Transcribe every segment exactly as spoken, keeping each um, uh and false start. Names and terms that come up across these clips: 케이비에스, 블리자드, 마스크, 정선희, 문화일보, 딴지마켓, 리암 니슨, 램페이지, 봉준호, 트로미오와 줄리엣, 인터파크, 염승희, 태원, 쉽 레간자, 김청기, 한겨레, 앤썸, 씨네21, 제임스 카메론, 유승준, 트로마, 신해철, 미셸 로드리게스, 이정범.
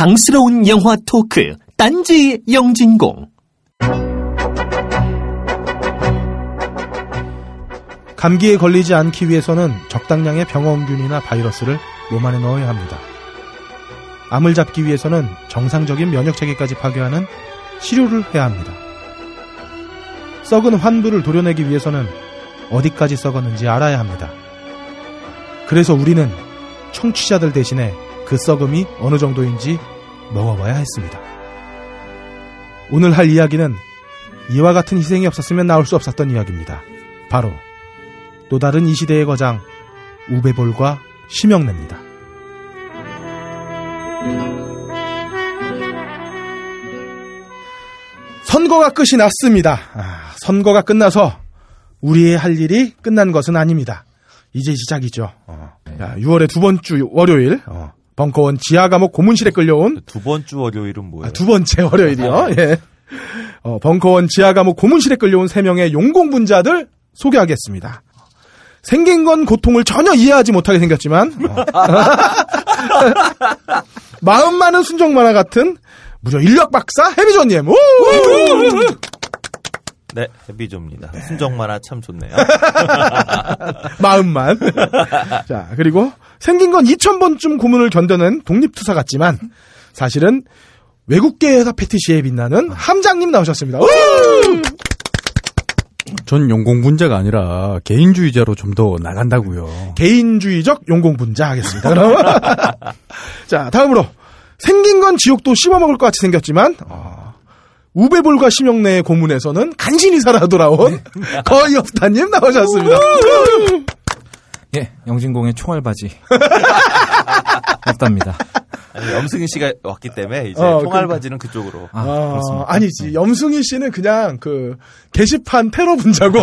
방스러운 영화 토크 딴지 영진공. 감기에 걸리지 않기 위해서는 적당량의 병원균이나 바이러스를 몸 안에 넣어야 합니다. 암을 잡기 위해서는 정상적인 면역체계까지 파괴하는 치료를 해야 합니다. 썩은 환부를 도려내기 위해서는 어디까지 썩었는지 알아야 합니다. 그래서 우리는 청취자들 대신에 그 썩음이 어느 정도인지 먹어봐야 했습니다. 오늘 할 이야기는 이와 같은 희생이 없었으면 나올 수 없었던 이야기입니다. 바로 또 다른 이 시대의 거장 우베볼과 심형래입니다. 선거가 끝이 났습니다. 아, 선거가 끝나서 우리의 할 일이 끝난 것은 아닙니다. 이제 시작이죠. 어. 자, 유월의 두 번 주 월요일 어. 벙커원 지하 감옥 고문실에 끌려온 두 번 주 월요일은 뭐예요? 아, 두 번째 월요일이요. 예. 어, 벙커원 지하 감옥 고문실에 끌려온 세 명의 용공분자들 소개하겠습니다. 생긴 건 고통을 전혀 이해하지 못하게 생겼지만 어. 마음만은 순정 만화 같은 무려 인력 박사 해비조님. 네, 해비조입니다. 네. 순정 만화 참 좋네요. 마음만. 자, 그리고 생긴 건 이천 번쯤 고문을 견뎌낸 독립투사 같지만 사실은 외국계 회사 패티시에 빛나는 함장님 나오셨습니다. 전 용공분자가 아니라 개인주의자로 좀 더 나간다고요. 개인주의적 용공분자 하겠습니다. 그럼. 자, 다음으로 생긴 건 지옥도 씹어먹을 것 같이 생겼지만 어, 우베볼과 심형래의 고문에서는 간신히 살아 돌아온 거의 없다님 나오셨습니다. 예, 영진공의 총알바지 없답니다. 아니, 염승희 씨가 왔기 때문에 이제 어, 총알바지는 그, 그쪽으로. 아, 어, 그렇습니다. 아니지, 염승희 씨는 그냥 그 게시판 테러 분자고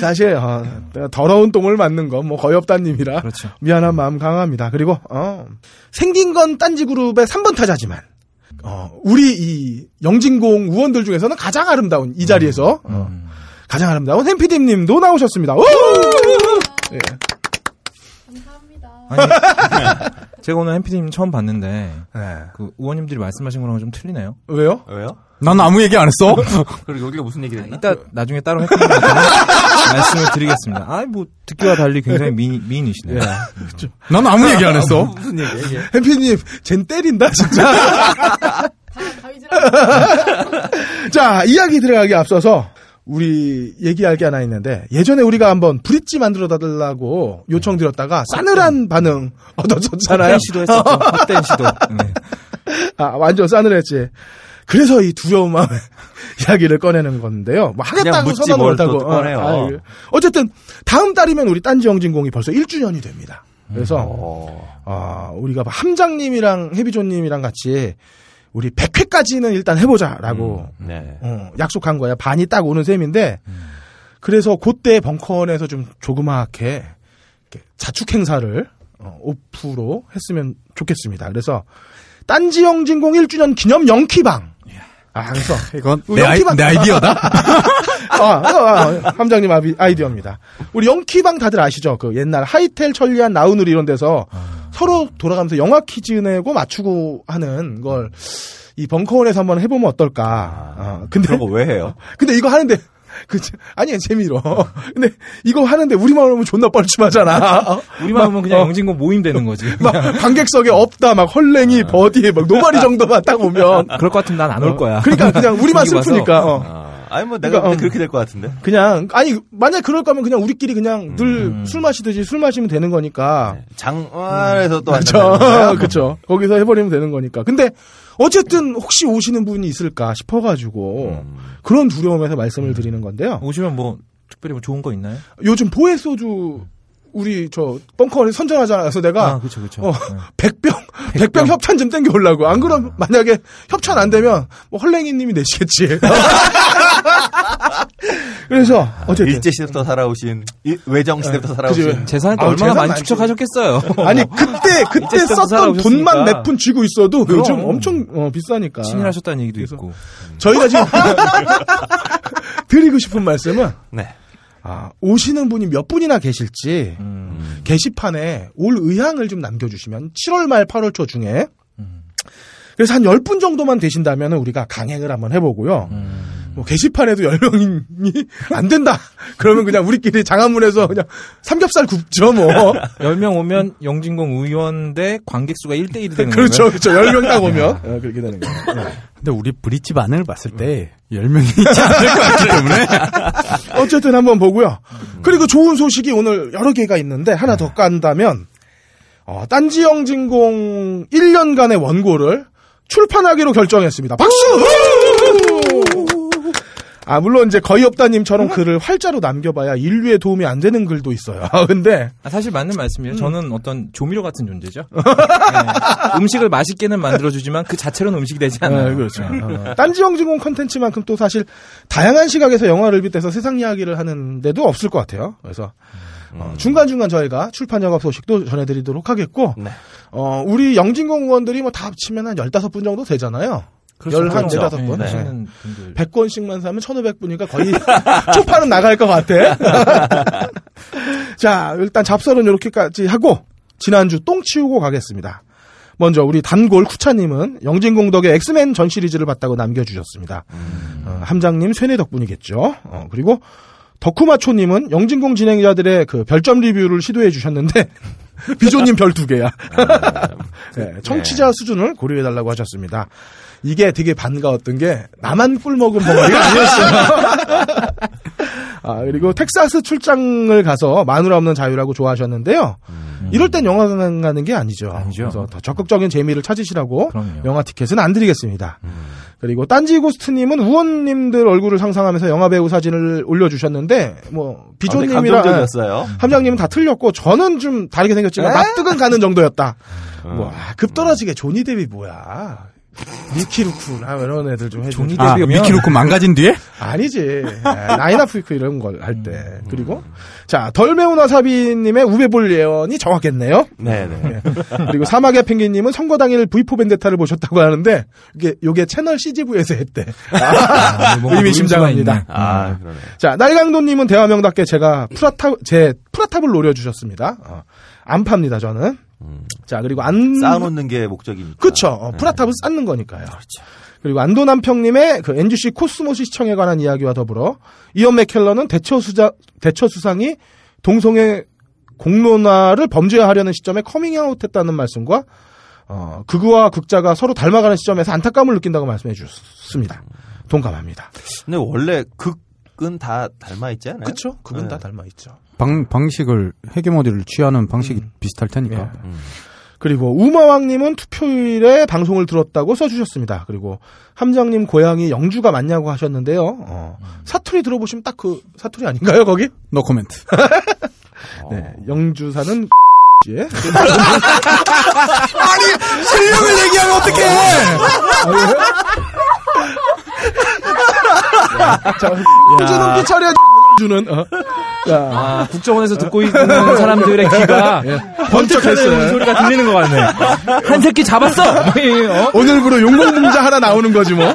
사실 어, 더러운 똥을 맞는 건 뭐 거의 없다님이라. 그렇죠. 미안한 마음 강합니다. 그리고 어, 생긴 건 딴지 그룹의 삼 번 타자지만 어, 우리 이 영진공 우원들 중에서는 가장 아름다운 이 자리에서. 음, 음. 어. 가장 아름다운 햄피디님도 나오셨습니다. 오! 예. 감사합니다. 아니, 제가 오늘 햄피디님 처음 봤는데 네. 그 의원님들이 말씀하신 거랑 좀 틀리네요. 왜요? 왜요? 난 아무 얘기 안 했어. 그리고 여기가 무슨 얘기를 했나? 이따 나중에 따로 햄피디님한테 말씀을 드리겠습니다. 아이 뭐 듣기와 달리 굉장히 미인, 미인이시네요. 예. 그렇죠. 난 아무 얘기 안 했어. 무슨 얘기? 햄피디님 쟨 때린다 진짜. 자, 이야기 들어가기 앞서서 우리 얘기할 게 하나 있는데 예전에 우리가 한번 브릿지 만들어 달라고 요청드렸다가 싸늘한 반응 얻어줬잖아요. 헛된 시도했었죠. 헛된 시도. 네. 아, 완전 싸늘했지. 그래서 이 두려운 마음에 이야기를 꺼내는 건데요. 뭐 하겠다고 선언을 했다고. 어, 어쨌든 다음 달이면 우리 딴지 영진공이 벌써 일 주년이 됩니다. 그래서 어, 우리가 함장님이랑 해비조님이랑 같이 우리 백 회까지는 일단 해보자라고 음, 네. 어, 약속한 거야. 반이 딱 오는 셈인데 음. 그래서 그때 벙커원에서 좀 조그맣게 자축 행사를 어, 오프로 했으면 좋겠습니다. 그래서 딴지 영진공 일 주년 기념 영키방. 아, 그래서 이건 내, 아이, 내 아이디어다. 아, 아, 아, 함장님 아이디어입니다. 우리 영키방 다들 아시죠? 그 옛날 하이텔, 천리안, 나우누리 이런 데서 아. 서로 돌아가면서 영화 퀴즈 내고 맞추고 하는 걸 이 벙커원에서 한번 해보면 어떨까. 아, 근데 그런 거 왜 해요? 근데 이거 하는데 그 아니야 재미로. 근데 이거 하는데 우리만 오면 존나 뻘쭘하잖아. 우리만 오면 그냥 영진공 모임 되는 거지. 막 관객석에 없다, 막 헐랭이, 버디, 막 노바리 정도만 딱 오면. 그럴 것 같으면 난 안 올 거야. 그러니까 그냥 우리만 슬프니까. 어. 아, 아니 뭐 내가 그러니까, 어. 그렇게 될 것 같은데. 그냥 아니 만약 그럴 거면 그냥 우리끼리 그냥 늘 술 음. 마시듯이 술 마시면 되는 거니까. 네, 장안에서 음. 또 그렇죠. 그렇죠. 거기서 해버리면 되는 거니까. 근데. 어쨌든 혹시 오시는 분이 있을까 싶어가지고 음. 그런 두려움에서 말씀을 드리는 건데요. 오시면 뭐 특별히 뭐 좋은 거 있나요? 요즘 보혜 소주 우리 저 벙커원에 선전하잖아요. 그래서 내가 아, 그쵸, 그쵸. 어, 네. 백병, 백병 백병 협찬 좀 땡겨오려고. 안 그럼 아. 만약에 협찬 안 되면 뭐 헐랭이님이 내시겠지. 그래서 어쨌든 일제 시대부터 살아오신 외정 시대부터 살아오신 재산도 아, 얼마나 많이 축적하셨겠어요. 아니 그때 그때 썼던 돈만 몇 푼 쥐고 있어도 그럼. 요즘 엄청 어, 비싸니까 친일하셨다는 얘기도 있고. 저희가 지금 드리고 싶은 말씀은 네. 아, 오시는 분이 몇 분이나 계실지 음. 게시판에 올 의향을 좀 남겨주시면 칠월 말 팔월 초 중에 음. 그래서 한 십 분 정도만 되신다면 우리가 강행을 한번 해보고요. 음. 뭐 게시판에도 십 명이 안 된다. 그러면 그냥 우리끼리 장안문에서 그냥 삼겹살 굽죠 뭐. 십 명 오면 영진공 의원 대 관객수가 일 대 일이 되는 거예요. 그렇죠. 그렇죠. 십 명 딱 오면 네. 네, 그렇게 되는 거예요. 네. 근데 우리 브릿지 반응을 봤을 때 십 명이 있지 않을 것 같기 때문에 어쨌든 한번 보고요. 그리고 좋은 소식이 오늘 여러 개가 있는데 하나 더 깐다면 어, 딴지 영진공 일 년간의 원고를 출판하기로 결정했습니다. 박수! 아, 물론 이제 거의 없다님처럼 글을 활자로 남겨봐야 인류에 도움이 안 되는 글도 있어요. 근데. 아, 사실 맞는 말씀이에요. 음. 저는 어떤 조미료 같은 존재죠. 네. 음식을 맛있게는 만들어주지만 그 자체로는 음식이 되지 않아요. 네, 그렇죠. 어. 딴지영진공 콘텐츠만큼 또 사실 다양한 시각에서 영화를 빗대서 세상 이야기를 하는 데도 없을 것 같아요. 그래서. 어, 중간중간 저희가 출판 영업 소식도 전해드리도록 하겠고, 네. 어, 우리 영진공 의원들이 뭐 다 합치면 한 열다섯 분 정도 되잖아요. 열다섯 분. 네. 네. 백 권씩만 사면 천오백 분이니까 거의 초판은 나갈 것 같아. 자, 일단 잡설은 이렇게까지 하고, 지난주 똥 치우고 가겠습니다. 먼저 우리 단골 쿠차님은 영진공 덕에 엑스맨 전 시리즈를 봤다고 남겨주셨습니다. 음. 어, 함장님 쇠뇌 덕분이겠죠. 어, 그리고 덕후마초님은 영진공 진행자들의 그 별점 리뷰를 시도해 주셨는데 비조님 별 두 개야. 네, 청취자 네. 수준을 고려해 달라고 하셨습니다. 이게 되게 반가웠던 게 나만 꿀 먹은 벙어리가 아니었어요. 아, 그리고 텍사스 출장을 가서 마누라 없는 자유라고 좋아하셨는데요. 음. 이럴 땐 영화관 가는 게 아니죠. 아니죠. 그래서 더 적극적인 재미를 찾으시라고 그럼요. 영화 티켓은 안 드리겠습니다. 음. 그리고 딴지 고스트님은 우원님들 얼굴을 상상하면서 영화 배우 사진을 올려주셨는데 뭐 비조님이랑 아, 네, 함장님은 다 틀렸고 저는 좀 다르게 생겼지만 납득은 가는 정도였다. 음. 뭐 아, 급 떨어지게 조니 데뷔 뭐야. 미키루쿤 아 이런 애들 좀 해줘. 조니 데뷔가 아, 미키루쿤 망가진 뒤에? 아니지. 라인업 위크 이런 걸 할 때. 음. 그리고 자 덜 매운 와사비님의 우베볼 예언이 정확했네요. 네네. 그리고 사막의 펭귄님은 선거 당일 브이포 벤데타를 보셨다고 하는데 이게 요게 채널 씨지브이에서 했대. 아, 아, 의미심장합니다. 아 그러네. 자 날강도님은 대화명답게 제가 프라타 제 프라탑을 노려주셨습니다. 어. 안 팝니다 저는. 자 그리고 안 쌓아놓는 게 목적이니까 그렇죠 어, 프라탑은 네. 쌓는 거니까요. 그렇죠. 그리고 안도남평님의 그 엔지씨 코스모스 시청에 관한 이야기와 더불어 이언 맥켈러는 대처수자 대처수상이 동성애 공론화를 범죄화하려는 시점에 커밍아웃했다는 말씀과 어, 극우와 극자가 서로 닮아가는 시점에서 안타까움을 느낀다고 말씀해 주셨습니다. 동감합니다. 근데 원래 극은 다 닮아 있지 않아요? 그렇죠. 극은 네. 다 닮아 있죠. 방, 방식을, 헤게모니를 취하는 방식이 음. 비슷할 테니까. 예. 음. 그리고 우마왕님은 투표일에 방송을 들었다고 써주셨습니다. 그리고 함장님 고향이 영주가 맞냐고 하셨는데요. 어. 음. 사투리 들어보시면 딱 그 사투리 아닌가요, 거기? 노 코멘트. 네, 영주사는 아니, 실력을 얘기하면 어떡해! 자, 기 처리해, 주는, 어. 자. 아, 국정원에서 듣고 있는 사람들의 귀가 예. 번쩍했어요. 소리가 들리는 것 같네. 한 새끼 잡았어. 어? 오늘부로 용공문자 하나 나오는 거지 뭐.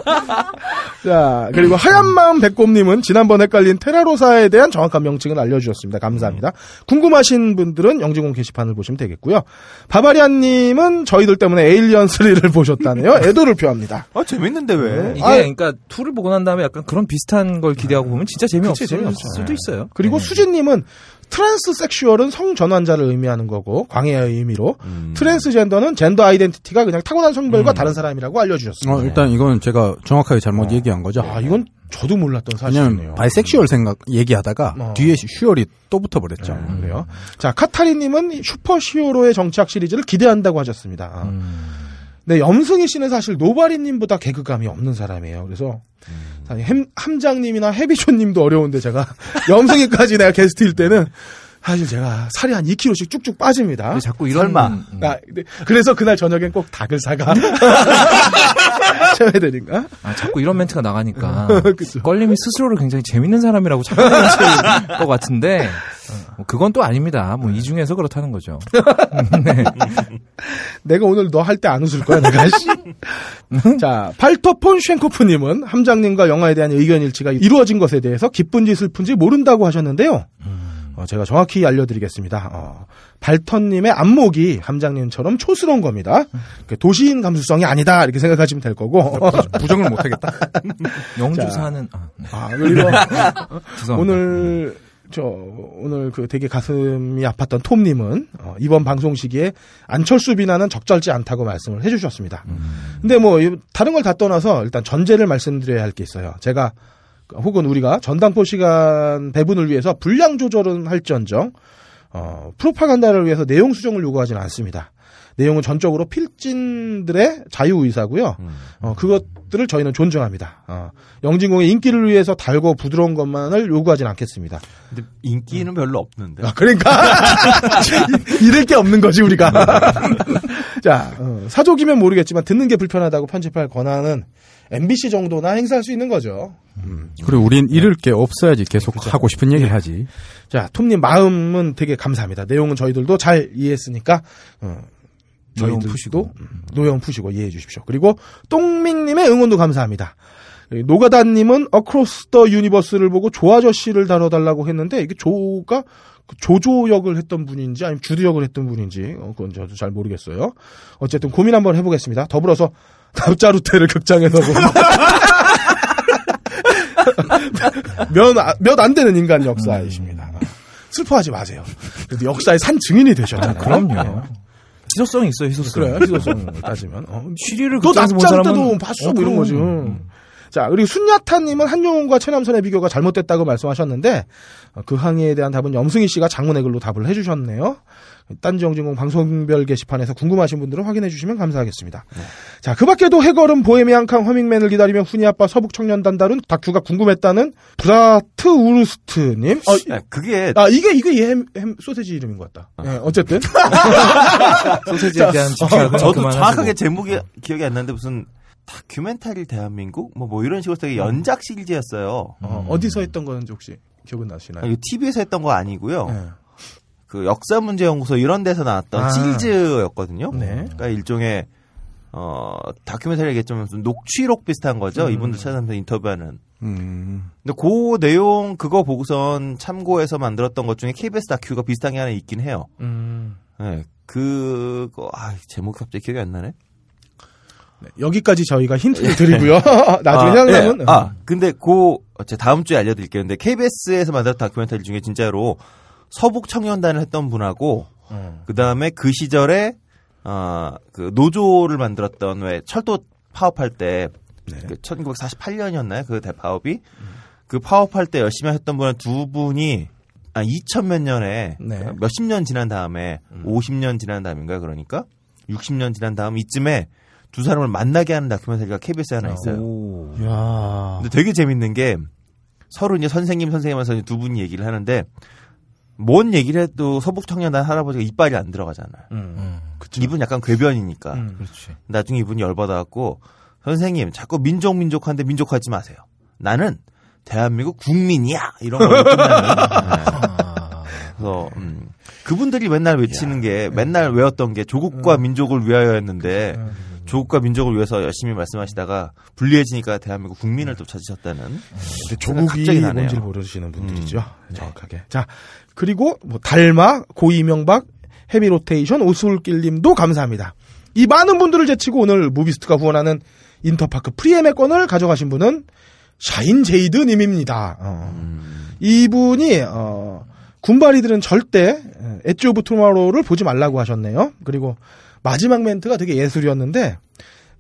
자 그리고 하얀 마음 백곰님은 지난번 헷갈린 테라로사에 대한 정확한 명칭을 알려주셨습니다. 감사합니다. 궁금하신 분들은 영진공 게시판을 보시면 되겠고요. 바바리안님은 저희들 때문에 에일리언 쓰리를 보셨다네요. 애도를 표합니다. 아 재밌는데 왜? 이게 아, 그러니까 이를 보고 난 다음에 약간 그런 비슷한 걸 기대하고 보면 진짜 재미없어요. 재미없을 수도 있어요. 그리고 네. 수진님은 트랜스섹슈얼은 성전환자를 의미하는 거고 광해의 의미로 음. 트랜스젠더는 젠더 아이덴티티가 그냥 타고난 성별과 음. 다른 사람이라고 알려주셨습니다. 어, 일단 이건 제가 정확하게 잘못 어. 얘기한 거죠. 아 이건 저도 몰랐던 사실이네요. 바이섹슈얼 생각 얘기하다가 어. 뒤에 슈얼이 또 붙어버렸죠. 음. 그래요. 자 카타리님은 슈퍼히어로의 정착 시리즈를 기대한다고 하셨습니다. 음. 네, 염승희 씨는 사실 노바리님보다 개그감이 없는 사람이에요. 그래서 음. 햄, 함장님이나 해비촌님도 어려운데 제가 염승희까지 내가 게스트일 때는 사실 제가 살이 한 이 킬로그램씩 쭉쭉 빠집니다. 자꾸 이런 마. 음. 아, 그래서 그날 저녁엔 꼭 닭을 사가. 셔야되니까 아, 자꾸 이런 멘트가 나가니까 껄림이 스스로를 굉장히 재밌는 사람이라고 착각하실 것 같은데 뭐 그건 또 아닙니다. 뭐 이 중에서 그렇다는 거죠. 네. 내가 오늘 너 할 때 안 웃을 거야, 내가. 자, 팔토폰 쉔코프님은 함장님과 영화에 대한 의견 일치가 이루어진 것에 대해서 기쁜지 슬픈지 모른다고 하셨는데요. 음. 어, 제가 정확히 알려드리겠습니다. 어, 발턴님의 안목이 함장님처럼 초스러운 겁니다. 도시인 감수성이 아니다 이렇게 생각하시면 될 거고 부정을 못하겠다. 영주사는 아, 네. 아 그리고 오늘 저 오늘 그 되게 가슴이 아팠던 톰님은 어, 이번 방송 시기에 안철수 비난은 적절치 않다고 말씀을 해주셨습니다. 음. 근데 뭐 다른 걸 다 떠나서 일단 전제를 말씀드려야 할 게 있어요. 제가 혹은 우리가 전당포 시간 배분을 위해서 분량 조절은 할지언정 어, 프로파간다를 위해서 내용 수정을 요구하지는 않습니다. 내용은 전적으로 필진들의 자유의사고요. 음. 어, 그것들을 저희는 존중합니다. 어, 영진공의 인기를 위해서 달고 부드러운 것만을 요구하진 않겠습니다. 근데 인기는 음. 별로 없는데. 아, 그러니까 이럴 게 없는 거지 우리가. 자, 어, 사족이면 모르겠지만 듣는 게 불편하다고 편집할 권한은 엠비씨 정도나 행사할 수 있는 거죠. 음. 그리고 우린 잃을 게 없어야지 계속 그렇죠. 하고 싶은 얘기를 네. 하지. 자, 톰님 마음은 되게 감사합니다. 내용은 저희들도 잘 이해했으니까 어, 노여움 푸시고 노여움 푸시고 이해해 주십시오. 그리고 똥밍님의 응원도 감사합니다. 노가다님은 어크로스 더 유니버스를 보고 조아저씨를 다뤄달라고 했는데 이게 조가 조조 역을 했던 분인지 아니면 주드 역을 했던 분인지 어, 그건 저도 잘 모르겠어요. 어쨌든 고민 한번 해보겠습니다. 더불어서 남자루테를 극장에서 보고 몇 안 되는 인간 역사이십니다. 슬퍼하지 마세요. 그래도 역사의 산 증인이 되셨잖아요. 아, 그럼요. 희소성이 있어요. 희소성. 그래, 희소성을 따지면. 어, 시리를 극장에서 본 사람은. 또 낙장 때도 봤어. 어, 뭐 이런 거죠. 음. 자, 그리고 순야타님은 한용운과 최남선의 비교가 잘못됐다고 말씀하셨는데 그 항의에 대한 답은 염승희 씨가 장문의 글로 답을 해주셨네요. 딴지영진공 방송별 게시판에서 궁금하신 분들은 확인해 주시면 감사하겠습니다. 네. 자, 그 밖에도 해걸음 보헤미안캉 허밍맨을 기다리며 후니아빠 서북청년단 다룬 다큐가 궁금했다는 브라트 우르스트님. 어, 야, 그게 아 이게 이게 얘 햄, 햄, 소세지 이름인 것 같다. 아. 네, 어쨌든 소세지에 대한 어, 저도 정확하게 제목이 기억이 안 나는데 무슨. 다큐멘터리 대한민국? 뭐, 뭐, 이런 식으로 되게 연작 시리즈였어요. 어, 어디서 했던 건지 혹시 기억은 나시나요? 아니, 티비에서 했던 거 아니고요. 네. 그 역사문제연구소 이런 데서 나왔던 아. 시리즈였거든요. 네. 그러니까 일종의, 어, 다큐멘터리 얘기했지만 녹취록 비슷한 거죠. 음. 이분들 찾아서 인터뷰하는. 음. 근데 그 내용, 그거 보고선 참고해서 만들었던 것 중에 케이비에스 다큐가 비슷한 게 하나 있긴 해요. 음. 네. 그거, 아, 제목이 갑자기 기억이 안 나네. 네, 여기까지 저희가 힌트를 드리고요. 나중에 생각나면. 아, 네. 아, 근데 그 제가 다음 주에 알려드릴게요. 근데 케이비에스에서 만들었던 다큐멘터리 중에 진짜로 서북 청년단을 했던 분하고 음. 그 다음에 그 시절에 어, 그 노조를 만들었던 왜 철도 파업할 때 네. 그 천구백사십팔 년이었나요? 그 대파업이 음. 그 파업할 때 열심히 했던 분 두 분이 아, 이천 몇 년에 네. 그러니까 몇십 년 지난 다음에 음. 오십 년 지난 다음인가요? 그러니까 육십 년 지난 다음 이쯤에 두 사람을 만나게 하는 다큐멘터리가 케이비에스에 하나 있어요. 오, 야. 근데 되게 재밌는 게 서로 이제 선생님 선생님하면서 두 분이 얘기를 하는데 뭔 얘기를 해도 서북청년단 할아버지가 이빨이 안 들어가잖아요. 음, 음, 그쵸. 이분 약간 궤변이니까. 음, 그렇지. 나중에 이분이 열받아갖고 선생님 자꾸 민족 민족한데 민족하지 마세요. 나는 대한민국 국민이야 이런 걸 끝나는. 그래서 음, 그분들이 맨날 외치는 야, 게 맨날 음. 외웠던 게 조국과 음. 민족을 위하여였는데. 음. 조국과 민족을 위해서 열심히 말씀하시다가 불리해지니까 대한민국 국민을 또 찾으셨다는. 근데 조국이 뭔지를 모르시는 분들이죠. 음. 정확하게. 네. 자, 그리고 뭐 달마, 고이명박, 헤비로테이션, 오스울길님도 감사합니다. 이 많은 분들을 제치고 오늘 무비스트가 후원하는 인터파크 프리엠의 권을 가져가신 분은 샤인제이드님입니다. 어. 음. 이분이 어, 군바리들은 절대 엣지 오브 투모로우를 보지 말라고 하셨네요. 그리고 마지막 멘트가 되게 예술이었는데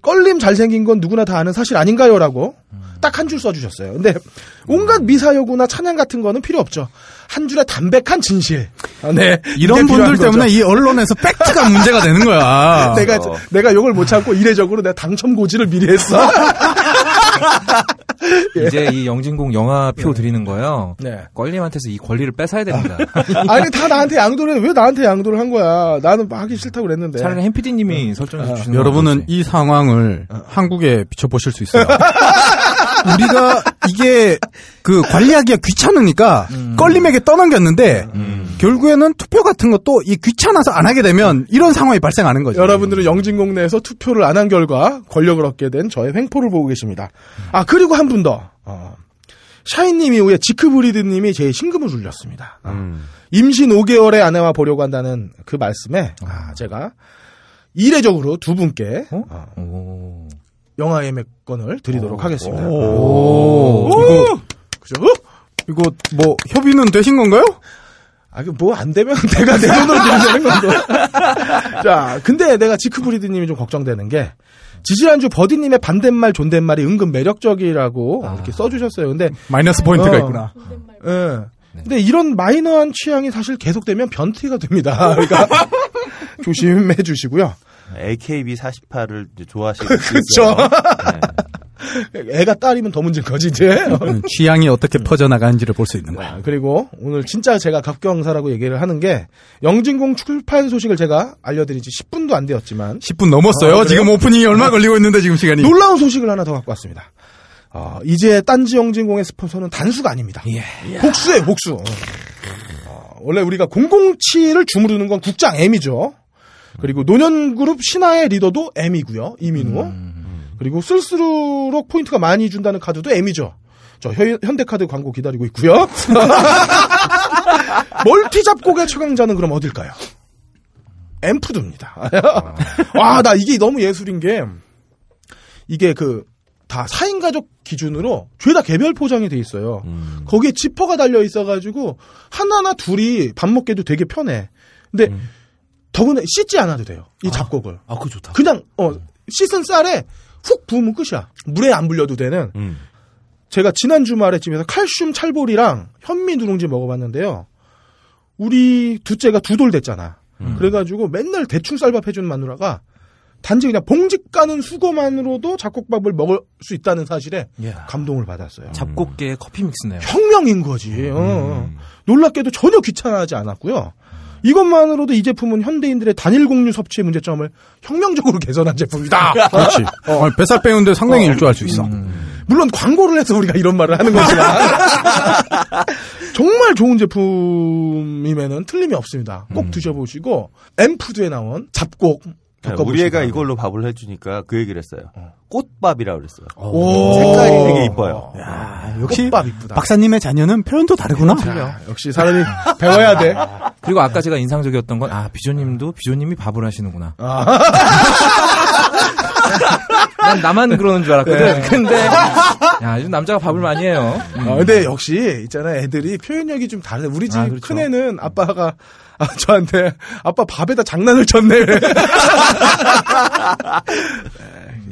껄림 잘생긴 건 누구나 다 아는 사실 아닌가요? 라고 딱 한 줄 써주셨어요. 근데 온갖 미사여구나 찬양 같은 거는 필요 없죠. 한 줄의 담백한 진실. 아, 네. 이런 분들 때문에 거죠. 이 언론에서 팩트가 문제가 되는 거야. 내가 어. 내가 욕을 못 참고 이례적으로 내가 당첨 고지를 미리 했어. 예. 이제 이 영진공 영화표 예. 드리는 거예요. 네. 껄님한테서 이 권리를 뺏어야 됩니다. 아니 다 나한테 양도를 해. 왜 나한테 양도를 한 거야. 나는 하기 싫다고 그랬는데. 차라리 햄피디님이 응. 설정해 주시는 아, 여러분은 거지. 이 상황을 어. 한국에 비춰보실 수 있어요. 우리가 이게 그 관리하기가 귀찮으니까 껄님에게 음. 떠넘겼는데 음. 결국에는 투표 같은 것도 이 귀찮아서 안 하게 되면 이런 상황이 발생하는 거죠. 여러분들은 영진공 내에서 투표를 안 한 결과 권력을 얻게 된 저의 횡포를 보고 계십니다. 아, 그리고 한 분 더. 어, 샤인님 이후에 지크브리드님이 제 심금을 울렸습니다. 어. 음. 임신 오 개월의 아내와 보려고 한다는 그 말씀에 어. 아, 제가 이례적으로 두 분께 어? 어. 영화 예매권을 드리도록 오. 하겠습니다. 오. 오. 오. 이거, 그죠? 이거 뭐 협의는 되신 건가요? 아, 그 뭐 안 되면 내가 내 돈으로 드리자는 건데. 자, 근데 내가 지크브리드님이 좀 걱정되는 게 지지난주 버디님의 반댓말 존댓말이 은근 매력적이라고 아. 이렇게 써주셨어요. 근데 마이너스 포인트가 어, 있구나. 예. 네. 근데 이런 마이너한 취향이 사실 계속되면 변태가 됩니다. 그러니까 조심해 주시고요. 에이케이비 사십팔을 좋아하시는 그렇죠. 네. 애가 딸이면 더 문제인 거지 이제. 취향이 어떻게 퍼져나가는지를 볼 수 있는 거야. 그리고 오늘 진짜 제가 갑경사라고 얘기를 하는 게 영진공 출판 소식을 제가 알려드린 지 십 분도 안 되었지만 십 분 넘었어요. 아, 지금 오프닝이 얼마 걸리고 있는데 지금 시간이. 놀라운 소식을 하나 더 갖고 왔습니다. 어, 이제 딴지 영진공의 스폰서는 단수가 아닙니다. 예. 복수예요, 복수. 어. 어, 원래 우리가 공공칠을 주무르는 건 국장 M이죠. 그리고 노년그룹 신화의 리더도 M이고요. 이민우. 음. 그리고 쓸수록 포인트가 많이 준다는 카드도 M이죠. 저 현, 현대카드 광고 기다리고 있고요. 멀티잡곡의 최강자는 그럼 어딜까요? 엠푸드입니다. 와, 나 이게 너무 예술인 게 이게 그 다 사 인 가족 기준으로 죄다 개별 포장이 돼 있어요. 음. 거기에 지퍼가 달려 있어가지고 하나나 둘이 밥 먹기도 되게 편해. 근데 음. 더군다나 씻지 않아도 돼요. 이 아, 잡곡을. 아, 그거 좋다. 그냥 어 씻은 쌀에 훅 부으면 끝이야. 물에 안 불려도 되는. 음. 제가 지난 주말에 집에서 칼슘 찰보리랑 현미 누룽지 먹어봤는데요. 우리 둘째가 두 돌 됐잖아. 음. 그래가지고 맨날 대충 쌀밥 해주는 마누라가 단지 그냥 봉지 까는 수고만으로도 잡곡밥을 먹을 수 있다는 사실에 yeah. 감동을 받았어요. 잡곡계의 커피 믹스네요. 혁명인 거지. 음. 어. 놀랍게도 전혀 귀찮아하지 않았고요. 이것만으로도 이 제품은 현대인들의 단일 곡류 섭취의 문제점을 혁명적으로 개선한 제품이다. 그렇지. 어. 뱃살 빼는데 상당히 어. 일조할 수 있어. 음. 물론 광고를 해서 우리가 이런 말을 하는 거지만 정말 좋은 제품임에는 틀림이 없습니다. 꼭 음. 드셔보시고 엠푸드에 나온 잡곡 겪어보시고. 우리 애가 이걸로 밥을 해주니까 그 얘기를 했어요. 어. 꽃밥이라고 그랬어요. 오. 색깔이 되게 이뻐요. 야, 역시 꽃밥 이쁘다. 박사님의 자녀는 표현도 다르구나. 야, 역시 사람이 배워야 돼. 그리고 아까 제가 인상적이었던 건 아, 비조님도 비조님이 밥을 하시는구나. 아. 난 나만 그러는 줄 알았거든. 네. 근데 야, 요즘 남자가 밥을 많이 해요. 음. 어, 근데 역시 있잖아, 애들이 표현력이 좀 다르다. 우리 집 아, 그렇죠. 큰 애는 아빠가 아, 저한테 아빠 밥에다 장난을 쳤네.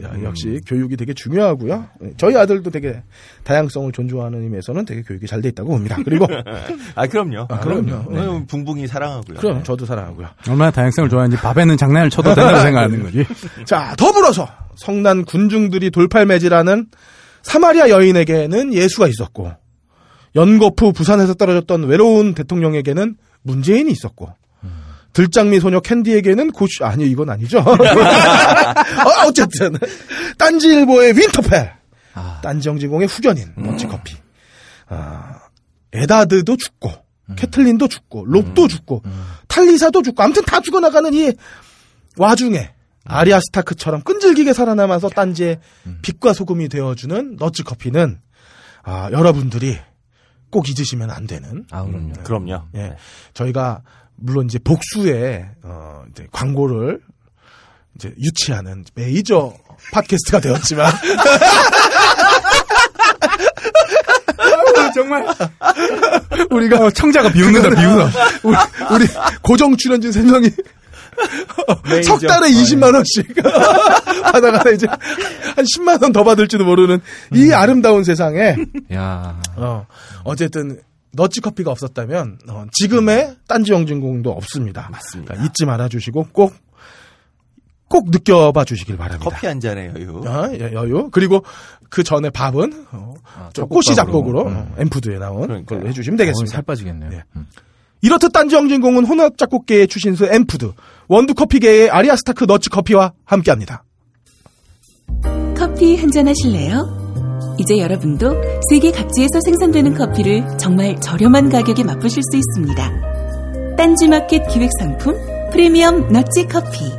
야, 역시 음. 교육이 되게 중요하고요. 저희 아들도 되게 다양성을 존중하는 의미에서는 되게 교육이 잘 돼 있다고 봅니다. 그리고 아 그럼요. 아, 그럼요. 그럼요. 네. 붕붕이 사랑하고요. 그럼 저도 사랑하고요. 얼마나 다양성을 좋아하는지 밥에는 장난을 쳐도 된다고 생각하는 거지. 자, 더불어서 성난 군중들이 돌팔매질하는 사마리아 여인에게는 예수가 있었고 연거푸 부산에서 떨어졌던 외로운 대통령에게는 문재인이 있었고 들장미 소녀 캔디에게는 고시 아니 이건 아니죠. 어, 어쨌든 딴지일보의 윈터펠, 아. 딴지영진공의 후견인 먼치커피, 음. 아, 에다드도 죽고 음. 캐틀린도 죽고 롭도 음. 죽고 음. 탈리사도 죽고 아무튼 다 죽어나가는 이 와중에 음. 아리아 스타크처럼 끈질기게 살아남아서 딴지의 음. 빛과 소금이 되어주는 너츠커피는 아, 여러분들이 꼭 잊으시면 안 되는. 아, 그럼요. 음, 그럼요. 예, 네. 저희가 물론 이제 복수의 어, 이제 광고를 이제 유치하는 메이저 팟캐스트가 되었지만 아유, 정말 우리가 청자가 비웃는다 비웃어. 우리, 우리 고정 출연진 세 명이 석 달에 이십만 원씩 받아가다 이제 한 십만 원 더 받을지도 모르는 음. 이 아름다운 세상에 야. 어, 어쨌든 너치커피가 없었다면 어, 지금의 딴지 영진공도 없습니다. 맞습니다. 그러니까 잊지 말아주시고 꼭 꼭 느껴봐 주시길 바랍니다. 커피 한 잔에 여유. 어, 여유. 그리고 그 전에 밥은 어, 아, 꼬시 잡곡으로 음. 엠푸드에 나온 그러니까요. 걸로 해주시면 되겠습니다. 어, 살 빠지겠네요. 네. 음. 이렇듯 딴지 영진공은 혼합 작곡계의 추신수 엠푸드, 원두커피계의 아리아 스타크 너츠커피와 함께합니다. 커피 한잔 하실래요? 이제 여러분도 세계 각지에서 생산되는 커피를 정말 저렴한 가격에 맛보실 수 있습니다. 딴지마켓 기획상품 프리미엄 넛지 커피.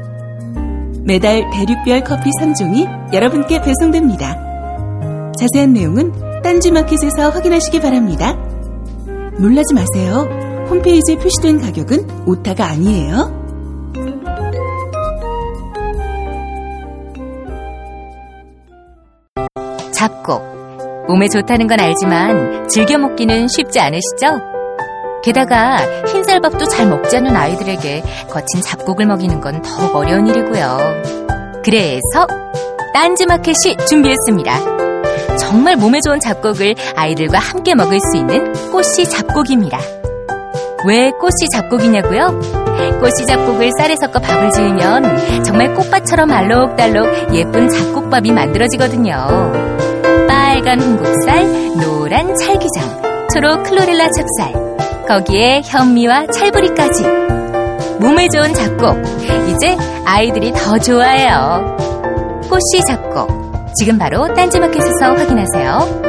매달 대륙별 커피 삼 종이 여러분께 배송됩니다. 자세한 내용은 딴지마켓에서 확인하시기 바랍니다. 놀라지 마세요. 홈페이지에 표시된 가격은 오타가 아니에요. 잡곡. 몸에 좋다는 건 알지만 즐겨 먹기는 쉽지 않으시죠? 게다가 흰쌀밥도 잘 먹지 않는 아이들에게 거친 잡곡을 먹이는 건 더욱 어려운 일이고요. 그래서 딴지마켓이 준비했습니다. 정말 몸에 좋은 잡곡을 아이들과 함께 먹을 수 있는 꽃씨 잡곡입니다. 왜 꽃씨 잡곡이냐고요? 꽃씨 잡곡을 쌀에 섞어 밥을 지으면 정말 꽃밭처럼 알록달록 예쁜 잡곡밥이 만들어지거든요. 빨간 홍국살, 노란 찰기장, 초록 클로렐라 찹쌀, 거기에 현미와 찰보리까지. 몸에 좋은 잡곡, 이제 아이들이 더 좋아해요. 꽃씨 잡곡, 지금 바로 딴지마켓에서 확인하세요.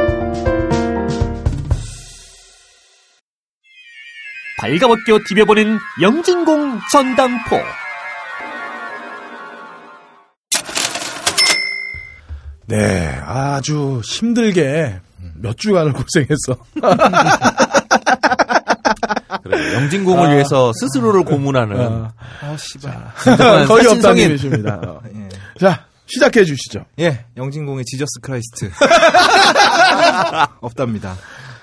발가벗겨 디벼보는 영진공 전당포. 네, 아주 힘들게 몇 주간을 고생했어. 그래, 영진공을 아, 위해서 스스로를 고문하는. 아, 아 씨발. 자, 거의 없다는 얘기십니다. 어, 예. 자, 시작해 주시죠. 예, 영진공의 지저스 크라이스트. 없답니다.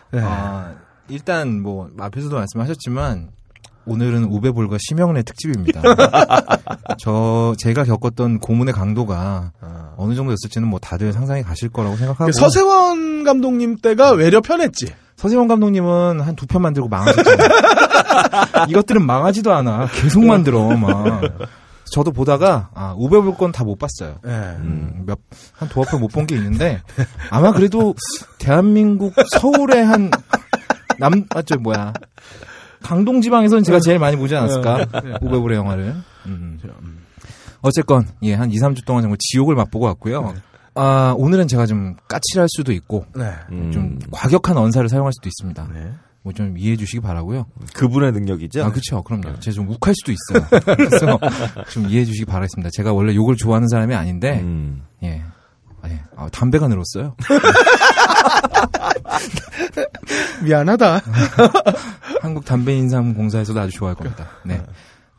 네. 어, 일단 뭐 앞에서도 말씀하셨지만 오늘은 우베볼과 심형래 특집입니다. 저 제가 겪었던 고문의 강도가 아. 어느 정도였을지는 뭐 다들 상상이 가실 거라고 생각하고. 서세원 감독님 때가 외려 편했지. 서세원 감독님은 한 두 편 만들고 망하셨잖아요. 이것들은 망하지도 않아. 계속 만들어 막. 저도 보다가 아, 우베볼 건 다 못 봤어요. 네. 음, 몇 한 두어 편 못 본 게 있는데 아마 그래도 대한민국 서울의 한 남, 아, 저, 뭐야. 강동 지방에서는 제가 제일 많이 보지 않았을까? 우베볼의 영화를. 음. 어쨌건, 예, 한 이, 삼 주 동안 정말 지옥을 맛보고 왔고요. 네. 아, 오늘은 제가 좀 까칠할 수도 있고, 네. 좀 음. 과격한 언사를 사용할 수도 있습니다. 네. 뭐 좀 이해해 주시기 바라고요. 그분의 능력이죠? 아, 그쵸. 그럼요. 제가 좀 욱할 수도 있어요. 그래서 좀 이해해 주시기 바라겠습니다. 제가 원래 욕을 좋아하는 사람이 아닌데, 음. 예. 예. 아, 담배가 늘었어요. 미안하다. 한국담배인삼공사에서도 아주 좋아할 겁니다. 네.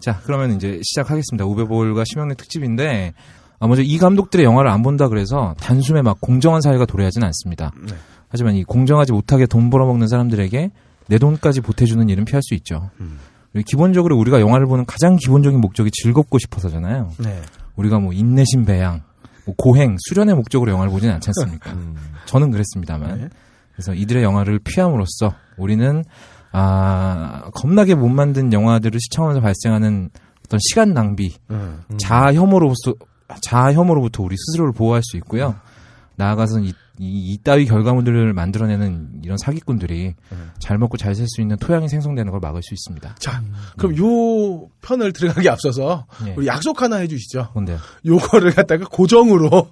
자, 그러면 이제 시작하겠습니다. 우베볼과 심형래 특집인데, 아, 먼저 이 감독들의 영화를 안 본다 그래서 단숨에 막 공정한 사회가 도래하진 않습니다. 네. 하지만 이 공정하지 못하게 돈 벌어먹는 사람들에게 내 돈까지 보태주는 일은 피할 수 있죠. 음. 기본적으로 우리가 영화를 보는 가장 기본적인 목적이 즐겁고 싶어서잖아요. 네. 우리가 뭐 인내심 배양, 뭐 고행, 수련의 목적으로 영화를 보진 않지 않습니까? 음. 저는 그랬습니다만. 네. 그래서 이들의 영화를 피함으로써 우리는 아, 겁나게 못 만든 영화들을 시청하면서 발생하는 어떤 시간 낭비, 음, 음. 자아 혐오로부터 자아 혐오로부터 우리 스스로를 보호할 수 있고요. 나아가서는 이, 이, 이따위 결과물들을 만들어내는 이런 사기꾼들이 음. 잘 먹고 잘 살 수 있는 토양이 생성되는 걸 막을 수 있습니다. 자, 그럼 음. 요 편을 들어가기 앞서서 네. 우리 약속 하나 해주시죠. 뭔데요? 요거를 갖다가 고정으로.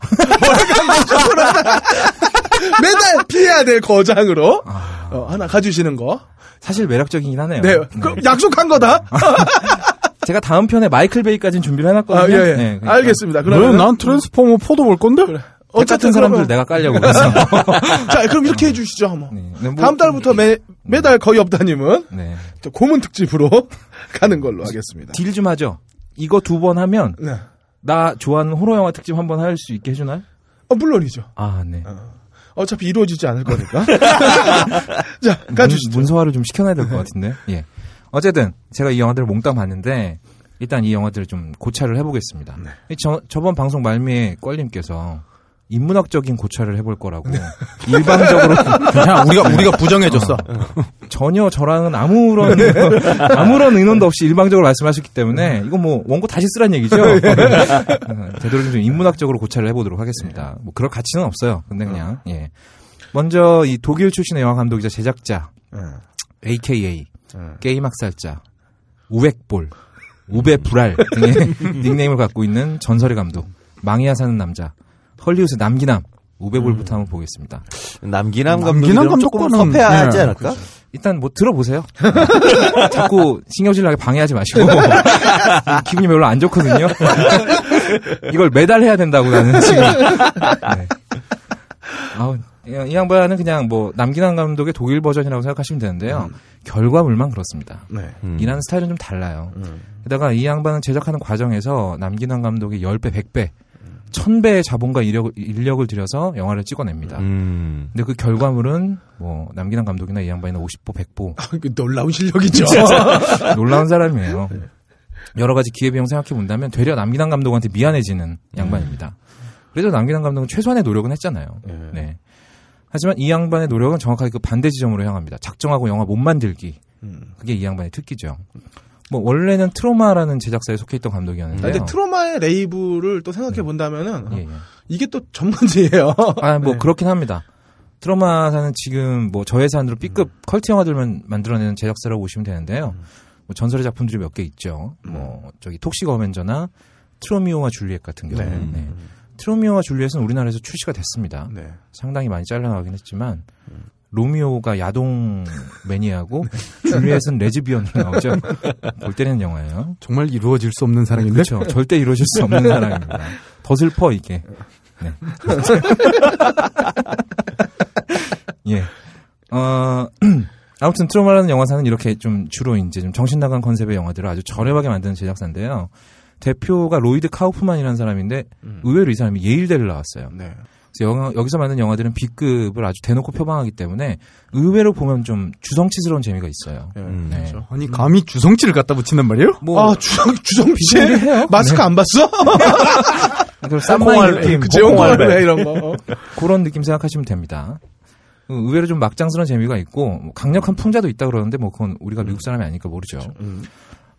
매달 피해야 될 거장으로 아... 어, 하나 가주시는 거 사실 매력적이긴 하네요. 네, 그럼 네. 약속한 거다. 제가 다음 편에 마이클 베이까지는 준비를 해놨거든요. 아, 예, 예. 네, 그러니까. 알겠습니다. 그러면 난 트랜스포머 사도 볼 건데. 그래. 어쨌든 사람들 그러면... 내가 깔려고. 자, 그럼 이렇게 해주시죠. 뭐. 네. 네, 뭐... 다음 달부터 매 매달 거의 없다님은 네. 또 고문 특집으로 가는 걸로 하겠습니다. 딜 좀 하죠. 이거 두 번 하면 네. 나 좋아하는 호러 영화 특집 한 번 할 수 있게 해주나요? 어, 물론이죠. 아, 네. 어. 어차피 이루어지지 않을 거니까. 자, 가주시죠. 문서화를 좀 시켜놔야 될 것 같은데. 예. 어쨌든, 제가 이 영화들을 몽땅 봤는데, 일단 이 영화들을 좀 고찰을 해보겠습니다. 네. 저, 저번 방송 말미에 껄님께서 인문학적인 고찰을 해볼 거라고. 네. 일반적으로. 그냥 우리가, 우리가 부정해줬어. 전혀 저랑은 아무런, 아무런 의논도 없이 일방적으로 말씀하셨기 때문에, 이거 뭐, 원고 다시 쓰란 얘기죠? 되도록 좀 인문학적으로 고찰을 해보도록 하겠습니다. 뭐, 그럴 가치는 없어요. 근데 그냥, 예. 먼저, 이 독일 출신의 영화 감독이자 제작자, 에이케이에이, 게임 학살자, 우엑볼, 우베불알 등의 닉네임을 갖고 있는 전설의 감독, 망이야 사는 남자, 헐리우드 남기남, 우베볼부터 음. 한번 보겠습니다. 남기남 감독이랑 조금 섭해하지 않을까? 그렇죠. 일단 뭐 들어보세요. 자꾸 신경질나게 방해하지 마시고. 기분이 별로 안 좋거든요. 이걸 매달 해야 된다고 나는 지금. 네. 아우, 이 양반은 그냥 뭐 남기남 감독의 독일 버전이라고 생각하시면 되는데요. 음. 결과물만 그렇습니다. 네. 음. 이란 스타일은 좀 달라요. 음. 게다가 이 양반은 제작하는 과정에서 남기남 감독의 십 배, 백 배 천 배의 자본과 인력, 인력을 들여서 영화를 찍어냅니다. 음. 근데 그 결과물은 뭐 남기남 감독이나 이 양반이나 오십 보, 백 보. 놀라운 실력이죠. 놀라운 사람이에요. 여러 가지 기회비용 생각해 본다면 되려 남기남 감독한테 미안해지는 양반입니다. 그래도 남기남 감독은 최소한의 노력은 했잖아요. 네. 하지만 이 양반의 노력은 정확하게 그 반대 지점으로 향합니다. 작정하고 영화 못 만들기. 그게 이 양반의 특기죠. 뭐 원래는 트로마라는 제작사에 속해 있던 감독이었는데요. 근데 트로마의 레이블을 또 생각해 본다면은 네. 예, 예. 이게 또 전문제예요. 아, 뭐 네. 그렇긴 합니다. 트로마사는 지금 뭐 저예산으로 B급 음. 컬트 영화들만 만들어내는 제작사라고 보시면 되는데요. 음. 뭐 전설의 작품들이 몇 개 있죠. 음. 뭐 저기 톡식 어벤저나 트로미오와 줄리엣 같은 경우. 네. 네. 트로미오와 줄리엣은 우리나라에서 출시가 됐습니다. 네. 상당히 많이 잘라나가긴 했지만. 음. 로미오가 야동 매니아고 줄리엣은 레즈비언으로 나오죠. 볼 때리는 영화예요. 정말 이루어질 수 없는 사랑인데? 그렇죠. 절대 이루어질 수 없는 사랑입니다. 더 슬퍼 이게. 네. 예. 어, 아무튼 트로마라는 영화사는 이렇게 좀 주로 이제 좀 정신 나간 컨셉의 영화들을 아주 저렴하게 만드는 제작사인데요. 대표가 로이드 카우프만이라는 사람인데 음. 의외로 이 사람이 예일대를 나왔어요. 네. 영화, 여기서 만든 영화들은 B급을 아주 대놓고 표방하기 때문에 의외로 보면 좀 주성치스러운 재미가 있어요. 음, 네. 그렇죠. 아니 감히 주성치를 갖다 붙이는 말이에요? 뭐 아, 주성 주성치 마스크 네. 안 봤어? 쌈콩알 느낌, 콩알배 이런 거 그런 느낌 생각하시면 됩니다. 의외로 좀 막장스러운 재미가 있고 강력한 풍자도 있다 그러는데 뭐 그건 우리가 미국 사람이 아니니까 모르죠. 음.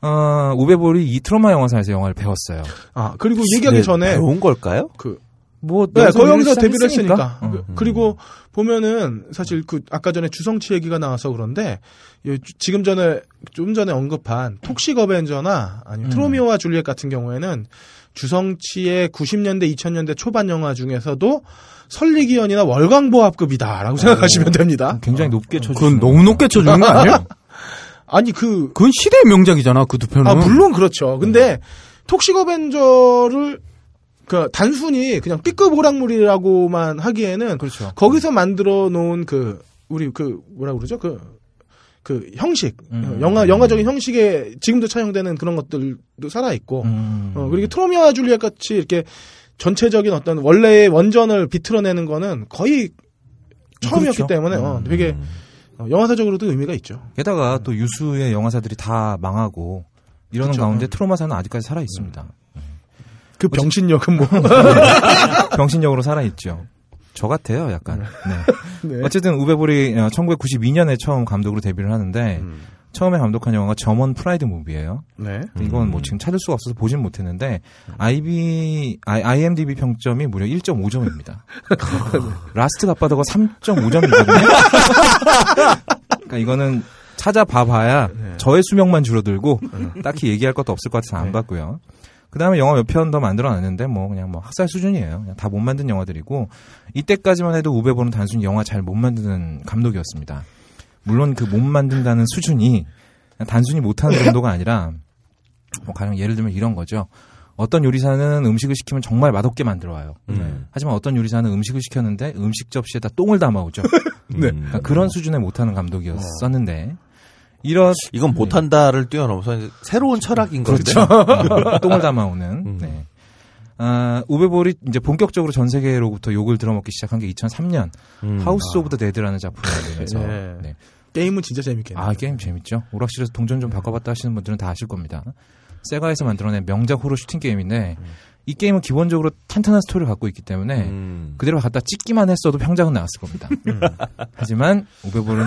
어, 우베볼이 이 트로마 영화사에서 영화를 배웠어요. 아 그리고 얘기하기 네, 전에 배운 걸까요? 그 뭐, 네, 거기서 데뷔를 했으니까. 어. 그리고 보면은 사실 그 아까 전에 주성치 얘기가 나와서 그런데 지금 전에 좀 전에 언급한 톡식 어벤저나 아니면 음. 트로미오와 줄리엣 같은 경우에는 주성치의 구십 년대, 이천 년대 초반 영화 중에서도 설리기연이나 월광보합급이다라고 생각하시면 됩니다. 굉장히 높게 쳐주는. 그건 너무 높게 쳐주는 거 아니에요? 아니 그 그건 시대의 명작이잖아 그 두 편은. 아 물론 그렇죠. 근데 톡식 어벤저를 그 단순히 그냥 B급 호랑물이라고만 하기에는 그렇죠. 거기서 만들어 놓은 그 우리 그 뭐라 그러죠? 그 그 형식 음. 영화 영화적인 형식에 지금도 차용되는 그런 것들도 살아 있고 음. 어, 그리고 트로미오와 줄리엣 같이 이렇게 전체적인 어떤 원래의 원전을 비틀어내는 거는 거의 처음이었기 그렇죠. 때문에 어, 되게 음. 영화사적으로도 의미가 있죠. 게다가 또 유수의 영화사들이 다 망하고 이러는 그렇죠. 가운데 트로마사는 아직까지 살아 있습니다. 음. 그 병신력은 뭐 병신력으로 살아있죠. 저 같아요 약간. 네. 네. 어쨌든 우베볼이 천구백구십이 년에 처음 감독으로 데뷔를 하는데 음. 처음에 감독한 영화가 점원 프라이드 무비예요. 네. 이건 뭐 지금 찾을 수가 없어서 보진 못했는데 아이비, 아이, 아이엠디비 평점이 무려 일 점 오 점입니다. 라스트 갓바더가 삼 점 오 점이거든요. 그러니까 이거는 찾아봐봐야 네. 저의 수명만 줄어들고 네. 딱히 얘기할 것도 없을 것 같아서 안 네. 봤고요. 그 다음에 영화 몇 편 더 만들어놨는데, 뭐, 그냥 뭐 학살 수준이에요. 그냥 다 못 만든 영화들이고, 이때까지만 해도 우베볼은 단순히 영화 잘 못 만드는 감독이었습니다. 물론 그 못 만든다는 수준이 단순히 못하는 정도가 아니라, 뭐, 가령 예를 들면 이런 거죠. 어떤 요리사는 음식을 시키면 정말 맛없게 만들어와요. 음. 하지만 어떤 요리사는 음식을 시켰는데 음식 접시에다 똥을 담아오죠. 네. 그러니까 그런 수준에 못하는 감독이었었는데, 이런 이건 못한다를 네. 뛰어넘어서 이제 새로운 철학인 건데 그렇죠. 똥을 담아오는. 음. 네. 아, 우베볼이 이제 본격적으로 전 세계로부터 욕을 들어먹기 시작한 게 이천삼 년 음. 하우스 오브 더 데드라는 작품에서 네. 네. 게임은 진짜 재밌겠네요. 아 게임 재밌죠. 오락실에서 동전 좀 바꿔봤다 하시는 분들은 다 아실 겁니다. 세가에서 만들어낸 명작 호러 슈팅 게임인데. 음. 이 게임은 기본적으로 탄탄한 스토리를 갖고 있기 때문에 음. 그대로 갖다 찍기만 했어도 평작은 나왔을 겁니다. 음. 하지만 우베볼은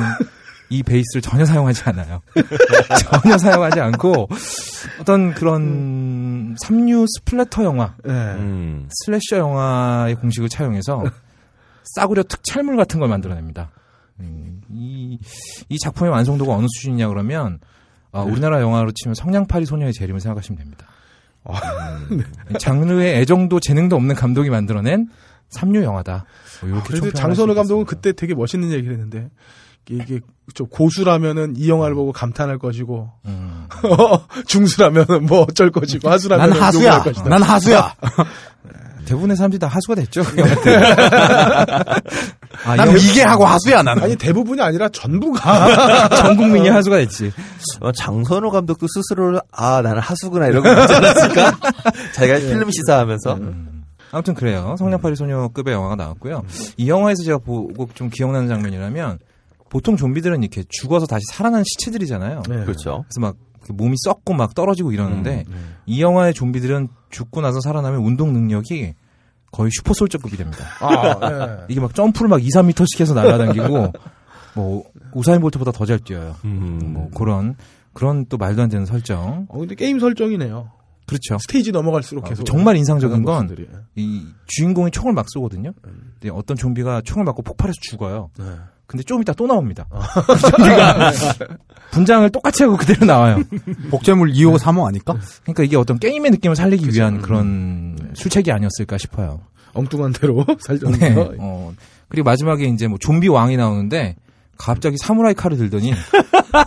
이 베이스를 전혀 사용하지 않아요. 전혀 사용하지 않고 어떤 그런 음. 삼류 스플래터 영화, 네. 음. 슬래셔 영화의 공식을 차용해서 싸구려 특촬물 같은 걸 만들어냅니다. 음. 이, 이 작품의 완성도가 어느 수준이냐 그러면 어, 우리나라 영화로 치면 성냥팔이 소녀의 재림을 생각하시면 됩니다. 음. 장르의 애정도 재능도 없는 감독이 만들어낸 삼류 영화다. 뭐 이렇게. 아, 그런데 장선우 감독은 그때 되게 멋있는 얘기를 했는데 이게 좀 고수라면은 이 영화를 보고 감탄할 것이고 음. 중수라면은 뭐 어쩔 것이고 하수라면 난 하수야. 난 하수야. 대부분의 사람들이 다 하수가 됐죠. 아, 난 이게 하고 하수야 나는. 아니 대부분이 아니라 전부가 전 국민이 하수가 됐지. 어, 장선우 감독도 스스로를 아 나는 하수구나 이러고 있지 않았을까? 자기가 네. 필름 시사하면서. 음. 아무튼 그래요. 성냥팔이 소녀급의 영화가 나왔고요. 이 영화에서 제가 보고 좀 기억나는 장면이라면 보통 좀비들은 이렇게 죽어서 다시 살아난 시체들이잖아요. 네. 그렇죠. 그래서 막 몸이 썩고 막 떨어지고 이러는데 음, 음. 이 영화의 좀비들은 죽고 나서 살아나면 운동 능력이 거의 슈퍼솔저급이 됩니다. 아, 네. 이게 막 점프를 막 이, 삼 미터씩 해서 날아다니고 뭐 우사인 볼트보다 더 잘 뛰어요. 음. 뭐 그런 그런 또 말도 안 되는 설정. 어 근데 게임 설정이네요. 그렇죠. 스테이지 넘어갈수록 계속. 아, 정말 인상적인 건 이 주인공이 총을 막 쏘거든요. 음. 근데 어떤 좀비가 총을 맞고 폭발해서 죽어요. 네. 근데 조금 있다 또 나옵니다. 아. 좀비가 분장을 똑같이 하고 그대로 나와요. 복제물 이 호, 삼 호 아닐까? 그러니까 이게 어떤 게임의 느낌을 살리기 그치? 위한 그런 음. 술책이 아니었을까 싶어요. 엉뚱한 대로 살려서. 네. 어. 그리고 마지막에 이제 뭐 좀비 왕이 나오는데 갑자기 사무라이 칼을 들더니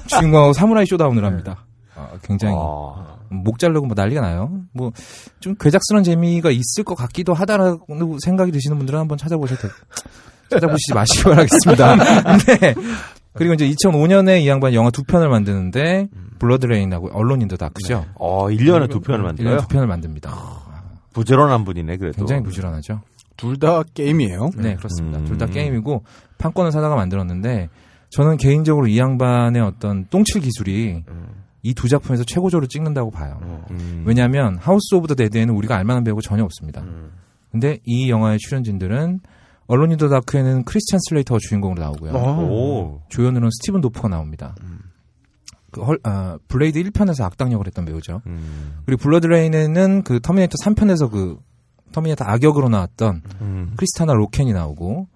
주인공하고 사무라이 쇼다운을 합니다. 네. 아, 굉장히. 아. 목 자르고 뭐 난리가 나요. 뭐 좀 괴작스러운 재미가 있을 것 같기도 하다라고 생각이 드시는 분들은 한번 찾아보셔도 찾아보시지 마시기 바라겠습니다. 네. 그리고 이제 이천오 년에 이 양반 영화 두 편을 만드는데 블러드레인하고 언론 인 더 다크죠. 네. 어, 일 년에 두 편을 만들어요? 일 년에 두 편을 만듭니다. 부지런한 분이네 그래도. 굉장히 부지런하죠. 둘 다 게임이에요? 네, 그렇습니다. 음. 둘 다 게임이고 판권을 사다가 만들었는데 저는 개인적으로 이 양반의 어떤 똥칠 기술이 음. 이 두 작품에서 최고조를 찍는다고 봐요. 음. 왜냐하면 하우스 오브 더 데드에는 우리가 알만한 배우가 전혀 없습니다. 음. 근데 이 영화의 출연진들은 언론 인 더 다크에는 크리스찬 슬레이터가 주인공으로 나오고요. 오. 조연으로는 스티븐 노프가 나옵니다. 음. 그 헐, 아, 블레이드 일 편에서 악당 역을 했던 배우죠. 음. 그리고 블러드레인에는 그 터미네이터 삼 편에서 그 터미네이터 악역으로 나왔던 음. 크리스타나 로켄이 나오고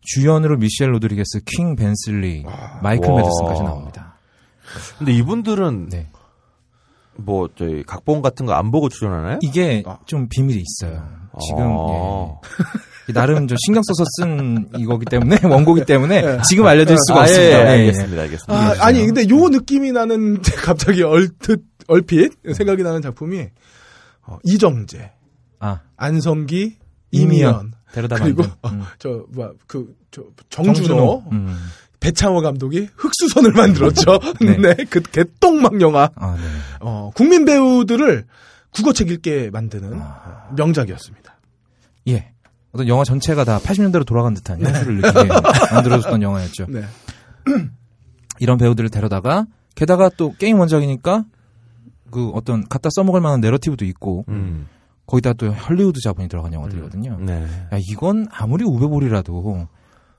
주연으로 미셸 로드리게스, 킹 벤슬리, 와. 마이클 매드슨까지 나옵니다. 근데 이분들은 네. 뭐 저희 각본 같은 거 안 보고 출연하나요? 이게 아. 좀 비밀이 있어요. 지금 아. 예. 나름 좀 신경 써서 쓴 이거기 때문에 원고기 때문에 지금 알려드릴 수가 아, 없습니다. 예, 예, 예. 알겠습니다, 알겠습니다. 아, 아, 아니 근데 요 느낌이 나는 갑자기 얼뜻 얼핏 생각이 나는 작품이 어, 이정재, 아. 안성기, 이미연 데려다 그리고 음. 저 뭐 그 저 정준호. 음. 배창호 감독이 흑수선을 만들었죠. 네. 네, 그 개똥망 영화. 아, 네. 어, 국민 배우들을 국어책 읽게 만드는 아... 명작이었습니다. 예, 어떤 영화 전체가 다 팔십 년대로 돌아간 듯한 연출을 네. 느끼게 만들어줬던 영화였죠. 네. 이런 배우들을 데려다가 게다가 또 게임 원작이니까 그 어떤 갖다 써먹을 만한 내러티브도 있고 음. 거기다 또 할리우드 자본이 들어간 영화들이거든요. 음. 네. 야, 이건 아무리 우베볼이라도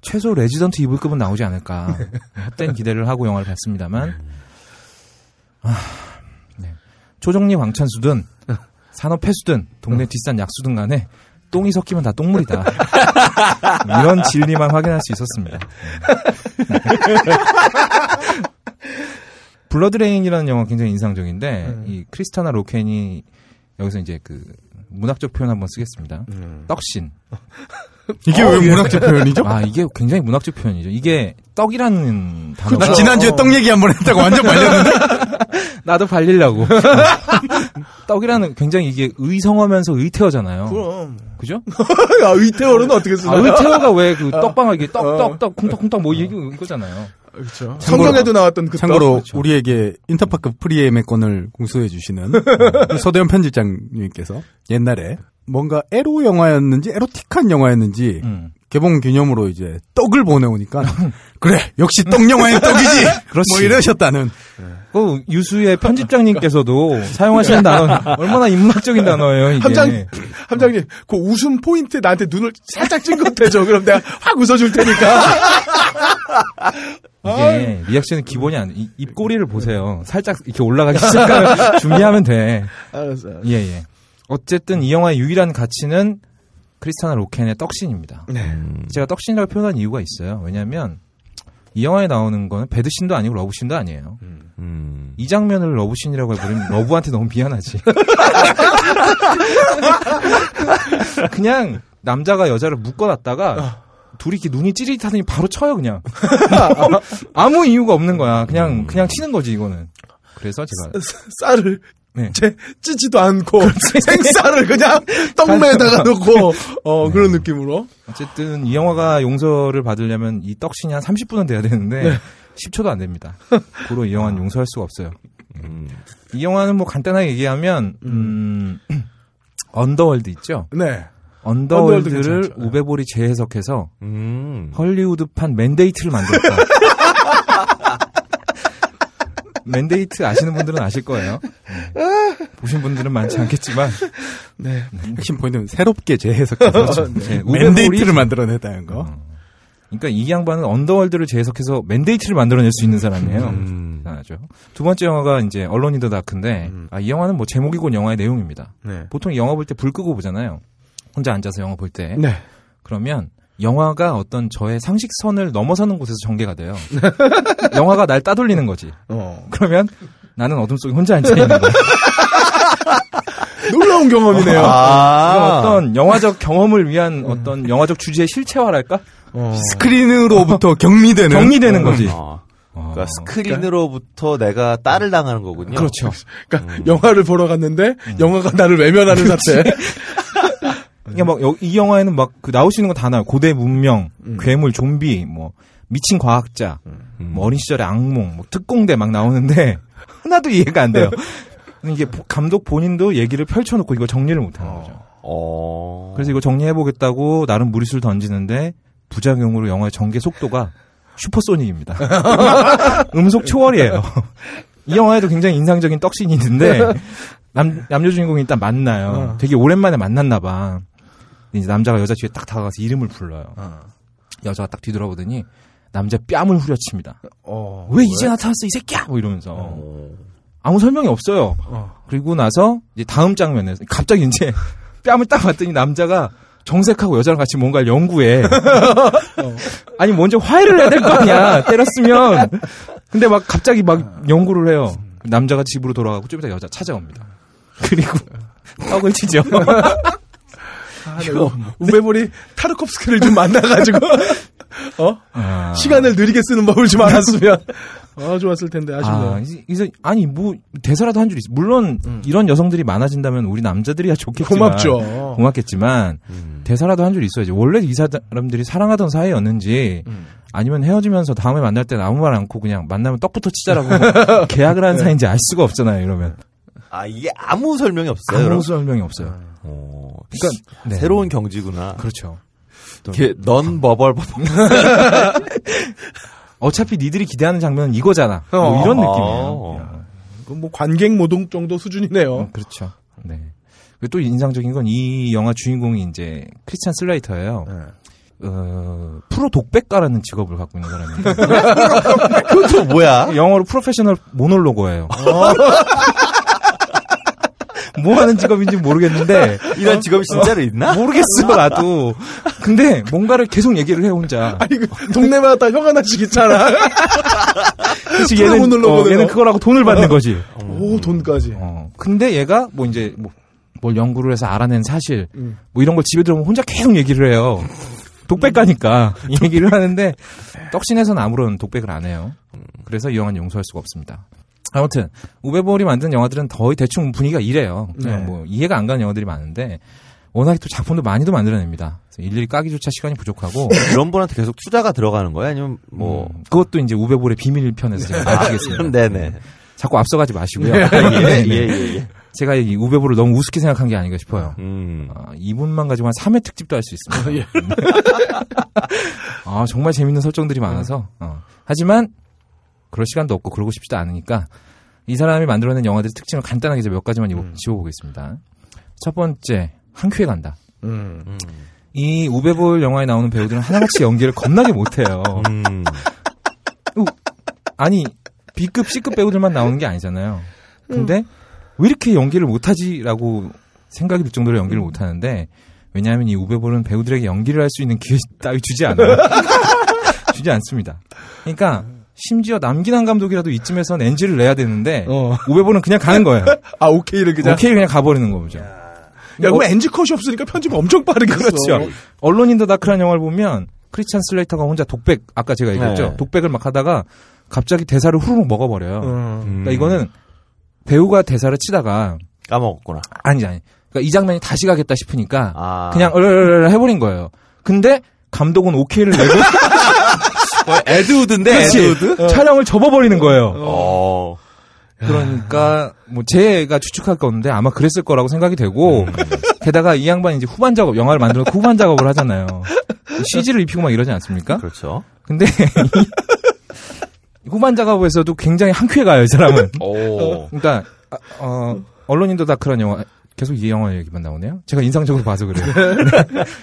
최소 레지던트 이블급은 나오지 않을까 헛된 기대를 하고 영화를 봤습니다만 아, 네. 초정리 왕찬수든 산업폐수든 동네 뒷산 약수든 간에 똥이 섞이면 다 똥물이다. 이런 진리만 확인할 수 있었습니다. 블러드레인이라는 영화 굉장히 인상적인데 음. 이 크리스타나 로켄이 여기서 이제 그 문학적 표현 한번 쓰겠습니다. 음. 떡신. 이게 어, 왜 문학적 표현이죠? 아, 이게 굉장히 문학적 표현이죠. 이게 떡이라는 단어. 나 지난주에 떡 얘기 한번 했다고 완전 발렸는데? 나도 발리려고. 떡이라는 굉장히 이게 의성어면서 의태어잖아요. 그럼. 그죠? 아, 의태어는 어떻게 쓰나요? 아, 의태어가 왜 그 떡방아 이게 떡, 떡, 떡, 쿵떡쿵떡 뭐 이거잖아요. 그렇죠. 성경에도 나왔던 그 참고로 그렇죠. 우리에게 인터파크 프리엠의 건을 공수해 주시는 서대현 편집장님께서 옛날에 뭔가 에로 영화였는지 에로틱한 영화였는지 음. 개봉 기념으로 이제 떡을 보내오니까 그래 역시 떡 영화의 떡이지 뭐 이러셨다는 그 유수의 편집장님께서도 사용하시는 단어 얼마나 인문학적인 단어예요 이게. 함장, 함장님 그 웃음 포인트 나한테 눈을 살짝 찡긋 대죠. 그럼 내가 확 웃어줄 테니까. 이게 리액션은 기본이 아니 이, 입꼬리를 보세요. 살짝 이렇게 올라가기 시작하면 준비하면 돼. 알았어. 예 예. 어쨌든 이 영화의 유일한 가치는 크리스타나 로켄의 떡신입니다. 네. 제가 떡신이라고 표현한 이유가 있어요. 왜냐하면 이 영화에 나오는 건 배드신도 아니고 러브신도 아니에요. 음. 음. 이 장면을 러브신이라고 해버리면 러브한테 너무 미안하지. 그냥 남자가 여자를 묶어놨다가 둘이 이렇게 눈이 찌릿하더니 바로 쳐요 그냥. 아무 이유가 없는 거야. 그냥 음. 그냥 치는 거지 이거는. 그래서 제가 쌀을 네. 제 찌지도 않고 생쌀을 그냥 떡매에다가 넣고 어 네. 그런 느낌으로. 어쨌든 이 영화가 용서를 받으려면 이 떡신이 한 삼십 분은 돼야 되는데 네. 십 초도 안 됩니다. 고로 이 영화는 용서할 수가 없어요. 음. 이 영화는 뭐 간단하게 얘기하면 음, 음. 언더월드 있죠. 네. 언더월드를 언더월드 우베볼이 재해석해서 음. 헐리우드판 맨데이트를 만들었다. 맨데이트 아시는 분들은 아실 거예요. 네. 보신 분들은 많지 않겠지만 네. 핵심 포인트는 새롭게 재해석해서 네. 맨데이트를 만들어냈다는 거. 어. 그러니까 이 양반은 언더월드를 재해석해서 맨데이트를 만들어낼 수 있는 사람이에요. 음. 대단하죠. 두 번째 영화가 이제 얼론 인 더 다크인데 음. 아, 이 영화는 뭐 제목이고 영화의 내용입니다. 네. 보통 영화 볼 때 불 끄고 보잖아요. 혼자 앉아서 영화 볼 때. 네. 그러면 영화가 어떤 저의 상식선을 넘어서는 곳에서 전개가 돼요. 영화가 날 따돌리는 거지. 어. 그러면 나는 어둠 속에 혼자 앉아 있는 거야. 놀라운 경험이네요. 아~ 어떤 영화적 경험을 위한 어떤 영화적 주제의 실체화랄까? 어. 스크린으로부터 격리되는. 격리되는 거지. 어. 그러니까 스크린으로부터 그러니까? 내가 딸을 당하는 거군요. 그렇죠. 그러니까 음. 영화를 보러 갔는데 음. 영화가 나를 외면하는 상태. 그러니까 막 이 영화에는 막 그 나오시는 거 다 나와요. 고대 문명, 음. 괴물, 좀비, 뭐 미친 과학자, 음. 뭐 어린 시절의 악몽, 뭐 특공대 막 나오는데 하나도 이해가 안 돼요. 이게 감독 본인도 얘기를 펼쳐놓고 이거 정리를 못하는 어. 거죠. 어. 그래서 이거 정리해보겠다고 나름 무리수를 던지는데 부작용으로 영화의 전개 속도가 슈퍼소닉입니다. 음속 초월이에요. 이 영화에도 굉장히 인상적인 떡신이 있는데 남, 남녀 주인공이 일단 만나요. 어. 되게 오랜만에 만났나 봐. 이제 남자가 여자 뒤에 딱 다가가서 이름을 불러요. 어. 여자가 딱 뒤돌아보더니 남자 뺨을 후려칩니다. 어, 왜, 왜 이제 나타났어 이 새끼야? 뭐 이러면서 어. 아무 설명이 없어요. 어. 그리고 나서 이제 다음 장면에 갑자기 이제 뺨을 딱 봤더니 남자가 정색하고 여자랑 같이 뭔가를 연구해. 어. 아니 먼저 화해를 해야 될 거 아니야. 때렸으면. 근데 막 갑자기 막 연구를 해요. 남자가 집으로 돌아가고 좀 이따 여자 찾아옵니다. 그리고 떡을 치죠. 아, 이거 우베볼이 타르콥스키를 좀 만나가지고 어 아... 시간을 느리게 쓰는 법을 좀 알았으면 아 좋았을 텐데 아쉽네요. 아, 이제 아니 뭐 대사라도 한 줄 있어. 물론 음. 이런 여성들이 많아진다면 우리 남자들이야 좋겠지만 고맙죠. 고맙겠지만 음. 대사라도 한 줄 있어야지. 원래 이 사람들이 사랑하던 사이였는지. 음. 아니면 헤어지면서 다음에 만날 때 아무 말 않고 그냥 만나면 떡부터 치자라고 뭐 계약을 한 사이인지 알 수가 없잖아요. 이러면 아 이게 아무 설명이 없어요. 아무 여러분? 설명이 없어요. 오, 그러니까 네. 새로운 경지구나. 그렇죠. 넌 버벌 버벌. 어차피 니들이 기대하는 장면은 이거잖아. 어, 뭐 이런 어, 느낌이에요. 어. 이건 뭐 관객 모독 정도 수준이네요. 어, 그렇죠. 네. 그리고 또 인상적인 건 이 영화 주인공이 이제 크리스찬 슬레이터예요. 네. 어, 프로 독백가라는 직업을 갖고 있는 사람입니다. 그건 또 뭐야? 영어로 프로페셔널 모놀로거예요. 어. 뭐 하는 직업인지 모르겠는데 이런 직업이 진짜로 어? 있나? 모르겠어 나도. 근데 뭔가를 계속 얘기를 해 혼자. 아니 동네마다 다 형 하나씩 있잖아. 그치, 얘는, 어, 얘는 그거라고 돈을 받는 거지. 오 돈까지. 어. 근데 얘가 뭐 이제 뭐, 뭘 연구를 해서 알아낸 사실 음. 뭐 이런 걸 집에 들어오면 혼자 계속 얘기를 해요. 독백가니까 얘기를 하는데 떡신에서는 아무런 독백을 안 해요. 그래서 이 영화는 용서할 수가 없습니다. 아무튼 우베볼이 만든 영화들은 거의 대충 분위기가 이래요. 그냥 네. 뭐 이해가 안 가는 영화들이 많은데 워낙에 또 작품도 많이도 만들어냅니다. 그래서 일일이 까기조차 시간이 부족하고 이런 분한테 계속 투자가 들어가는 거예요? 아니면 뭐 음, 그것도 이제 우베볼의 비밀편에서 제가 말씀드리겠습니다. 네네. 자꾸 앞서가지 마시고요. 예예예. 예, 예, 예. 제가 이 우베볼을 너무 우습게 생각한 게 아닌가 싶어요. 음. 아, 이분만 가지고 한 삼 회 특집도 할 수 있습니다. 아 정말 재밌는 설정들이 많아서. 어. 하지만 그럴 시간도 없고 그러고 싶지도 않으니까 이 사람이 만들어낸 영화들의 특징을 간단하게 이제 몇 가지만 음. 짚어보겠습니다. 첫 번째, 한 큐에 간다. 음, 음. 이 우베볼 영화에 나오는 배우들은 하나같이 연기를 겁나게 못해요. 음. 아니 B급, C급 배우들만 나오는 게 아니잖아요. 근데 음. 왜 이렇게 연기를 못하지라고 생각이 들 정도로 연기를 못하는데 왜냐하면 이 우베볼은 배우들에게 연기를 할 수 있는 기회 따위 주지 않아요. 먹히지 않습니다. 그러니까 심지어 남기남 감독이라도 이쯤에선 엔지를 내야 되는데 어. 우베볼은 그냥 가는 거예요. 아 오케이를 그냥 오케이 그냥 가버리는 거죠. 야, 그럼 엔지 컷이 없으니까 편집 엄청 빠르게 했어. 그렇죠. 언론인 더 다크란 영화를 보면 크리스찬 슬레이터가 혼자 독백 아까 제가 얘기했죠. 네. 독백을 막 하다가 갑자기 대사를 후루룩 먹어버려요. 음. 그러니까 이거는 배우가 대사를 치다가 까먹었구나. 아니 아니. 그러니까 이 장면이 다시 가겠다 싶으니까 아. 그냥 얼얼얼 해버린 거예요. 근데 감독은 오케이를 내고 에드우드인데 에드우드? 어. 촬영을 접어버리는 거예요. 어. 그러니까 뭐 제가 추측할 건데 아마 그랬을 거라고 생각이 되고 게다가 이 양반이 이제 후반 작업 영화를 만들고 후반 작업을 하잖아요. 씨지를 입히고 막 이러지 않습니까? 그렇죠. 근데 후반 작업에서도 굉장히 한쾌 가요, 이 사람은. 오. 그러니까 어, 언론인도 다크란 영화 계속 이 영화 얘기만 나오네요. 제가 인상적으로 봐서 그래요.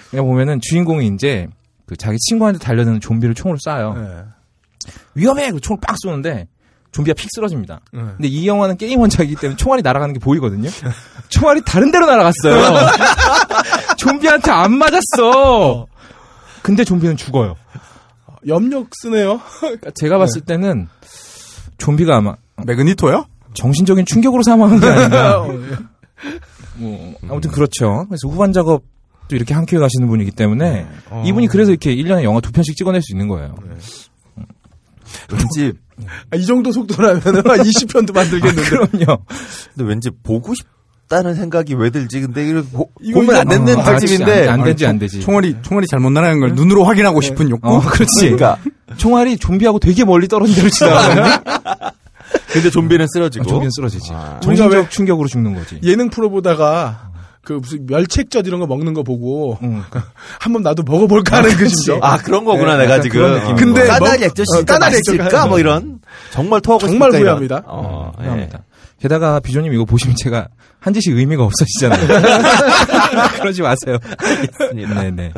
그냥 보면은 주인공이 이제 그 자기 친구한테 달려드는 좀비를 총으로 쏴요. 네. 위험해! 총을 빡 쏘는데 좀비가 픽 쓰러집니다. 네. 근데 이 영화는 게임 원작이기 때문에 총알이 날아가는 게 보이거든요. 총알이 다른 데로 날아갔어요. 좀비한테 안 맞았어. 근데 좀비는 죽어요. 염력 쓰네요. 제가 봤을 네. 때는 좀비가 아마 매그니토요? 정신적인 충격으로 사망한 게 아닌가. 뭐 아무튼 그렇죠. 그래서 후반 작업도 이렇게 한큐에 가시는 분이기 때문에 어. 이분이 그래서 이렇게 일 년에 영화 두 편씩 찍어낼 수 있는 거예요. 네. 왠지 아, 이 정도 속도라면 이십 편도 만들겠는데. 아, 그럼요. 근데 왠지 보고 싶다는 생각이 왜 들지? 근데 이거 보면 안 되는 어, 특집인데 안, 안 되지 안 되지. 총알이 총알이 잘못 날아가는 걸 눈으로 확인하고 네. 싶은 욕구. 어, 그렇지. 그러니까 총알이 좀비하고 되게 멀리 떨어진 데로 지나가는데. 근데 좀비는 쓰러지고. 아, 좀비는 쓰러지지. 아, 정신적 충격으로 죽는 거지. 예능 프로 보다가 그 무슨 멸책젓 이런 거 먹는 거 보고 응. 한번 나도 먹어볼까 하는 그 심정. 아 그런 거구나 네, 내가 지금. 어. 근데 까나리 액젓이 까나리 액젓일까 뭐 이런. 정말 토하고 정말 후회합니다. 어, 예. 후회합니다. 게다가 비조님 이거 보시면 제가 한 짓이 의미가 없어지잖아요. 그러지 마세요. 알겠습니다. 네네.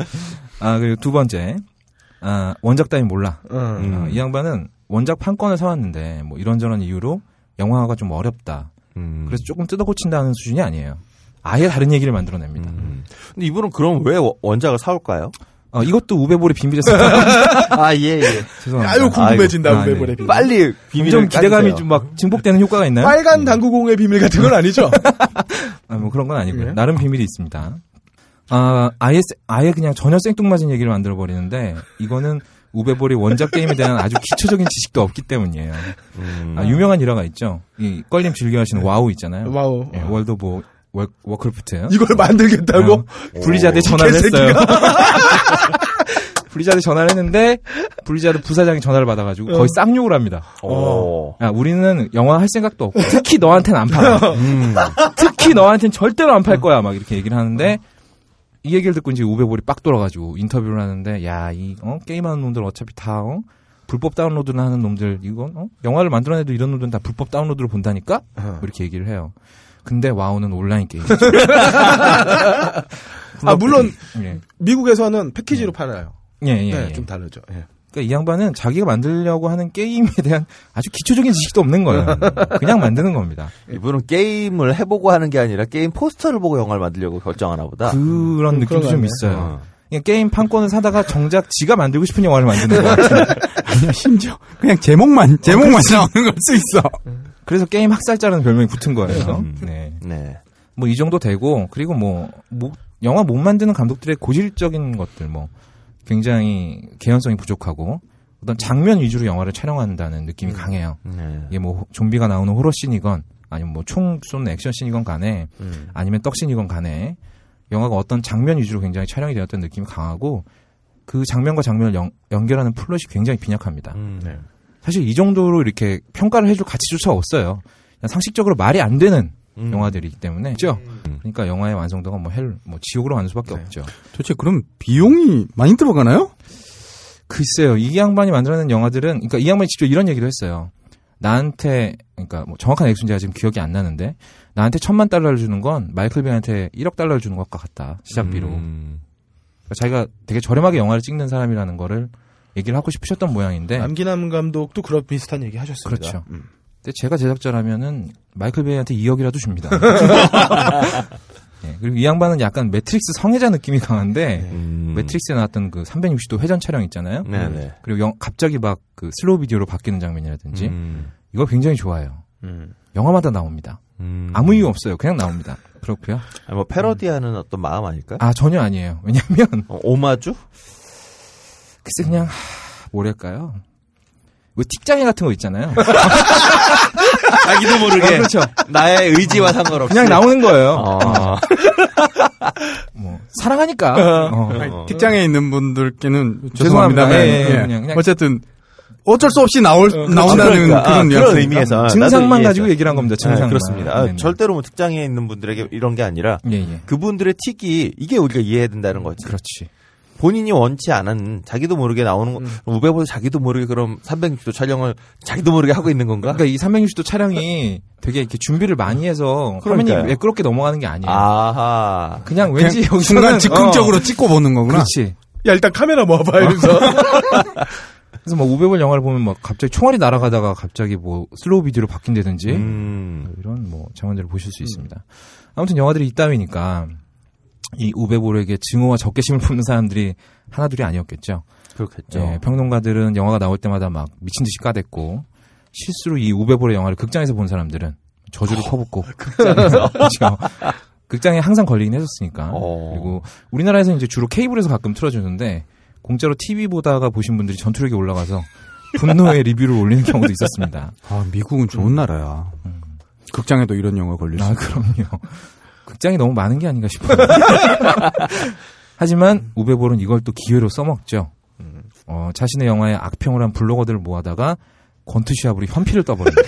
아 그리고 두 번째. 아 원작 따윈 몰라. 음. 음. 이 양반은. 원작 판권을 사왔는데 뭐 이런저런 이유로 영화가 좀 어렵다. 음. 그래서 조금 뜯어고친다는 수준이 아니에요. 아예 다른 얘기를 만들어냅니다. 음. 근데 이분은 그럼 왜 원작을 사올까요? 어, 이것도 우베볼의 비밀이었어요. 아 예예. 예. 죄송합니다. 아유 궁금해진다 아, 우베볼의 네. 비밀. 빨리 비밀 좀 기대감이 좀 막 증폭되는 효과가 있나요? 빨간 당구공의 비밀 같은 건 아니죠? 아, 뭐 그런 건 아니고요. 네. 나름 비밀이 있습니다. 아 아예 아예 그냥 전혀 생뚱맞은 얘기를 만들어 버리는데 이거는. 우베볼이 원작 게임에 대한 아주 기초적인 지식도 없기 때문이에요. 음. 아, 유명한 일화가 있죠. 이 껄림 즐겨하시는 네. 와우 있잖아요. 와우. 예, 월드 오브 워, 워크래프트예요. 이걸 만들겠다고? 네. 블리자드에 전화를 개새끼가. 했어요. 블리자드에 전화를 했는데 블리자드 부사장이 전화를 받아가지고 거의 쌍욕을 합니다. 오. 야, 우리는 영화 할 생각도 없고 특히 너한테는 안 팔아. 음. 특히 너한테는 절대로 안 팔 거야. 막 이렇게 얘기를 하는데 이 얘기를 듣고 이제 우베볼이 빡 돌아가지고 인터뷰를 하는데, 야, 이, 어? 게임하는 놈들 어차피 다, 어? 불법 다운로드를 하는 놈들, 이건, 어? 영화를 만들어내도 이런 놈들은 다 불법 다운로드로 본다니까? 어. 이렇게 얘기를 해요. 근데 와우는 온라인 게임이죠. 아, 물론, 예. 미국에서는 패키지로 예. 팔아요. 예, 예. 네, 예. 좀 다르죠. 예. 그러니까 이 양반은 자기가 만들려고 하는 게임에 대한 아주 기초적인 지식도 없는 거예요. 그냥 만드는 겁니다. 이분은 게임을 해보고 하는 게 아니라 게임 포스터를 보고 영화를 만들려고 결정하나 보다. 그런 음, 느낌도 좀 아니에요. 있어요. 어. 게임 판권을 사다가 정작 지가 만들고 싶은 영화를 만드는 것 같아요. 아니요, 심지어 그냥 제목만, 제목만 나오는 걸 수 있어. 그래서 게임 학살자라는 별명이 붙은 거예요. 네. 네. 뭐 이 정도 되고, 그리고 뭐, 뭐, 영화 못 만드는 감독들의 고질적인 것들 뭐, 굉장히 개연성이 부족하고 어떤 장면 위주로 영화를 촬영한다는 느낌이 강해요. 네. 이게 뭐 좀비가 나오는 호러씬이건 아니면 뭐 총 쏘는 액션씬이건 간에 음. 아니면 떡씬이건 간에 영화가 어떤 장면 위주로 굉장히 촬영이 되었던 느낌이 강하고 그 장면과 장면을 연, 연결하는 플롯이 굉장히 빈약합니다. 음, 네. 사실 이 정도로 이렇게 평가를 해줄 가치조차 없어요. 그냥 상식적으로 말이 안 되는 음. 영화들이기 때문에 그렇죠? 음. 그러니까 영화의 완성도가 뭐 헬, 뭐 지옥으로 가는 수밖에 네. 없죠. 도대체 그럼 비용이 많이 들어가나요? 글쎄요, 이 양반이 만들어낸 영화들은, 그러니까 이 양반이 직접 이런 얘기도 했어요. 나한테, 그러니까 뭐 정확한 액수는 제가 지금 기억이 안 나는데 나한테 천만 달러를 주는 건 마이클 베이한테 일억 달러를 주는 것과 같다 시작비로. 음. 그러니까 자기가 되게 저렴하게 영화를 찍는 사람이라는 거를 얘기를 하고 싶으셨던 모양인데 남기남 감독도 그런 비슷한 얘기 하셨습니다. 그렇죠. 음. 제가 제작자라면은 마이클 베이한테 이억이라도 줍니다. 네, 그리고 이 양반은 약간 매트릭스 성애자 느낌이 강한데 음. 음. 매트릭스에 나왔던 그 삼백육십 도 회전 촬영 있잖아요. 네네. 그리고 영, 갑자기 막 그 슬로우 비디오로 바뀌는 장면이라든지 음. 이거 굉장히 좋아해요. 음. 영화마다 나옵니다. 음. 아무 이유 없어요. 그냥 나옵니다. 그렇고요. 아, 뭐 패러디하는 음. 어떤 마음 아닐까요? 아 전혀 아니에요. 왜냐하면 어, 오마주? 글쎄 그냥 뭐랄까요? 뭐 틱장애 같은 거 있잖아요. 자기도 모르게. 아, 그렇죠. 나의 의지와 상관없이 그냥 나오는 거예요. 어. 뭐 사랑하니까. 어. 어. 틱장애 있는 분들께는 죄송합니다. 예, 예, 예. 그냥, 그냥 어쨌든. 어쩔 수 없이 나올 음, 나온다는 그러니까. 그런, 아, 그런 의미에서 증상만 가지고 얘기를 한 겁니다. 증상 네, 그렇습니다. 아, 절대로 뭐 특장에 있는 분들에게 이런 게 아니라 예, 예. 그분들의 틱이 이게 우리가 이해해야 된다는 거지. 그렇지. 본인이 원치 않은 자기도 모르게 나오는 음. 우베볼 자기도 모르게 그럼 삼백육십 도 촬영을 자기도 모르게 하고 있는 건가? 그러니까 이 삼백육십 도 촬영이 되게 이렇게 준비를 많이 해서 화면이 매끄럽게 넘어가는 게 아니에요. 아하. 그냥 왠지 그냥 중간 즉흥적으로 어. 찍고 보는 거구나. 그렇지. 야 일단 카메라 모아봐 이러면서. 그래서 뭐 우베볼 영화를 보면 막 갑자기 총알이 날아가다가 갑자기 뭐 슬로우 비디오로 바뀐다든지 음. 이런 뭐 장면들을 보실 수 있습니다. 음. 아무튼 영화들이 이따위니까 이 우베볼에게 증오와 적개심을 품는 사람들이 하나둘이 아니었겠죠. 그렇겠죠. 예, 평론가들은 영화가 나올 때마다 막 미친 듯이 까댔고 실수로 이 우베볼의 영화를 극장에서 본 사람들은 저주를 어, 퍼붓고 극장에서 그렇죠. 극장에 항상 걸리긴 했었으니까. 어. 그리고 우리나라에서는 이제 주로 케이블에서 가끔 틀어주는데. 공짜로 티비 보다가 보신 분들이 전투력이 올라가서 분노의 리뷰를 올리는 경우도 있었습니다. 아, 미국은 좋은 나라야. 음. 극장에도 이런 영화 걸릴 수 있어요. 아, 그럼요. 극장이 너무 많은 게 아닌가 싶어요. 하지만 우베볼은 이걸 또 기회로 써먹죠. 어, 자신의 영화에 악평을 한 블로거들을 모아다가 권투시합으로 현피를 떠버립니다.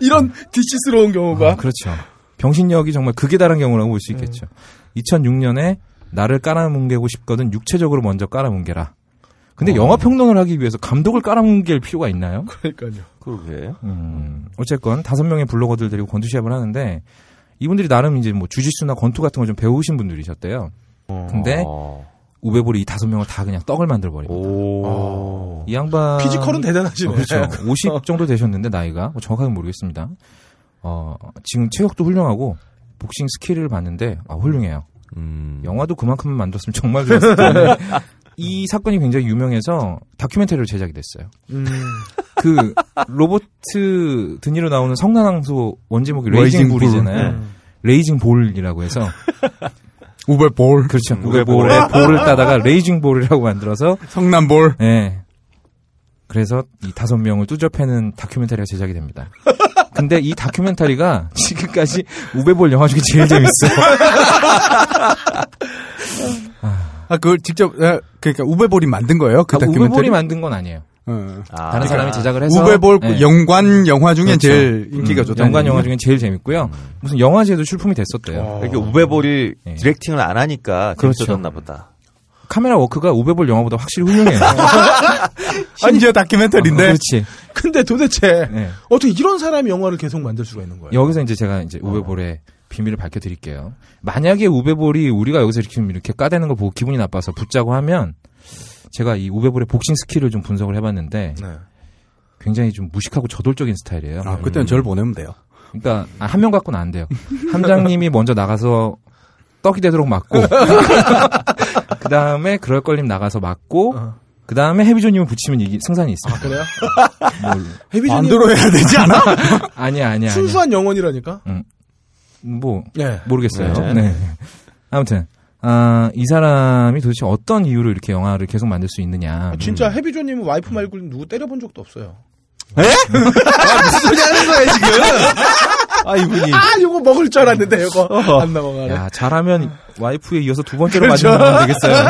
이런 디시스러운 경우가. 아, 그렇죠. 병신력이 정말 극에 달한 경우라고 볼 수 있겠죠. 음. 이천육 년에 나를 깔아뭉개고 싶거든 육체적으로 먼저 깔아뭉개라. 근데 어. 영화 평론을 하기 위해서 감독을 깔아뭉갤 필요가 있나요? 그러니까요. 그러게. 음, 어쨌건 다섯 명의 블로거들 데리고 권투시합을 하는데 이분들이 나름 이제 뭐 주짓수나 권투 같은 걸 좀 배우신 분들이셨대요. 어. 근데 우베볼이 이 다섯 명을 다 그냥 떡을 만들어 버립니다. 오. 이 양반 피지컬은 대단하시네요. 어, 그렇죠. 오십 정도 되셨는데 나이가 뭐 정확하게 모르겠습니다. 어, 지금 체격도 훌륭하고 복싱 스킬을 봤는데 아, 훌륭해요. 음. 영화도 그만큼만 만들었으면 정말 좋았을 텐데 이 사건이 굉장히 유명해서 다큐멘터리로 제작이 됐어요. 음. 그 로버트 드니로 나오는 성난항소 원제목이 레이징 볼이잖아요. 음. 레이징 볼이라고 해서 우베볼 그렇죠. 우베볼에 우베볼. 볼을 따다가 레이징 볼이라고 만들어서 성난볼. 예. 네. 그래서 이 다섯 명을 뚜접해는 다큐멘터리가 제작이 됩니다. 근데 이 다큐멘터리가 지금까지 우베볼 영화 중에 제일 재밌어요. 아, 그걸 직접, 그러니까 우베볼이 만든 거예요? 그 아, 다큐멘터리? 우베볼이 만든 건 아니에요. 어. 아, 다른 그러니까 사람이 제작을 해서. 우베볼 네. 연관 영화 중에 그렇죠. 제일 인기가 음, 좋다. 연관 영화 중에 제일 재밌고요. 음. 무슨 영화제도 출품이 됐었대요. 어. 이렇게 우베볼이 네. 디렉팅을 안 하니까 그렇죠. 재밌었나 보다. 카메라 워크가 우베볼 영화보다 확실히 훌륭해요. 심지어 다큐멘터리인데. 어, 그렇지. 근데 도대체 네. 어떻게 이런 사람이 영화를 계속 만들 수가 있는 거예요? 여기서 이제 제가 이제 우베볼의 어. 비밀을 밝혀드릴게요. 만약에 우베볼이 우리가 여기서 이렇게, 이렇게 까대는 거 보고 기분이 나빠서 붙자고 하면 제가 이 우베볼의 복싱 스킬을 좀 분석을 해봤는데 네. 굉장히 좀 무식하고 저돌적인 스타일이에요. 아, 그때는 음. 저를 보내면 돼요. 그러니까 한 명 갖고는 안 돼요. 함장님이 먼저 나가서 떡이 되도록 맞고 그 다음에 그럴 걸림 나가서 맞고 어. 그 다음에 해비조님을 붙이면 이기, 승산이 있어요. 아, 그래요? 뭘. 해비조님 만들어 해야 되지 않아? 아니야 아니야 순수한 아니야. 영혼이라니까? 응. 뭐 네. 모르겠어요. 네. 네. 아무튼 아, 이 사람이 도대체 어떤 이유로 이렇게 영화를 계속 만들 수 있느냐. 아, 진짜 음. 해비조님은 와이프 말고 누구 때려본 적도 없어요. 에? 아, 무슨 소리 하는 거야 지금? 아, 이분이. 아, 요거 먹을 줄 알았는데, 요거. 어. 안 넘어가네. 야, 잘하면 와이프에 이어서 두 번째로 그렇죠. 맞으면 되겠어요.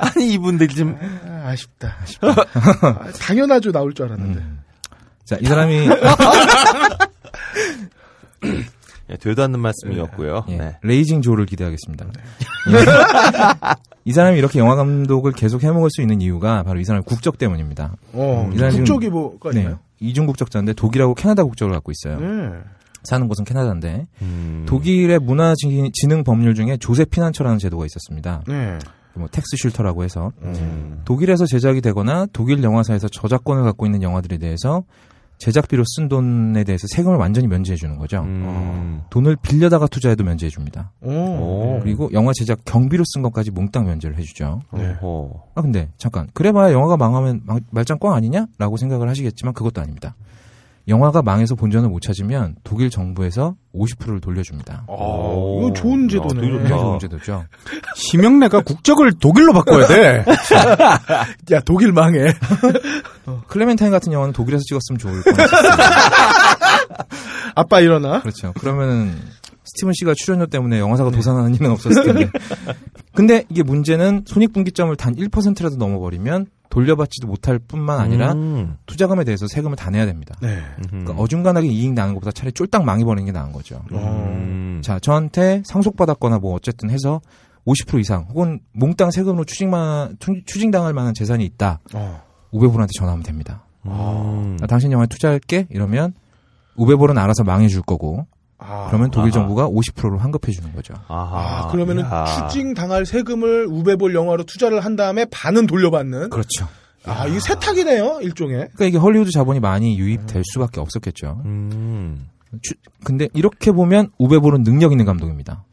아니, 이분들 지금. 아, 아쉽다. 아쉽다. 아, 당연하죠, 나올 줄 알았는데. 음. 자, 이 사람이. 예, 되도 않는 말씀이었고요. 예, 네. 레이징 조를 기대하겠습니다. 네. 이 사람이 이렇게 영화 감독을 계속 해먹을 수 있는 이유가 바로 이 사람의 국적 때문입니다. 어, 이 사람이 국적이 뭐가 있나요? 네, 이중 국적자인데 독일하고 캐나다 국적을 갖고 있어요. 네. 사는 곳은 캐나다인데 음. 독일의 문화진흥 법률 중에 조세 피난처라는 제도가 있었습니다. 네. 뭐 텍스 슐터라고 해서 음. 독일에서 제작이 되거나 독일 영화사에서 저작권을 갖고 있는 영화들에 대해서 제작비로 쓴 돈에 대해서 세금을 완전히 면제해 주는 거죠. 음. 돈을 빌려다가 투자해도 면제해 줍니다. 오. 그리고 영화 제작 경비로 쓴 것까지 몽땅 면제를 해 주죠. 네. 아 근데 잠깐, 그래봐야 영화가 망하면 말짱 꽝 아니냐라고 생각을 하시겠지만 그것도 아닙니다. 영화가 망해서 본전을 못 찾으면 독일 정부에서 오십 퍼센트를 돌려줍니다. 오, 이거 좋은 제도네. 되게 좋은 제도죠. 심형래가 국적을 독일로 바꿔야 돼. 야, 독일 망해. 어. 클레멘타인 같은 영화는 독일에서 찍었으면 좋을 뻔했어요. 아빠 일어나. 그렇죠. 그러면은 스티븐 씨가 출연료 때문에 영화사가 네. 도산하는 일은 없었을 텐데. 근데 이게 문제는 손익분기점을 단 일 퍼센트라도 넘어버리면 돌려받지도 못할 뿐만 아니라 음. 투자금에 대해서 세금을 다 내야 됩니다. 네. 그러니까 어중간하게 이익 나는 것보다 차라리 쫄딱 망해버리는 게 나은 거죠. 음. 자, 저한테 상속받았거나 뭐 어쨌든 해서 오십 퍼센트 이상 혹은 몽땅 세금으로 추징만, 추징당할 만한 재산이 있다. 어. 우베볼한테 전화하면 됩니다. 음. 나 당신 영화에 투자할게 이러면 우베볼은 알아서 망해줄 거고 아, 그러면 독일 아하. 정부가 오십 퍼센트로 환급해 주는 거죠. 아하, 아, 그러면은 야. 추징당할 세금을 우베볼 영화로 투자를 한 다음에 반은 돌려받는. 그렇죠. 아, 야. 이게 세탁이네요, 일종의. 그러니까 이게 헐리우드 자본이 많이 유입될 수밖에 없었겠죠. 음. 추, 근데 이렇게 보면 우베볼은 능력 있는 감독입니다.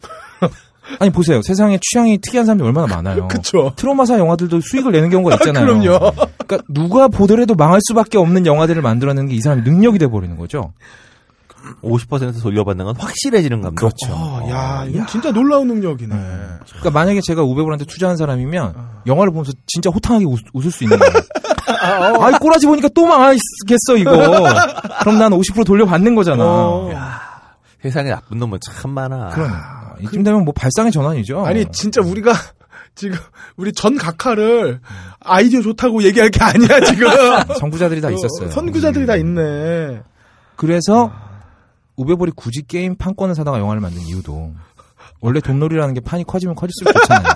아니 보세요, 세상에 취향이 특이한 사람들이 얼마나 많아요. 그렇죠. 트로마사 영화들도 수익을 내는 경우가 있잖아요. 그럼요. 그러니까 누가 보더라도 망할 수밖에 없는 영화들을 만들어내는 게 이 사람이 능력이 돼 버리는 거죠. 오십 퍼센트 돌려받는 건 확실해지는 감독. 그렇죠. 어, 야, 이건 야. 진짜 놀라운 능력이네. 네. 그러니까 만약에 제가 우베볼한테 투자한 사람이면 어. 영화를 보면서 진짜 호탕하게 웃, 웃을 수 있는 거예요. 아, 어. 아이 꼬라지 보니까 또 망하겠어 이거. 그럼 난 오십 퍼센트 돌려받는 거잖아. 어. 야, 세상에 나쁜 놈은 참 많아. 그럼 이쯤 되면 뭐 발상의 전환이죠. 아니 진짜 우리가 지금 우리 전 각하를 아이디어 좋다고 얘기할 게 아니야 지금. 선구자들이 다 있었어요. 선구자들이 음. 다 있네. 그래서 우베볼이 굳이 게임 판권을 사다가 영화를 만든 이유도 원래 돈놀이라는 게 판이 커지면 커질수록 좋잖아요.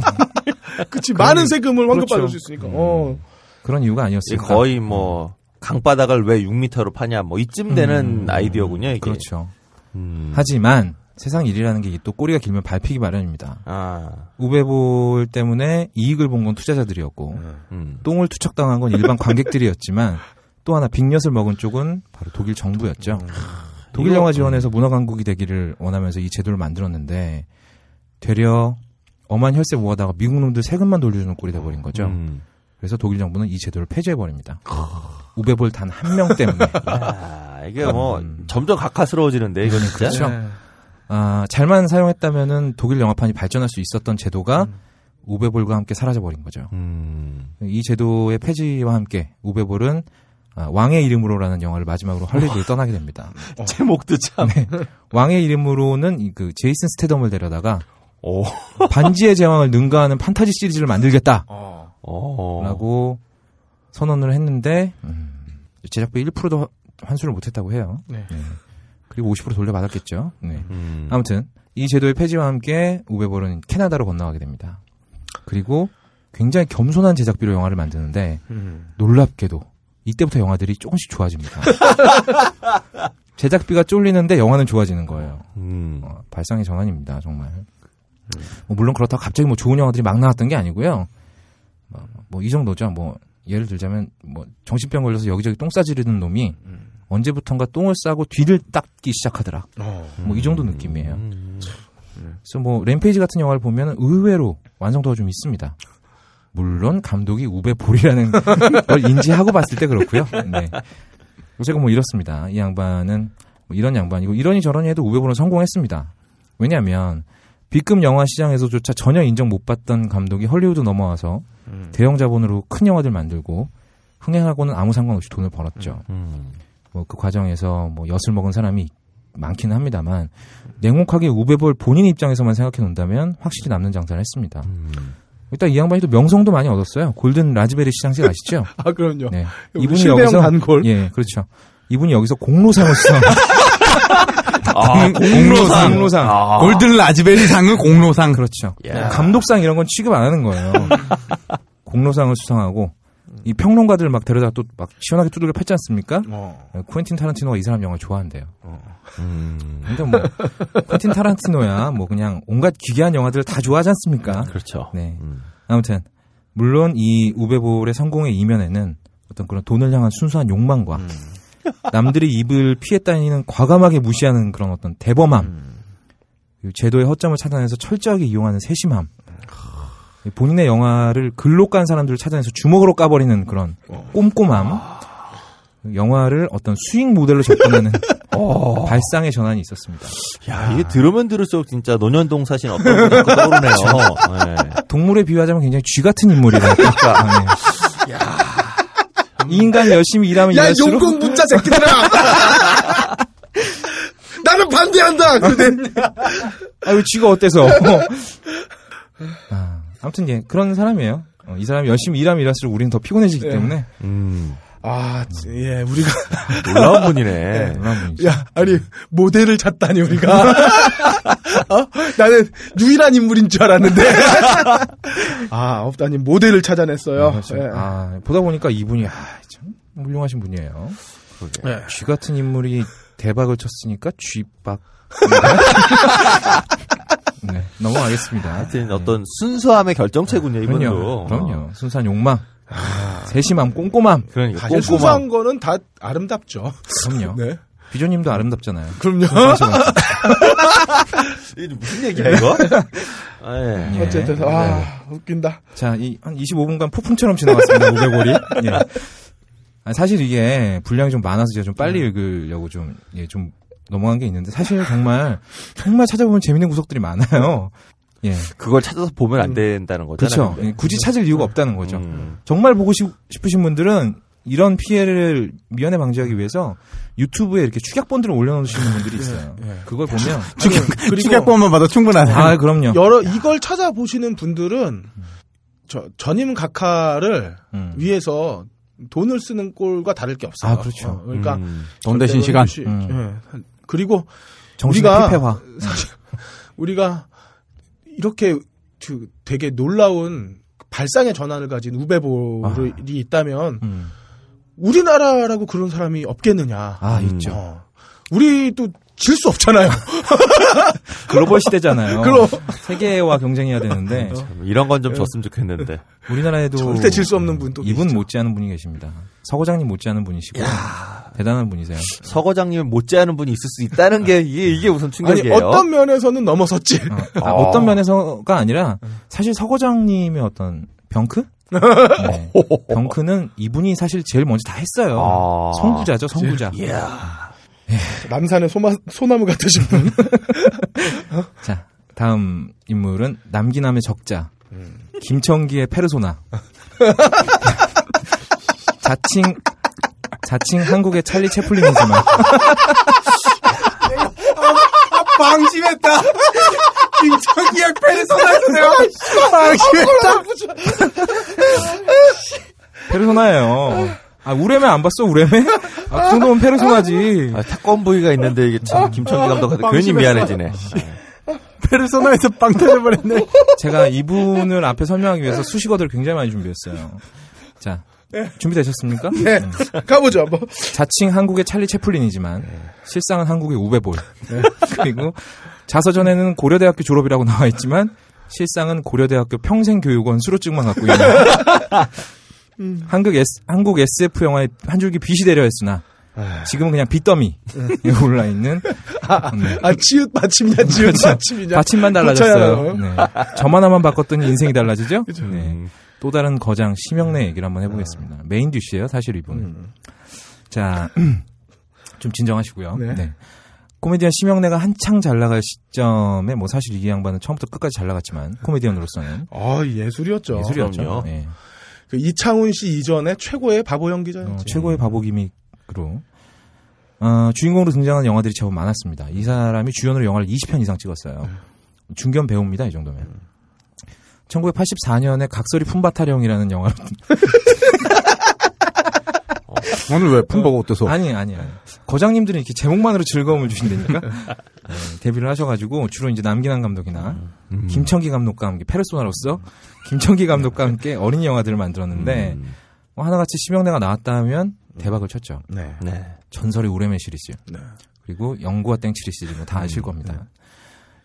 그치. 많은 세금을 환급받을 그렇죠. 수 있으니까. 음, 어. 그런 이유가 아니었을까. 거의 뭐 강바닥을 왜 육 미터로 파냐 뭐 이쯤 되는 음, 아이디어군요. 이게. 그렇죠. 음. 하지만 세상 일이라는 게 또 꼬리가 길면 밟히기 마련입니다. 아. 우베볼 때문에 이익을 본 건 투자자들이었고 음. 똥을 투척당한 건 일반 관객들이었지만 또 하나 빅엿을 먹은 쪽은 바로 독일 정부였죠. 음. 독일 영화 지원에서 문화 강국이 되기를 원하면서 이 제도를 만들었는데 되려 엄한 혈세 모아다가 미국 놈들 세금만 돌려주는 꼴이 돼버린 거죠. 음. 그래서 독일 정부는 이 제도를 폐지해버립니다. 우베볼 단 한 명 때문에. 아, 이게 뭐 음. 점점 각하스러워지는데 이거는 진짜. 그렇죠. 네. 아, 잘만 사용했다면은 독일 영화판이 발전할 수 있었던 제도가 음. 우베볼과 함께 사라져버린 거죠. 음. 이 제도의 폐지와 함께 우베볼은 아, 왕의 이름으로라는 영화를 마지막으로 할리우드로 떠나게 됩니다. 어. 제목도 참. 네. 왕의 이름으로는 그 제이슨 스테덤을 데려다가 오. 반지의 제왕을 능가하는 판타지 시리즈를 만들겠다. 어. 라고 선언을 했는데 음, 제작비 일 퍼센트도 환수를 못했다고 해요. 네. 네. 그리고 오십 퍼센트 돌려받았겠죠. 네. 음. 아무튼 이 제도의 폐지와 함께 우베볼은 캐나다로 건너가게 됩니다. 그리고 굉장히 겸손한 제작비로 영화를 만드는데 음. 놀랍게도 이때부터 영화들이 조금씩 좋아집니다. 제작비가 쫄리는데 영화는 좋아지는 거예요. 음. 어, 발상의 전환입니다, 정말. 음. 뭐 물론 그렇다고 갑자기 뭐 좋은 영화들이 막 나왔던 게 아니고요. 뭐, 뭐 이 정도죠. 뭐 예를 들자면 뭐 정신병 걸려서 여기저기 똥 싸지르는 놈이 음. 언제부턴가 똥을 싸고 뒤를 닦기 시작하더라. 어. 뭐 이 정도 느낌이에요. 음. 그래서 뭐 램페이지 같은 영화를 보면 의외로 완성도가 좀 있습니다. 물론 감독이 우베볼이라는 걸 인지하고 봤을 때 그렇고요. 네. 제가 뭐 이렇습니다. 이 양반은 뭐 이런 양반이고 이러니 저러니 해도 우베볼은 성공했습니다. 왜냐하면 B급 영화 시장에서조차 전혀 인정 못 받던 감독이 헐리우드 넘어와서 음. 대형 자본으로 큰 영화들 만들고 흥행하고는 아무 상관없이 돈을 벌었죠. 음. 뭐 그 과정에서 뭐 엿을 먹은 사람이 많기는 합니다만 냉혹하게 우베볼 본인 입장에서만 생각해 놓는다면 확실히 남는 장사를 했습니다. 음. 일단 이 양반이 또 명성도 많이 얻었어요. 골든 라즈베리 시상식 아시죠? 아 그럼요. 네. 이분이 여기서 단골. 예, 그렇죠. 이분이 여기서 공로상을 수상. 아, 공로상. 공로상. 아. 골든 라즈베리 상은 공로상. 그렇죠. 야. 감독상 이런 건 취급 안 하는 거예요. 공로상을 수상하고 이 평론가들 막 데려다 또 막 시원하게 두들겨 팼지 않습니까? 어. 쿠엔틴 타란티노가 이 사람 영화 좋아한대요. 어. 음. 근데 뭐 쿠엔틴 타란티노야 뭐 그냥 온갖 기괴한 영화들을 다 좋아하지 않습니까? 그렇죠. 네. 음. 아무튼 물론 이 우베볼의 성공의 이면에는 어떤 그런 돈을 향한 순수한 욕망과 음. 남들이 입을 피해 다니는 과감하게 무시하는 그런 어떤 대범함, 음. 그리고 제도의 허점을 찾아내서 철저하게 이용하는 세심함, 본인의 영화를 글로 깐 사람들을 찾아내서 주먹으로 까버리는 그런 꼼꼼함, 영화를 어떤 수익 모델로 접근하는 어. 발상의 전환이 있었습니다. 야, 이게 들으면 들을수록 진짜 노년동 사실 어떤 분이 떠오르네요. 네. 동물에 비유하자면 굉장히 쥐 같은 인물이다. 그러니까. 네. 야, 이 인간 열심히 일하면 야, 일할수록. 야, 용궁 문자 새끼들아. 나는 반대한다. 근데 아유, 쥐가 어때서? 아, 아무튼 예, 그런 사람이에요. 어, 이 사람이 열심히 일하면 일할수록 우리는 더 피곤해지기 네. 때문에. 음. 아, 예, 우리가. 놀라운 분이네. 네, 놀라운 분이지. 야, 아니, 모델을 찾다니, 우리가. 어? 나는 유일한 인물인 줄 알았는데. 아, 없다님, 모델을 찾아냈어요. 네, 그렇죠. 예. 아, 보다 보니까 이분이, 아, 참, 훌륭하신 분이에요. 그러게. 예. 쥐 같은 인물이 대박을 쳤으니까, 쥐박. 네, 넘어가겠습니다. 하여튼, 네. 어떤 순수함의 결정체군요, 이분도. 그럼요. 그럼요. 어. 순수한 욕망. 아, 세심함, 꼼꼼함. 그러니까 사실 꼼꼼함. 순수한 거는 다 아름답죠. 그럼요. 네. 비조님도 아름답잖아요. 그럼요. 이게 무슨 얘기야 이거? 아, 예. 어쨌든 예. 아 네. 웃긴다. 자, 이 한 이십오 분간 폭풍처럼 지나갔습니다. 우베볼이. 예. 아, 사실 이게 분량이 좀 많아서 제가 좀 빨리 읽으려고 좀 예, 좀 넘어간 게 있는데 사실 정말 정말 찾아보면 재밌는 구석들이 많아요. 예. 그걸 찾아서 보면 안 된다는 거잖아요. 그렇죠. 예, 굳이 찾을 이유가 없다는 거죠. 음. 정말 보고 싶으신 분들은 이런 피해를 미연에 방지하기 위해서 유튜브에 이렇게 축약본들을 올려놓으시는 분들이 있어요. 예, 예. 그걸 보면 아니, 축약본만 봐도 충분하네요. 아, 그럼요. 여러 이걸 찾아보시는 분들은 저 전임 각하를 음. 위해서 돈을 쓰는 꼴과 다를 게 없어요. 아, 그렇죠. 어, 그러니까 음. 돈 대신 시간. 시, 음. 예. 그리고 우리가 필패화. 사실 우리가 이렇게 되게 놀라운 발상의 전환을 가진 우베볼이 아. 있다면 음. 우리나라라고 그런 사람이 없겠느냐. 아, 음. 있죠. 어. 우리도 질 수 없잖아요. 글로벌 시대잖아요. 그럼. 세계와 경쟁해야 되는데 참, 이런 건 좀 졌으면 좋겠는데 우리나라에도 절대 질 수 없는 분도 이분 있죠. 못지않은 분이 계십니다. 서고장님 못지않은 분이시고 야. 대단한 분이세요. 서고장님 못지않은 분이 있을 수 있다는 게 이게, 이게 우선 충격이에요. 아니, 어떤 면에서는 넘어섰지. 어, 아, 어. 어떤 면에서가 아니라 사실 서고장님의 어떤 병크? 네. 병크는 이분이 사실 제일 먼저 다 했어요. 아. 선구자죠, 선구자. 이야. 남산의 소마, 소나무 같으신 분. 어? 자, 다음 인물은 남기남의 적자, 음. 김청기의 페르소나, 자칭 자칭 한국의 찰리 채플린이지만 아, 방심했다. 김청기의 페르소나에서 내가 방심했다. 페르소나예요. 아, 우레메 안 봤어, 우레메? 아, 그 정도면 페르소나지. 아, 탁권 부위가 있는데, 이게 참, 김청기 감독한테 괜히 미안해지네. 페르소나에서 빵 터져버렸네. 제가 이분을 앞에 설명하기 위해서 수식어들을 굉장히 많이 준비했어요. 자, 준비되셨습니까? 네. 네. 가보죠, 뭐. 자칭 한국의 찰리 채플린이지만, 네. 실상은 한국의 우베볼. 네. 그리고, 자서전에는 고려대학교 졸업이라고 나와있지만, 실상은 고려대학교 평생교육원 수료증만 갖고 있는. 음. 한국, S, 한국 에스에프 영화에 한 줄기 빛이 되려 했으나 지금은 그냥 빛더미 올라있는 아, 네. 아 치읓 받침이냐 치읓 받침이냐 받침만 달라졌어요. 네. 저만 하나만 바꿨더니 인생이 달라지죠. 네. 또 다른 거장 심형래 얘기를 한번 해보겠습니다. 메인 듀시예요 사실 이분은. 음. 자, 좀 진정하시고요. 네. 네. 코미디언 심형래가 한창 잘 나갈 시점에 뭐 사실 이 양반은 처음부터 끝까지 잘 나갔지만 코미디언으로서는 아 예술이었죠. 예술이었죠. 네. 그 이창훈 씨 이전에 최고의 바보 연기자였죠. 어, 최고의 바보 기믹으로 어, 주인공으로 등장하는 영화들이 제법 많았습니다. 이 사람이 주연으로 영화를 이십 편 이상 찍었어요. 음. 중견 배우입니다. 이 정도면. 음. 천구백팔십사 년에 각설이 품바타령이라는 영화를 어, 오늘 왜 품바가 어때서? 아니 아니 아니. 거장님들은 이렇게 제목만으로 즐거움을 주신다니까. 어, 데뷔를 하셔가지고 주로 이제 남기남 감독이나 음. 음. 김청기 감독과 함께 페르소나로서 김청기 감독과 함께 어린 영화들을 만들었는데 음. 뭐 하나같이 심형래가 나왔다 하면 대박을 쳤죠. 네. 네. 전설의 우레메 시리즈 네. 그리고 영구와 땡치리 시리즈 뭐 다 아실 음. 겁니다. 네.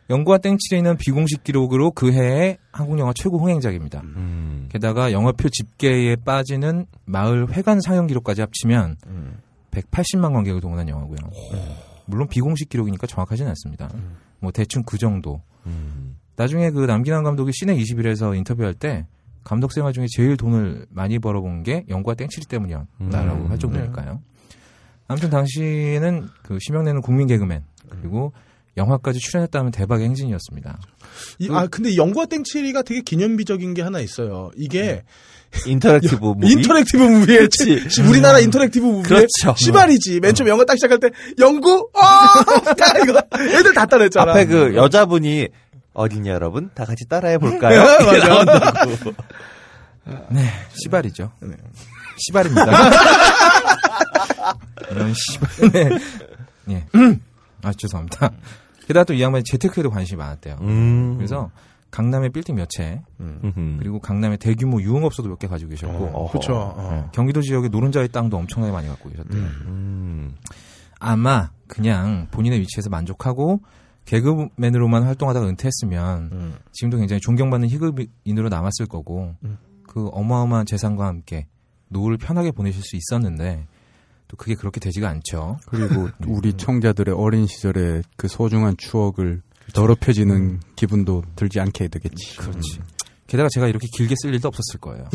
영구와 땡치리는 비공식 기록으로 그 해의 한국 영화 최고 흥행작입니다. 음. 게다가 영화표 집계에 빠지는 마을 회관 상영 기록까지 합치면 음. 백팔십만 관객을 동원한 영화고요. 물론 비공식 기록이니까 정확하진 않습니다. 음. 뭐 대충 그 정도. 음. 나중에 그 남기남 감독이 시내 이십일에서 인터뷰할 때 감독 생활 중에 제일 돈을 많이 벌어본 게 영구와 땡치리 때문이었다라고 음. 할 정도니까요. 네. 아무튼 당시에는 그 심형래는 국민 개그맨 그리고 영화까지 출연했다면 대박의 행진이었습니다. 이, 아 근데 영구와 땡치리가 되게 기념비적인 게 하나 있어요. 이게 음. 인터랙티브 무비. 인터랙티브 무비에 우리나라 인터랙티브 무비에 시발이지. 그렇죠. 맨 처음 어. 영화 딱 시작할 때 영구 어! 다 이거 애들 다 따라했잖아. 앞에 그 여자분이 어린이 여러분 다 같이 따라해 볼까요? 네, 시발이죠. 네. 시발입니다. 이런 시발네. 예. 아 죄송합니다. 게다가 또 이 양반이 재테크에도 관심이 많았대요. 음. 그래서 강남의 빌딩 몇 채, 음. 그리고 강남의 대규모 유흥업소도 몇 개 가지고 계셨고, 어, 그렇죠. 어. 경기도 지역의 노른자의 땅도 엄청나게 많이 갖고 계셨대요. 음. 아마 그냥 본인의 위치에서 만족하고 개그맨으로만 활동하다가 은퇴했으면 음. 지금도 굉장히 존경받는 희극인으로 남았을 거고, 음. 그 어마어마한 재산과 함께 노후를 편하게 보내실 수 있었는데. 또 그게 그렇게 되지가 않죠. 그리고 우리 청자들의 어린 시절의 그 소중한 추억을 그렇지. 더럽혀지는 음. 기분도 들지 않게 되겠지. 그렇지. 음. 게다가 제가 이렇게 길게 쓸 일도 없었을 거예요.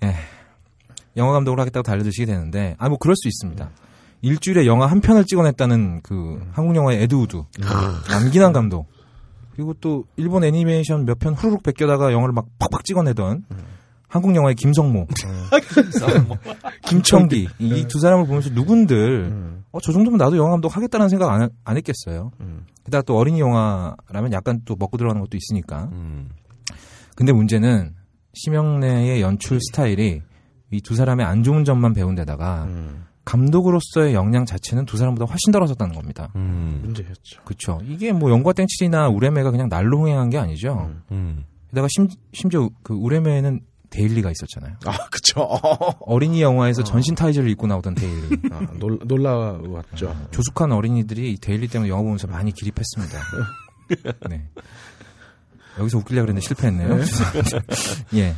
네. 영화 감독을 하겠다고 달려드시게 되는데, 아, 뭐 그럴 수 있습니다. 일주일에 영화 한 편을 찍어냈다는 그 음. 한국 영화의 에드우드, 음. 남기남 감독, 그리고 또 일본 애니메이션 몇 편 후루룩 베껴다가 영화를 막 팍팍 찍어내던 음. 한국 영화의 김성모, 김청기 이 두 사람을 보면서 누군들 어, 저 정도면 나도 영화 감독 하겠다는 생각 안, 안 했겠어요. 게다가 또 어린이 영화라면 약간 또 먹고 들어가는 것도 있으니까. 근데 문제는 심형래의 연출 스타일이 이 두 사람의 안 좋은 점만 배운 데다가 감독으로서의 역량 자체는 두 사람보다 훨씬 떨어졌다는 겁니다. 문제였죠. 음. 그렇죠. 이게 뭐 영구와 땡치리나 우레메가 그냥 날로 흥행한 게 아니죠. 게다가 심, 심지어 그 우레메는 데일리가 있었잖아요. 아, 그쵸. 어린이 영화에서 어. 전신 타이즈를 입고 나오던 데일리. 아, 놀, 놀라웠죠. 조숙한 어린이들이 데일리 때문에 영화 보면서 많이 기립했습니다. 네. 여기서 웃기려고 그랬는데 실패했네요. 네. 예.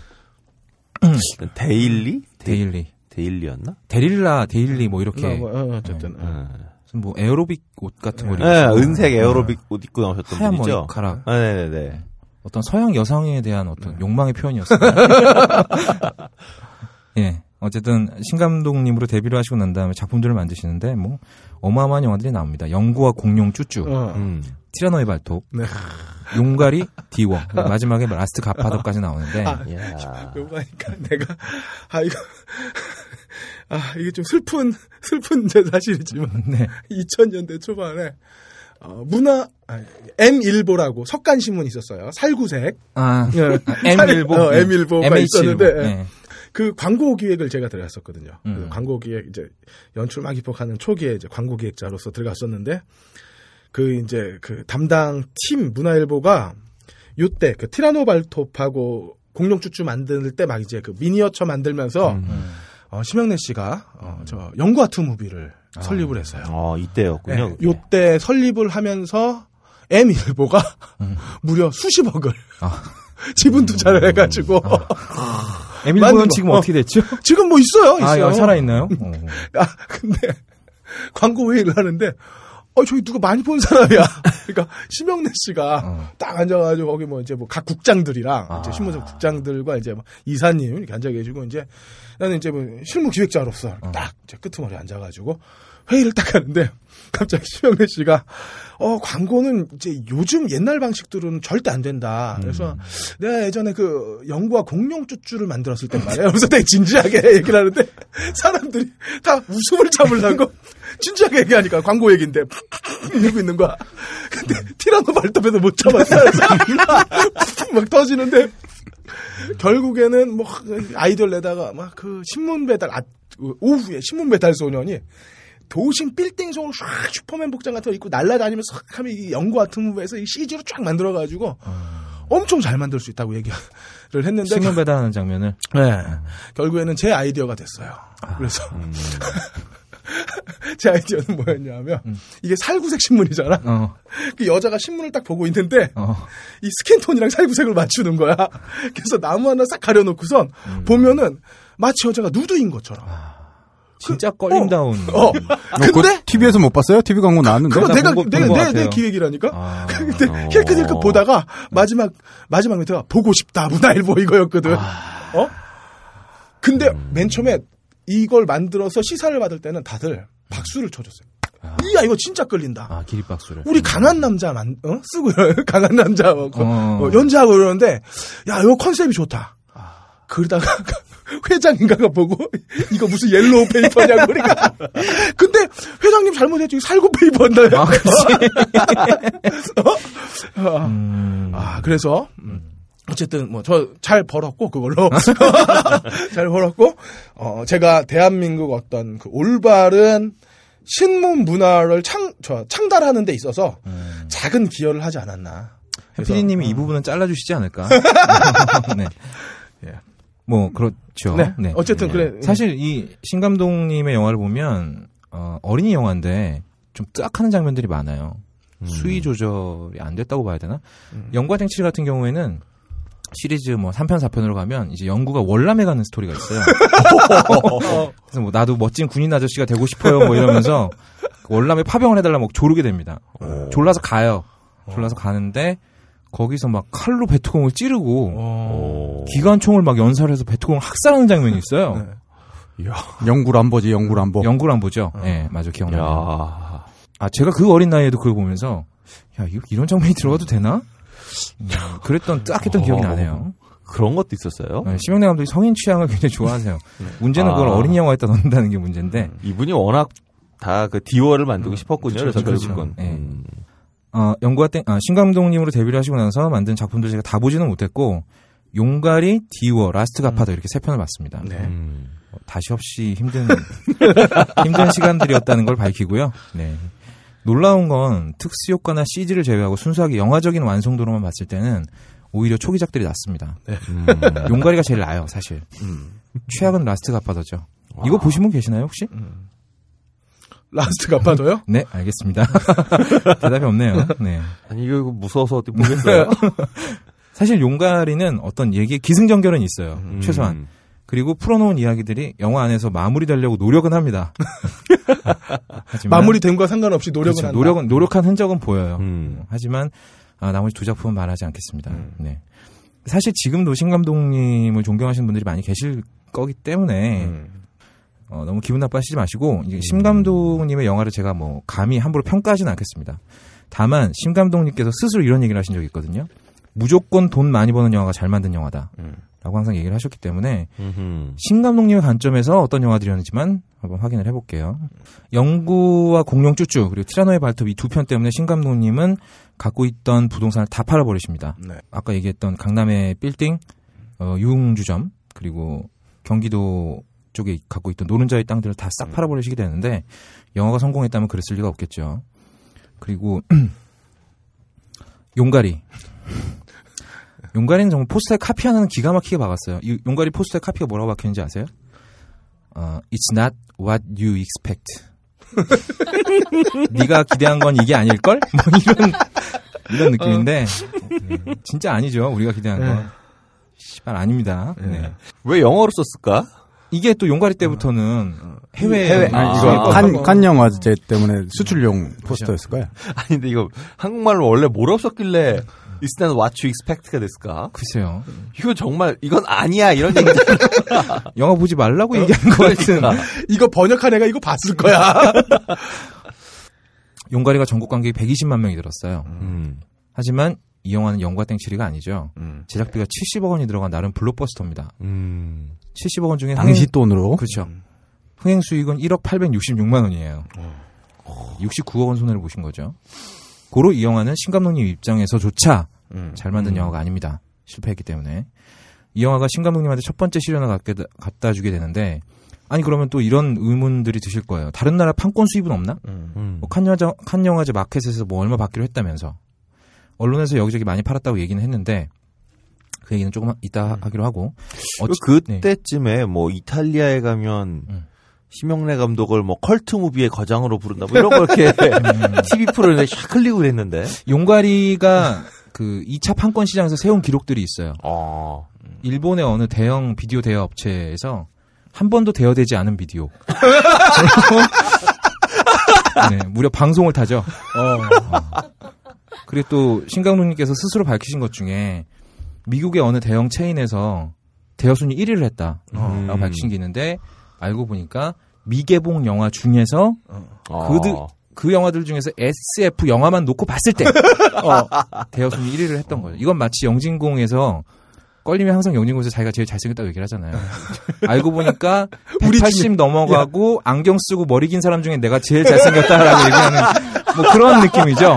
데일리? 데일리. 데일리였나? 데릴라, 데일리, 뭐 이렇게. 뭐, 어, 어쨌든. 네. 어. 뭐 에어로빅 옷 같은 거 입고. 네, 은색 에어로빅 어. 옷 입고 나오셨던 하얀 분이죠. 하얀 머리카락. 아, 네네네. 어떤 서양 여성에 대한 어떤 욕망의 표현이었어요. 예. 어쨌든, 신감독님으로 데뷔를 하시고 난 다음에 작품들을 만드시는데, 뭐, 어마어마한 영화들이 나옵니다. 영구와 공룡, 쭈쭈, 어. 음. 티라노의 발톱, 네. 용가리, 디워, 마지막에 라스트 갓바더까지 나오는데. 아, 용가니까 내가, 아, 이거, 아, 이게 좀 슬픈, 슬픈 사실이지만, 네. 이천 년대 초반에, 어, 문화, 아니, 엠일보라고 석간신문이 있었어요. 살구색. 아, 네. 엠일보. 어, 엠일보가 엠에이치 일보. 있었는데, 네. 그 광고 기획을 제가 들어갔었거든요. 음. 광고 기획, 이제 연출 막 입학하는 초기에 이제 광고 기획자로서 들어갔었는데, 그 이제 그 담당 팀 문화일보가 요때 그 티라노 발톱하고 공룡쭈쭈 만들 때 막 이제 그 미니어처 만들면서, 음. 어, 심형래 씨가, 어, 저, 영구와 투 무비를 아, 설립을 했어요. 어, 이때였군요. 네, 요때 설립을 하면서 M일보가 음. 무려 수십억을 아. 지분 투자를 해가지고. 아. 아. M일보는 지금 어. 어떻게 됐죠? 지금 뭐 있어요, 있어요. 아, 살아있나요? 아, 근데 광고 회의를 하는데, 어, 저기 누가 많이 본 사람이야. 그러니까 심형래 씨가 어. 딱 앉아가지고 거기 뭐 이제 뭐 각 국장들이랑 아. 이제 신문사 국장들과 이제 막 이사님 이렇게 앉아 계시고 이제 나는 이제 뭐 실무 기획자로서 어. 딱 이제 끄트머리 앉아가지고 회의를 딱 하는데 갑자기 심형래 씨가 어 광고는 이제 요즘 옛날 방식들은 절대 안 된다. 그래서 음. 내가 예전에 그 영구와 공룡 쭈쭈를 만들었을 때 말이야. 그래서 되게 진지하게 얘기를 하는데 사람들이 다 웃음을 참으려고 진지하게 얘기하니까 광고 얘기인데 이러고 있는 거야. 근데 티라노 발톱에서 못 참았어. 막 터지는데 결국에는 뭐 아이디어를 내다가 막 그 신문 배달 아, 오후에 신문 배달 소년이 도심 빌딩 속으로 쫙 슈퍼맨 복장 같은 거 입고 날아다니면서 싹 하면 이 연구와 틈에서 이 씨지로 쫙 만들어가지고 엄청 잘 만들 수 있다고 얘기를 했는데. 신문 배달하는 장면을? 네. 결국에는 제 아이디어가 됐어요. 아, 그래서. 음. 제 아이디어는 뭐였냐면 음. 이게 살구색 신문이잖아. 어. 그 여자가 신문을 딱 보고 있는데 어. 이 스킨톤이랑 살구색을 맞추는 거야. 그래서 나무 하나 싹 가려놓고선 음. 보면은 마치 여자가 누드인 것처럼. 아. 진짜 그, 껄림다운. 어. 어. 근데 티비에서 못 봤어요? 티비 광고 나왔는데. 그거 내가 내가 내 기획이라니까. 아, 근데 어. 힐끗힐끗 보다가 마지막 마지막 멘트가 보고 싶다 문화일보 이거였거든. 아. 어? 근데 음. 맨 처음에 이걸 만들어서 시사를 받을 때는 다들 박수를 쳐줬어요. 아. 이야 이거 진짜 끌린다. 아 기립박수를. 우리 강한 남자 만 어? 쓰고 강한 남자 어. 어, 연재하고 그러는데 야 이거 컨셉이 좋다. 아. 그러다가 회장인가가 보고 이거 무슨 옐로우 페이퍼냐고 우리가. 근데 회장님 잘못했지 살구 페이퍼인데. 아 그렇지. 어? 어. 음. 아 그래서. 음. 어쨌든 뭐 저 잘 벌었고 그걸로 잘 벌었고 어 제가 대한민국 어떤 그 올바른 신문 문화를 창 저 창달하는 데 있어서 음. 작은 기여를 하지 않았나. 피디님이 어. 이 부분은 잘라주시지 않을까. 네. 뭐 그렇죠. 네. 네. 어쨌든 네. 그래 사실 이 신감독님의 영화를 보면 어, 어린이 영화인데 좀 짝하는 장면들이 많아요. 음. 수위 조절이 안 됐다고 봐야 되나? 음. 영구와 땡치리 같은 경우에는 시리즈 뭐 삼 편 사 편으로 가면 이제 영구가 월남에 가는 스토리가 있어요. 그래서 뭐 나도 멋진 군인 아저씨가 되고 싶어요 뭐 이러면서 월남에 파병을 해달라 막 조르게 됩니다. 오. 졸라서 가요. 졸라서 가는데 거기서 막 칼로 베트콩을 찌르고 오. 기관총을 막 연설해서 베트콩을 학살하는 장면이 있어요. 네. 영구람보지 영구람보. 영구람보죠. 예, 어. 네, 맞아 기억나요. 아 제가 그 어린 나이에도 그걸 보면서 야 이런 장면이 들어가도 되나? 그랬던 딱했던 기억이 나네요. 그런 것도 있었어요. 네, 심형래 감독이 성인 취향을 굉장히 좋아하세요. 문제는 아. 그걸 어린 영화에다 넣는다는 게 문제인데 이분이 워낙 다 그 디워를 만들고 음, 싶었군요. 그렇죠, 그래서 결국은 그렇죠. 네. 음. 어, 영구와 땡, 아, 신감독님으로 데뷔를 하시고 나서 만든 작품들 제가 다 보지는 못했고 용가리, 디워, 라스트 갓바더 음. 이렇게 세 편을 봤습니다. 네. 음. 어, 다시 없이 힘든 힘든 시간들이었다는 걸 밝히고요. 네. 놀라운 건 특수 효과나 씨지를 제외하고 순수하게 영화적인 완성도로만 봤을 때는 오히려 초기작들이 낫습니다. 네. 음. 용가리가 제일 나아요, 사실. 음. 최악은 라스트 갓바더죠. 와. 이거 보신 분 계시나요, 혹시? 음. 라스트 갓바더요? 네, 알겠습니다. 대답이 없네요. 네. 아니, 이거 무서워서 어떻게 보겠어요? 사실 용가리는 어떤 얘기에 기승전결은 있어요, 음. 최소한. 그리고 풀어놓은 이야기들이 영화 안에서 마무리되려고 노력은 합니다. 마무리된 거와 상관없이 노력은 그렇죠. 한다. 노력은, 노력한 흔적은 보여요. 음. 하지만 아, 나머지 두 작품은 말하지 않겠습니다. 음. 네. 사실 지금도 신감독님을 존경하시는 분들이 많이 계실 거기 때문에 음. 어, 너무 기분 나빠하시지 마시고 이제 심감독님의 영화를 제가 뭐 감히 함부로 평가하지는 않겠습니다. 다만 심감독님께서 스스로 이런 얘기를 하신 적이 있거든요. 무조건 돈 많이 버는 영화가 잘 만든 영화다. 음. 라고 항상 얘기를 하셨기 때문에 음흠. 신감독님의 관점에서 어떤 영화들이었는지만 한번 확인을 해볼게요. 영구와 공룡 쭈쭈 그리고 티라노의 발톱 이 두 편 때문에 신감독님은 갖고 있던 부동산을 다 팔아버리십니다. 네. 아까 얘기했던 강남의 빌딩, 어, 유흥주점 그리고 경기도 쪽에 갖고 있던 노른자의 땅들을 다 싹 팔아버리시게 되는데 영화가 성공했다면 그랬을 리가 없겠죠. 그리고 용가리 용가리는 정말 포스터에 카피 하나는 기가 막히게 박았어요. 이 용가리 포스터에 카피가 뭐라고 박혔는지 아세요? 어, It's not what you expect. 네가 기대한 건 이게 아닐걸? 뭐 이런 이런 느낌인데 네, 진짜 아니죠. 우리가 기대한 건. 네. 씨발 아닙니다. 네. 네. 왜 영어로 썼을까? 이게 또 용가리 때부터는 해외, 해외 아, 이거 칸, 칸 영화제 때문에 수출용 포스터였을까요? 아니 근데 이거 한국말로 원래 뭐라고 썼길래 It's not what you expect가 됐을까? 글쎄요. 이거 정말 이건 아니야 이런 얘기. 영화 보지 말라고 얘기하는 거 같은. 이거 번역한 애가 이거 봤을 거야. 용가리가 전국 관객이 백이십만 명이 들었어요. 음. 하지만 이 영화는 영구와 땡치리가 아니죠. 음. 제작비가 칠십억 원이 들어간 나름 블록버스터입니다. 음. 칠십억 원 중에 당시 흥행... 돈으로 그렇죠. 음. 흥행 수익은 일억 팔백육십육만 원이에요. 오. 육십구억 원 손해를 보신 거죠. 고로 이 영화는 신감독님 입장에서조차 음. 잘 만든 음. 영화가 아닙니다. 실패했기 때문에 이 영화가 신감독님한테 첫 번째 시련을 갖다 주게 되는데 아니 그러면 또 이런 의문들이 드실 거예요. 다른 나라 판권 수입은 없나? 음. 뭐 칸, 영화제, 칸 영화제 마켓에서 뭐 얼마 받기로 했다면서 언론에서 여기저기 많이 팔았다고 얘기는 했는데 그 얘기는 조금 이따 하기로 하고 어찌... 그때쯤에 뭐 이탈리아에 가면 음. 심형래 감독을 뭐 컬트 무비의 거장으로 부른다 뭐 이런 거 이렇게 티비 프로에 샥 클릭을 했는데 용가리가 그 이 차 판권 시장에서 세운 기록들이 있어요. 아. 일본의 어느 대형 비디오 대여 업체에서 한 번도 대여되지 않은 비디오. 네, 무려 방송을 타죠. 어. 어. 그리고 또 신강로님께서 스스로 밝히신 것 중에 미국의 어느 대형 체인에서 대여순위 일 위를 했다라고 음. 밝히신 게 있는데 알고 보니까 미개봉 영화 중에서 어. 그드, 그 영화들 중에서 에스에프 영화만 놓고 봤을 때 어, 대여순위 일 위를 했던 거예요. 이건 마치 영진공에서 껄림이 항상 영진공에서 자기가 제일 잘생겼다고 얘기를 하잖아요. 알고 보니까 백팔십 넘어가고 야. 안경 쓰고 머리 긴 사람 중에 내가 제일 잘생겼다라고 얘기하는 뭐 그런 느낌이죠.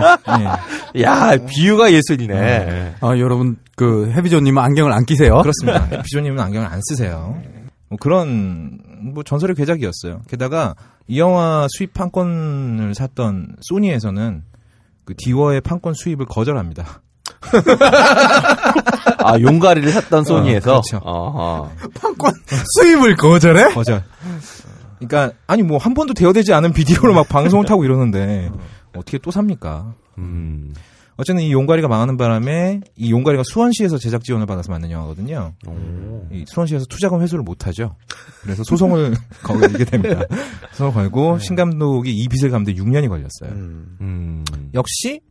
네. 야, 비유가 예술이네. 네. 아, 여러분 그 해비조님은 안경을 안 끼세요? 그렇습니다. 해비조님은 안경을 안 쓰세요. 뭐 그런 뭐 전설의 괴작이었어요. 게다가 이 영화 수입 판권을 샀던 소니에서는 그 디워의 판권 수입을 거절합니다. 아, 용가리를 샀던 소니에서. 어, 그렇죠. 어허. 판권 수입을 거절해? 거절. 그러니까 아니 뭐 한 번도 대여되지 않은 비디오로 막 방송을 타고 이러는데 어떻게 또 삽니까? 음. 어쨌든 이 용가리가 망하는 바람에 이 용가리가 수원시에서 제작 지원을 받아서 만든 영화거든요. 오. 이 수원시에서 투자금 회수를 못하죠. 그래서 소송을 걸게 됩니다. 소송을 걸고 음. 신감독이 이 빚을 갚는데 육 년이 걸렸어요. 음. 음. 역시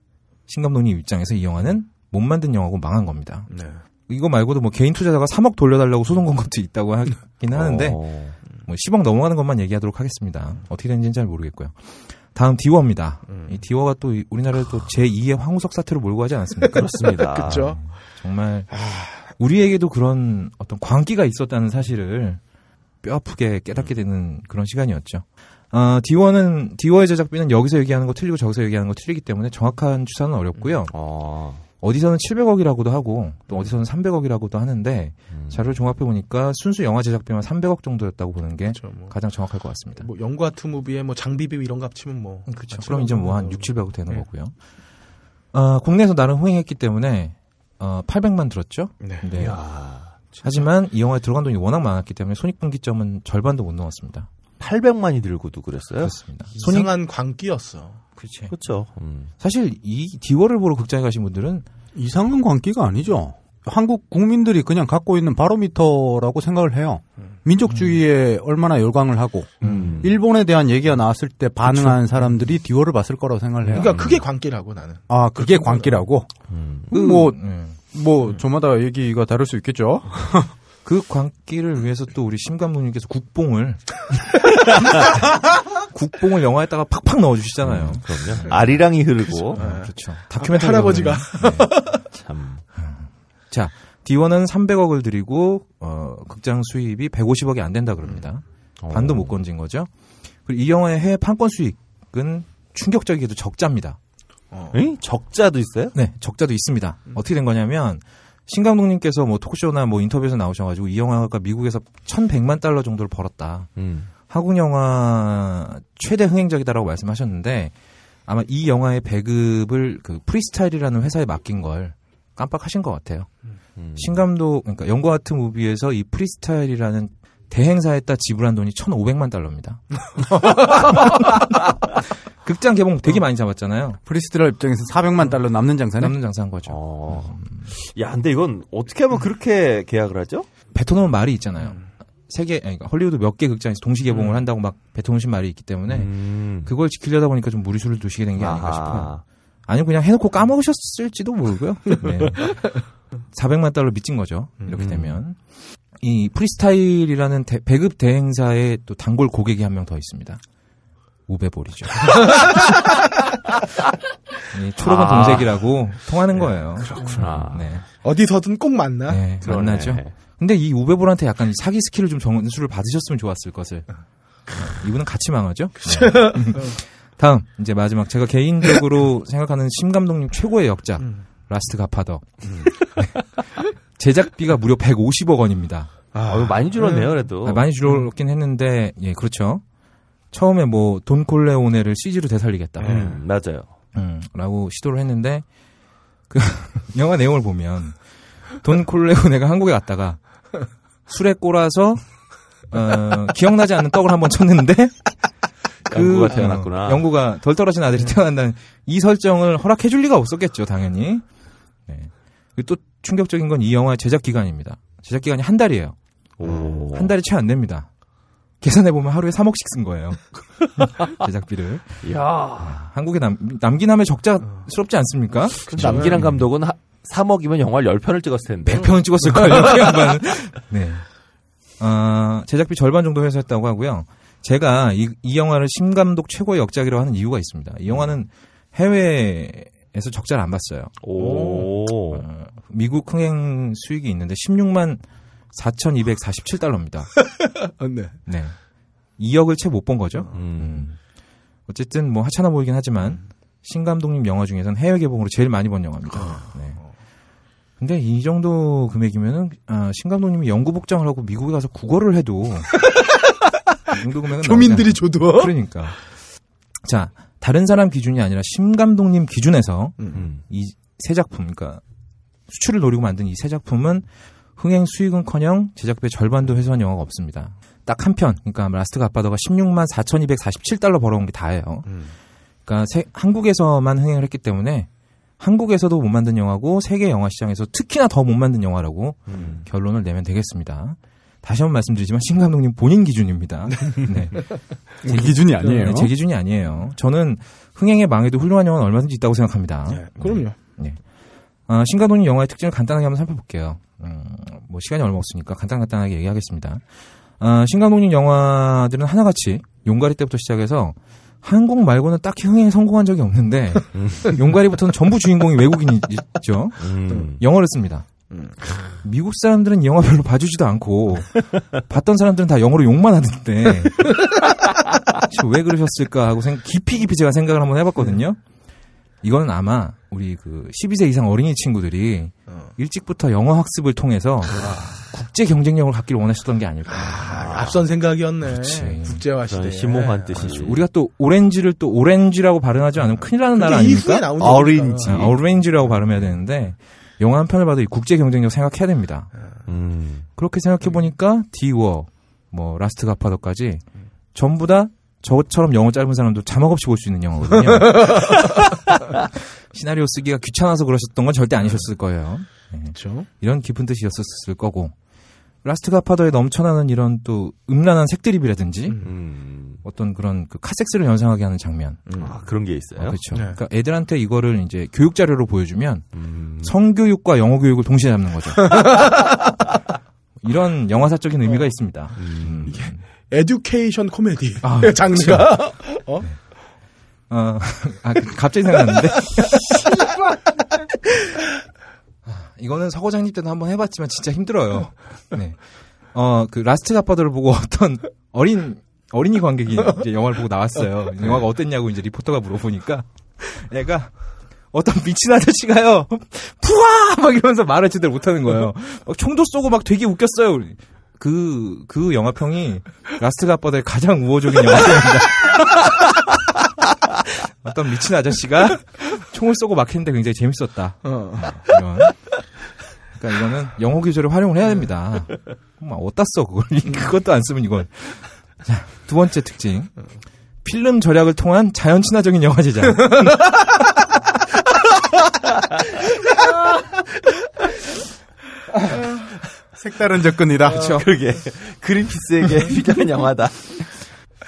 신감독님 입장에서 이 영화는 못 만든 영화고 망한 겁니다. 네. 이거 말고도 뭐 개인 투자자가 삼억 돌려달라고 소송 건 것도 있다고 하긴 하는데 어. 뭐 십억 넘어가는 것만 얘기하도록 하겠습니다. 어떻게 되는지는 잘 모르겠고요. 다음 디워입니다. 음. 이 디워가 또 우리나라를 또 제이의 황우석 사태로 몰고 가지 않았습니까? 그렇습니다. 그렇죠. 정말 우리에게도 그런 어떤 광기가 있었다는 사실을 뼈아프게 깨닫게 되는 그런 시간이었죠. 아, 디워는 디워의 제작비는 여기서 얘기하는 거 틀리고 저기서 얘기하는 거 틀리기 때문에 정확한 추산은 어렵고요. 아. 어디서는 칠백억이라고도 하고 또 어디서는 삼백억이라고도 하는데 음. 자료를 종합해 보니까 순수 영화 제작비만 삼백억 정도였다고 보는 게 그렇죠, 뭐. 가장 정확할 것 같습니다. 뭐 영구 아트 무비에 뭐 장비비 이런 값 치면 뭐 그렇죠. 그럼 이제 뭐 한 육, 칠백억 되는 네. 거고요. 어, 국내에서 나름 흥행했기 때문에 어, 팔백만 들었죠. 네. 네. 이야, 하지만 이 영화에 들어간 돈이 워낙 많았기 때문에 손익분기점은 절반도 못 넘었습니다. 팔백만이 들고도 그랬어요? 그렇습니다. 이상한 손익... 광기였어. 그치. 그렇죠. 음. 사실 이 디워를 보러 극장에 가신 분들은 이상한 광기가 아니죠. 한국 국민들이 그냥 갖고 있는 바로미터라고 생각을 해요. 음. 민족주의에 음. 얼마나 열광을 하고 음. 일본에 대한 얘기가 나왔을 때 반응한 그쵸. 사람들이 디워를 봤을 거라고 생각을 해요. 그러니까 그게 광기라고 나는. 아, 그게 광기라고? 음. 음. 뭐, 음. 뭐 음. 저마다 얘기가 다를 수 있겠죠. 그 광기를 위해서 또 우리 심감독님께서 국뽕을 국뽕을 영화에다가 팍팍 넣어주시잖아요. 음, 그럼요. 아리랑이 흐르고 그렇죠. 아, 그렇죠. 다큐멘터리 할아버지가 네. 참. 자, 디원은 삼백억을 드리고 어, 극장 수입이 백오십억이 안 된다 그럽니다. 음. 반도 못 건진 거죠. 그리고 이 영화의 해외 판권 수익은 충격적이게도 적자입니다. 어. 에이? 적자도 있어요? 네, 적자도 있습니다. 음. 어떻게 된 거냐면. 신감독님께서 뭐 토크쇼나 뭐 인터뷰에서 나오셔가지고 이 영화가 미국에서 천백만 달러 정도를 벌었다. 음. 한국 영화 최대 흥행작이다라고 말씀하셨는데 아마 이 영화의 배급을 그 프리스타일이라는 회사에 맡긴 걸 깜빡하신 것 같아요. 음. 신감독, 그러니까 영구와 아트 무비에서 이 프리스타일이라는 대행사에다 지불한 돈이 천오백만 달러입니다. 극장 개봉 되게 많이 잡았잖아요. 프리스트라 입장에서 사백만 달러 남는 장사네. 남는 장사한 거죠. 어. 야, 근데 이건 어떻게 하면 그렇게 계약을 하죠? 뱉어놓은 말이 있잖아요. 세계, 아니, 헐리우드 몇 개 극장에서 동시 개봉을 음. 한다고 막 뱉어놓으신 말이 있기 때문에 음. 그걸 지키려다 보니까 좀 무리수를 두시게 된 게 아닌가 싶어요. 아니면 그냥 해놓고 까먹으셨을지도 모르고요. 네. 사백만 달러 미친 거죠. 이렇게 음. 되면. 이 프리스타일이라는 대, 배급 대행사의 또 단골 고객이 한 명 더 있습니다. 우베볼이죠. 초록은 아, 동색이라고 통하는 거예요. 그렇구나. 네. 어디서든 꼭 만나. 네, 만나죠. 근데 이 우베볼한테 약간 사기 스킬을 좀 전수를 받으셨으면 좋았을 것을. 네, 이분은 같이 망하죠. 네. 다음 이제 마지막 제가 개인적으로 생각하는 심 감독님 최고의 역작 음. 라스트 갓바더. 음. 제작비가 무려 백오십억 원입니다. 아, 아 많이 줄었네요, 그래도. 아, 많이 줄었긴 음. 했는데, 예, 그렇죠. 처음에 뭐, 돈 콜레오네를 씨지로 되살리겠다. 음, 맞아요. 음, 라고 시도를 했는데, 그, 영화 내용을 보면, 돈 콜레오네가 한국에 왔다가, 술에 꼴아서, 어, 기억나지 않는 떡을 한번 쳤는데, 그, 영구가 태어났구나. 어, 영구가 덜 떨어진 아들이 태어난다는 이 설정을 허락해줄 리가 없었겠죠, 당연히. 네. 또 충격적인 건 이 영화의 제작 기간입니다. 제작 기간이 한 달이에요. 오. 한 달이 채 안 됩니다. 계산해보면 하루에 삼억씩 쓴 거예요. 제작비를. 이야. 아, 한국의 남, 남기남의 적자스럽지 않습니까? 그렇죠. 남기남 감독은 하, 삼억이면 영화를 십 편을 찍었을 텐데. 백 편은 찍었을 거예요. 네. 아, 제작비 절반 정도 회수했다고 하고요. 제가 이, 이 영화를 심 감독 최고의 역작이라고 하는 이유가 있습니다. 이 영화는 해외에서 적자를 안 봤어요. 오. 어, 미국 흥행 수익이 있는데 십육만 사천이백사십칠 달러입니다. 네. 네. 이억을 채 못 본 거죠. 음. 어쨌든 뭐 하찮아 보이긴 하지만 신 감독님 영화 중에서는 해외 개봉으로 제일 많이 본 영화입니다. 네. 근데 이 정도 금액이면은 아, 신 감독님이 영구 복장을 하고 미국에 가서 국어를 해도 이 정도 금액은 교민들이 줘도 그러니까. 자, 다른 사람 기준이 아니라 신 감독님 기준에서 음. 이 세 작품, 그러니까 수출을 노리고 만든 이 세 작품은 흥행 수익은커녕 제작비의 절반도 회수한 영화가 없습니다. 딱 한 편, 그러니까 라스트 갓바더가 십육만 사천이백사십칠 달러 벌어온 게 다예요. 음. 그러니까 세, 한국에서만 흥행을 했기 때문에 한국에서도 못 만든 영화고 세계 영화 시장에서 특히나 더 못 만든 영화라고 음. 결론을 내면 되겠습니다. 다시 한번 말씀드리지만 신 감독님 본인 기준입니다. 네. 제 기준이 아니에요. 네, 제 기준이 아니에요. 저는 흥행의 망에도 훌륭한 영화는 얼마든지 있다고 생각합니다. 네, 그럼요. 네. 아, 신 감독님 영화의 특징을 간단하게 한번 살펴볼게요. 음, 뭐 시간이 얼마 없으니까 간단간단하게 얘기하겠습니다. 아, 신 감독님 영화들은 하나같이 용가리 때부터 시작해서 한국 말고는 딱히 흥행에 성공한 적이 없는데 용가리부터는 전부 주인공이 외국인이죠. 음. 영어를 씁니다. 음. 미국 사람들은 이 영화 별로 봐주지도 않고 봤던 사람들은 다 영어로 욕만 하던데 왜 그러셨을까 하고 생, 깊이 깊이 제가 생각을 한번 해봤거든요. 이건 아마 우리 그 십이 세 이상 어린이 친구들이 어. 일찍부터 영어 학습을 통해서 아. 국제 경쟁력을 갖기를 원하셨던 게 아닐까. 아, 앞선 생각이었네. 그렇지. 국제화 시대. 심오한 뜻이죠. 아, 우리가 또 오렌지를 또 오렌지라고 발음하지 않으면 큰일 나는 나라 아닙니까? 오렌지. 아, 오렌지라고 발음해야 되는데 영화 한 편을 봐도 이 국제 경쟁력 생각해야 됩니다. 음. 그렇게 생각해 보니까 디워, 뭐 라스트 갓바더까지 음. 전부 다 저처럼 영어 짧은 사람도 자막 없이 볼 수 있는 영화거든요. 시나리오 쓰기가 귀찮아서 그러셨던 건 절대 아니셨을 거예요. 네. 그렇죠. 이런 깊은 뜻이었었을 거고 라스트 갓파더에 넘쳐나는 이런 또 음란한 색드립이라든지 음. 어떤 그런 그 카섹스를 연상하게 하는 장면. 음. 아, 그런 게 있어요? 아, 그렇죠. 네. 그러니까 애들한테 이거를 이제 교육 자료로 보여주면 음. 성교육과 영어 교육을 동시에 잡는 거죠. 이런 영화사적인 의미가 어. 있습니다. 음. 이게 에듀케이션 코미디 아, 장르가. 어? 네. 어, 아, 갑자기 생각났는데. 이거는 서거장님 때도 한번 해봤지만 진짜 힘들어요. 네. 어, 그 라스트 갓바더를 보고 어떤 어린, 어린이 관객이 이제 영화를 보고 나왔어요. 영화가 어땠냐고 이제 리포터가 물어보니까 얘가 어떤 미친 아저씨가요, 푸아! 막 이러면서 말을 제대로 못하는 거예요. 막 총도 쏘고 막 되게 웃겼어요. 그, 그 영화평이 라스트 갓바더의 가장 우호적인 영화입니다. 어떤 미친 아저씨가 총을 쏘고 막 했는데 굉장히 재밌었다. 어. 이런. 그러니까 이거는 영어 교재를 활용을 해야 됩니다. 정말 어디다 써 그걸. 그것도 안 쓰면 이건. 자, 두 번째 특징. 필름 절약을 통한 자연 친화적인 영화 제작. 색다른 접근이다. 그렇죠. 그러게. 그린피스에게 필요한 영화다.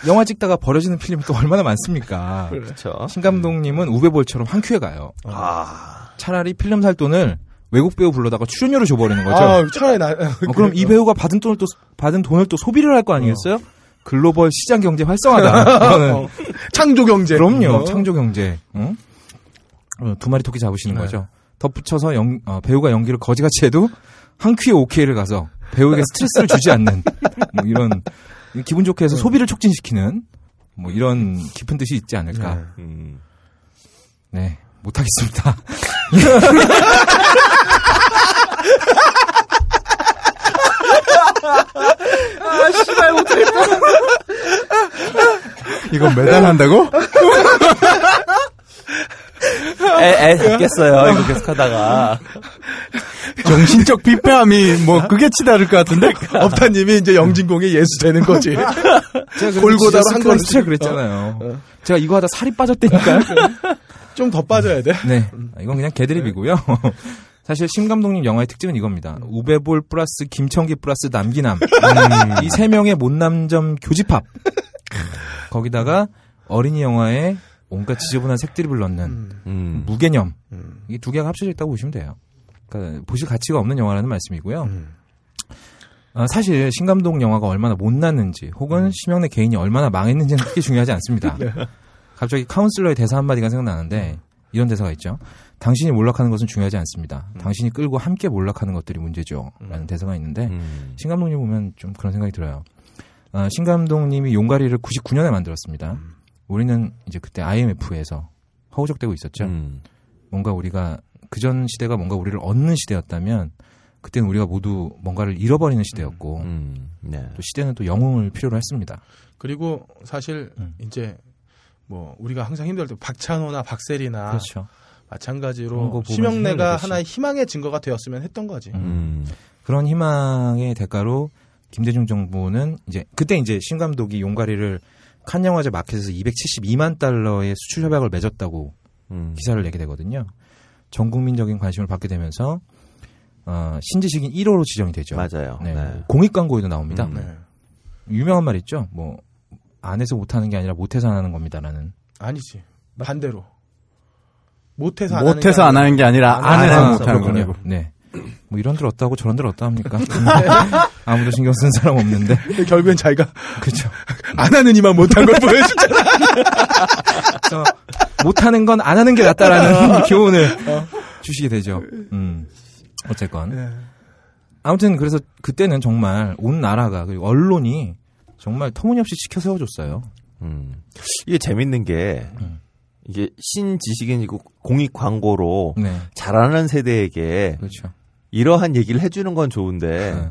영화 찍다가 버려지는 필름이 또 얼마나 많습니까? 그렇죠. 신 감독님은 우베볼처럼 한 큐에 가요. 아. 차라리 필름 살 돈을 외국 배우 불러다가 출연료로 줘버리는 거죠. 아, 차라리 나. 어, 그럼 이 배우가 받은 돈을 또 받은 돈을 또 소비를 할 거 아니겠어요? 어. 글로벌 시장 경제 활성화다. 어. 창조 경제. 그럼요. 어. 창조 경제. 응? 두 마리 토끼 잡으시는 네. 거죠. 덧붙여서 연, 어, 배우가 연기를 거지같이 해도 한 큐에 오케이를 가서 배우에게 스트레스를 주지 않는 뭐 이런. 기분 좋게 해서 음. 소비를 촉진시키는 뭐 이런 깊은 뜻이 있지 않을까. 네, 음. 네 못하겠습니다. 아 씨발 못하겠다. 이거 매달 한다고? 애, 애 잡겠어요. 이거 계속하다가. 정신적 피폐함이 뭐 그게 치달을 것 같은데 그러니까. 업타님이 이제 영진공에 예수되는 거지. 제가 골고다로 한 걸 진짜 그랬잖아요. 어, 어. 제가 이거 하다 살이 빠졌다니까요. 좀 더 빠져야 돼. 네, 이건 그냥 개드립이고요. 사실 심 감독님 영화의 특징은 이겁니다. 우베볼 플러스 김청기 플러스 남기남 음, 이 세 명의 못남점 교집합. 거기다가 어린이 영화에 온갖 지저분한 색드립을 넣는 음. 음. 무개념 음. 이 두 개가 합쳐져 있다고 보시면 돼요. 그러니까 보실 가치가 없는 영화라는 말씀이고요. 음. 아, 사실 심 감독 영화가 얼마나 못났는지 혹은 음. 심형래 개인이 얼마나 망했는지는 크게 중요하지 않습니다. 네. 갑자기 카운슬러의 대사 한마디가 생각나는데 이런 대사가 있죠. 당신이 몰락하는 것은 중요하지 않습니다. 음. 당신이 끌고 함께 몰락하는 것들이 문제죠. 라는 대사가 있는데 음. 신 감독님 보면 좀 그런 생각이 들어요. 아, 신 감독님이 용가리를 구십구 년에 만들었습니다. 음. 우리는 이제 그때 아이엠에프에서 허우적대고 있었죠. 음. 뭔가 우리가 그전 시대가 뭔가 우리를 얻는 시대였다면 그때는 우리가 모두 뭔가를 잃어버리는 시대였고 음. 음. 네. 또 시대는 또 영웅을 필요로 했습니다. 그리고 사실 음. 이제 뭐 우리가 항상 힘들 때 박찬호나 박세리나 그렇죠. 마찬가지로 심형래가 하나의 희망의 증거가 되었으면 했던 거지. 음. 그런 희망의 대가로 김대중 정부는 이제 그때 이제 신 감독이 용가리를 칸 영화제 마켓에서 이백칠십이만 달러의 수출 협약을 맺었다고 음. 기사를 내게 되거든요. 전 국민적인 관심을 받게 되면서 어, 신지식인 일 호로 지정이 되죠. 맞아요. 네. 네. 공익 광고에도 나옵니다. 음, 네. 유명한 말 있죠. 뭐 안 해서 못 하는 게 아니라 못 해서 안 하는 겁니다라는. 아니지. 반대로. 못해서 안, 못해서 안 하는 게 아니라 안, 안 해서 못 하는 거군요. 네, 뭐 이런들 어떠하고 저런들 어떠합니까? 아무도 신경 쓰는 사람 없는데 결국엔 자기가 그렇죠. 안 하는 이만 못한 걸 보여주잖아. 그래서 못하는 건 안 하는 게 낫다라는 교훈을 어. 주시게 되죠. 음, 어쨌건 네. 아무튼 그래서 그때는 정말 온 나라가 그리고 언론이 정말 터무니없이 치켜 세워줬어요. 음, 이게 재밌는 게. 음. 이게 신지식인이고 공익 광고로 네. 잘하는 세대에게 그렇죠. 이러한 얘기를 해주는 건 좋은데 네.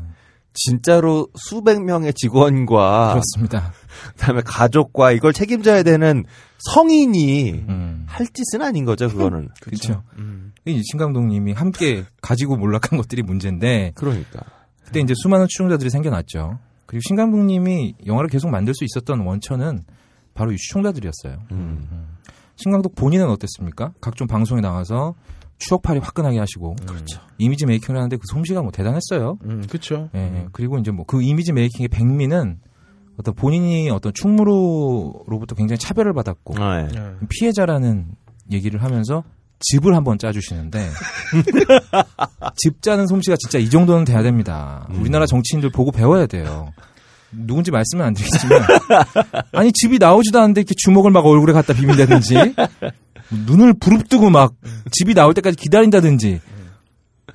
진짜로 수백 명의 직원과 그렇습니다. 그다음에 가족과 이걸 책임져야 되는 성인이 음. 할 짓은 아닌 거죠 그거는. 그렇죠. 음. 이 신 감독님이 함께 가지고 몰락한 것들이 문제인데. 그러니까. 그때 이제 수많은 추종자들이 생겨났죠. 그리고 신 감독님이 영화를 계속 만들 수 있었던 원천은 바로 이 추종자들이었어요. 음. 음. 신 감독 본인은 어땠습니까? 각종 방송에 나와서 추억팔이 화끈하게 하시고, 그렇죠. 이미지 메이킹을 하는데 그 솜씨가 뭐 대단했어요. 음, 그렇죠. 예, 음. 그리고 이제 뭐 그 이미지 메이킹의 백미는 어떤 본인이 어떤 충무로로부터 굉장히 차별을 받았고 아, 예. 피해자라는 얘기를 하면서 집을 한번 짜주시는데 집 짜는 솜씨가 진짜 이 정도는 돼야 됩니다. 음. 우리나라 정치인들 보고 배워야 돼요. 누군지 말씀은 안 드리겠지만 아니 집이 나오지도 않는데 이렇게 주먹을 막 얼굴에 갖다 비빈다든지 눈을 부릅뜨고 막 집이 나올 때까지 기다린다든지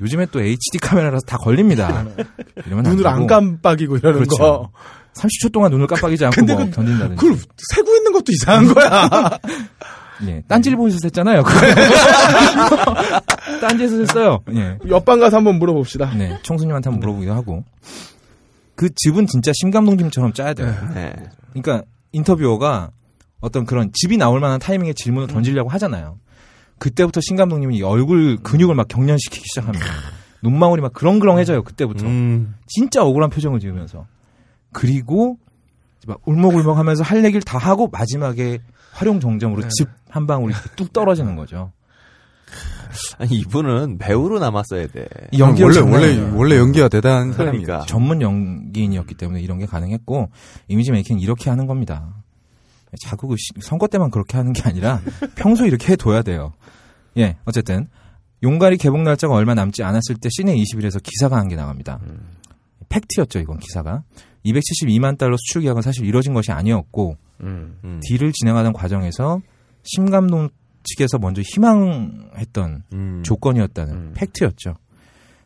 요즘에 또 에이치디 카메라라서 다 걸립니다. 이러면 눈을 안, 안 깜빡이고 이러는 그렇죠. 거 삼십 초 동안 눈을 깜빡이지 않고 뭐 그, 던진다든지 그걸 세고 있는 것도 이상한 거야. 예, 딴지를 보셔서 했잖아요. 딴지에서 했어요. 예. 옆방 가서 한번 물어봅시다. 네, 청수님한테 한번 물어보기도 하고 그 집은 진짜 심 감독님처럼 짜야 돼요. 네. 그러니까 인터뷰어가 어떤 그런 집이 나올 만한 타이밍에 질문을 던지려고 하잖아요. 그때부터 심 감독님이 얼굴 근육을 막 경련시키기 시작합니다. 눈망울이 막 그렁그렁해져요. 그때부터. 음. 진짜 억울한 표정을 지으면서. 그리고 막 울먹울먹하면서 할 얘기를 다 하고 마지막에 화룡정점으로 네. 집 한 방울이 뚝 떨어지는 거죠. 아니 이분은 배우로 남았어야 돼. 연기 원래 원래 원래 연기가 대단한 사람이니까 그러니까. 전문 연기인이었기 때문에 이런 게 가능했고 이미지 메이킹 이렇게 하는 겁니다. 자꾸 그 선거 때만 그렇게 하는 게 아니라 평소 이렇게 해둬야 돼요. 예, 어쨌든 용가리 개봉 날짜가 얼마 남지 않았을 때 씨네 이십일에서 기사가 한 게 나갑니다. 음. 팩트였죠 이건 기사가. 이백칠십이만 달러 수출 계약은 사실 이뤄진 것이 아니었고 음, 음. 딜을 진행하던 과정에서 심 감독 측에서 먼저 희망했던 음. 조건이었다는 음. 팩트였죠.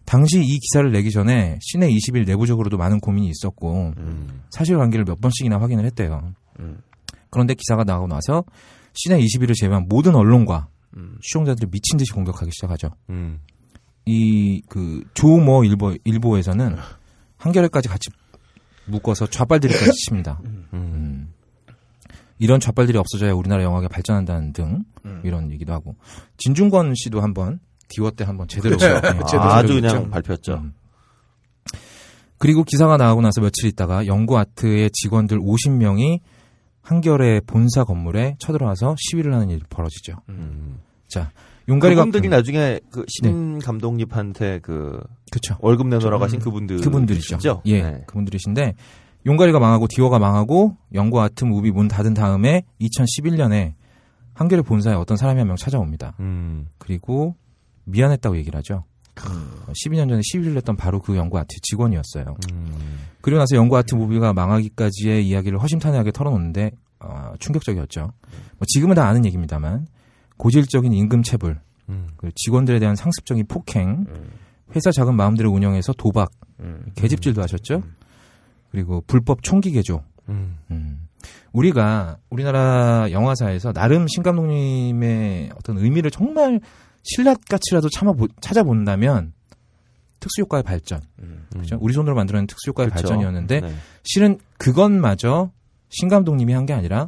당시 이 기사를 내기 전에 씨네 이십일 내부적으로도 많은 고민이 있었고 음. 사실관계를 몇 번씩이나 확인을 했대요. 음. 그런데 기사가 나가고 나서 씨네 이십일을 제외한 모든 언론과 음. 추종자들이 미친 듯이 공격하기 시작하죠. 음. 이 그 조모 일보, 일보에서는 한겨레까지 같이 묶어서 좌빨들이까지 칩니다. 음. 음. 이런 좌빨들이 없어져야 우리나라 영화가 발전한다는 등 음. 이런 얘기도 하고 진중권 씨도 한번 디워 때 한번 제대로, 그렇죠. 네. 아, 제대로 아주 그냥 있죠. 발표했죠. 음. 그리고 기사가 나오고 나서 며칠 있다가 영구 아트의 직원들 오십 명이 한겨레 본사 건물에 쳐들어와서 시위를 하는 일이 벌어지죠. 음. 자, 용가리가 그분들이 나중에 그 신 네. 감독님한테 그 그쵸. 월급 내놓으라고 하신 그분들 그분들이죠. 예, 네. 그분들이신데 용가리가 망하고 디워가 망하고 영구 아트 무비 문 닫은 다음에 이천십일 년에 한겨레 본사에 어떤 사람이 한 명 찾아옵니다. 음. 그리고 미안했다고 얘기를 하죠. 십이 년 전에 시위를 했던 바로 그 영구 아트 직원이었어요. 음. 그리고 나서 영구 아트 무비가 망하기까지의 이야기를 허심탄회하게 털어놓는데 어, 충격적이었죠. 뭐 지금은 다 아는 얘기입니다만 고질적인 임금 체불, 음. 직원들에 대한 상습적인 폭행, 음. 회사 작은 마음대로 운영해서 도박, 음. 계집질도 하셨죠. 음. 그리고 불법 총기 개조. 음. 음. 우리가 우리나라 영화사에서 나름 신 감독님의 어떤 의미를 정말 신라같이라도 참아 찾아본다면 특수효과의 발전, 음. 그렇죠? 우리 손으로 만들어낸 특수효과의 그렇죠. 발전이었는데 네. 실은 그것마저 신 감독님이 한 게 아니라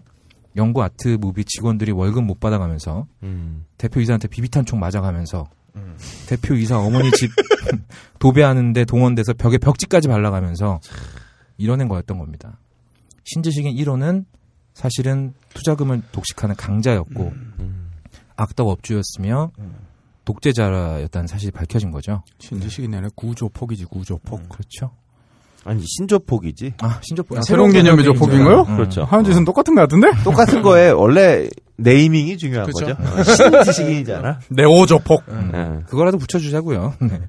영구 아트 무비 직원들이 월급 못 받아가면서 음. 대표이사한테 비비탄 총 맞아가면서 음. 대표이사 어머니 집 도배하는데 동원돼서 벽에 벽지까지 발라가면서 이뤄낸 거였던 겁니다. 신지식인 일 호는 사실은 투자금을 독식하는 강자였고 음. 음. 악덕 업주였으며 독재자였다는 사실이 밝혀진 거죠. 신조식이 아니라 구조폭이지, 구조폭. 음. 그렇죠. 아니, 신조폭이지. 아, 신조폭. 아, 새로운, 새로운 개념의 조폭인가요? 음. 그렇죠. 하는 짓은 어. 똑같은 거 같은데? 똑같은 거에 원래 네이밍이 중요한 그렇죠? 거죠. 신지식이잖아. 네오조폭. 음. 음. 그거라도 붙여주자고요. 네.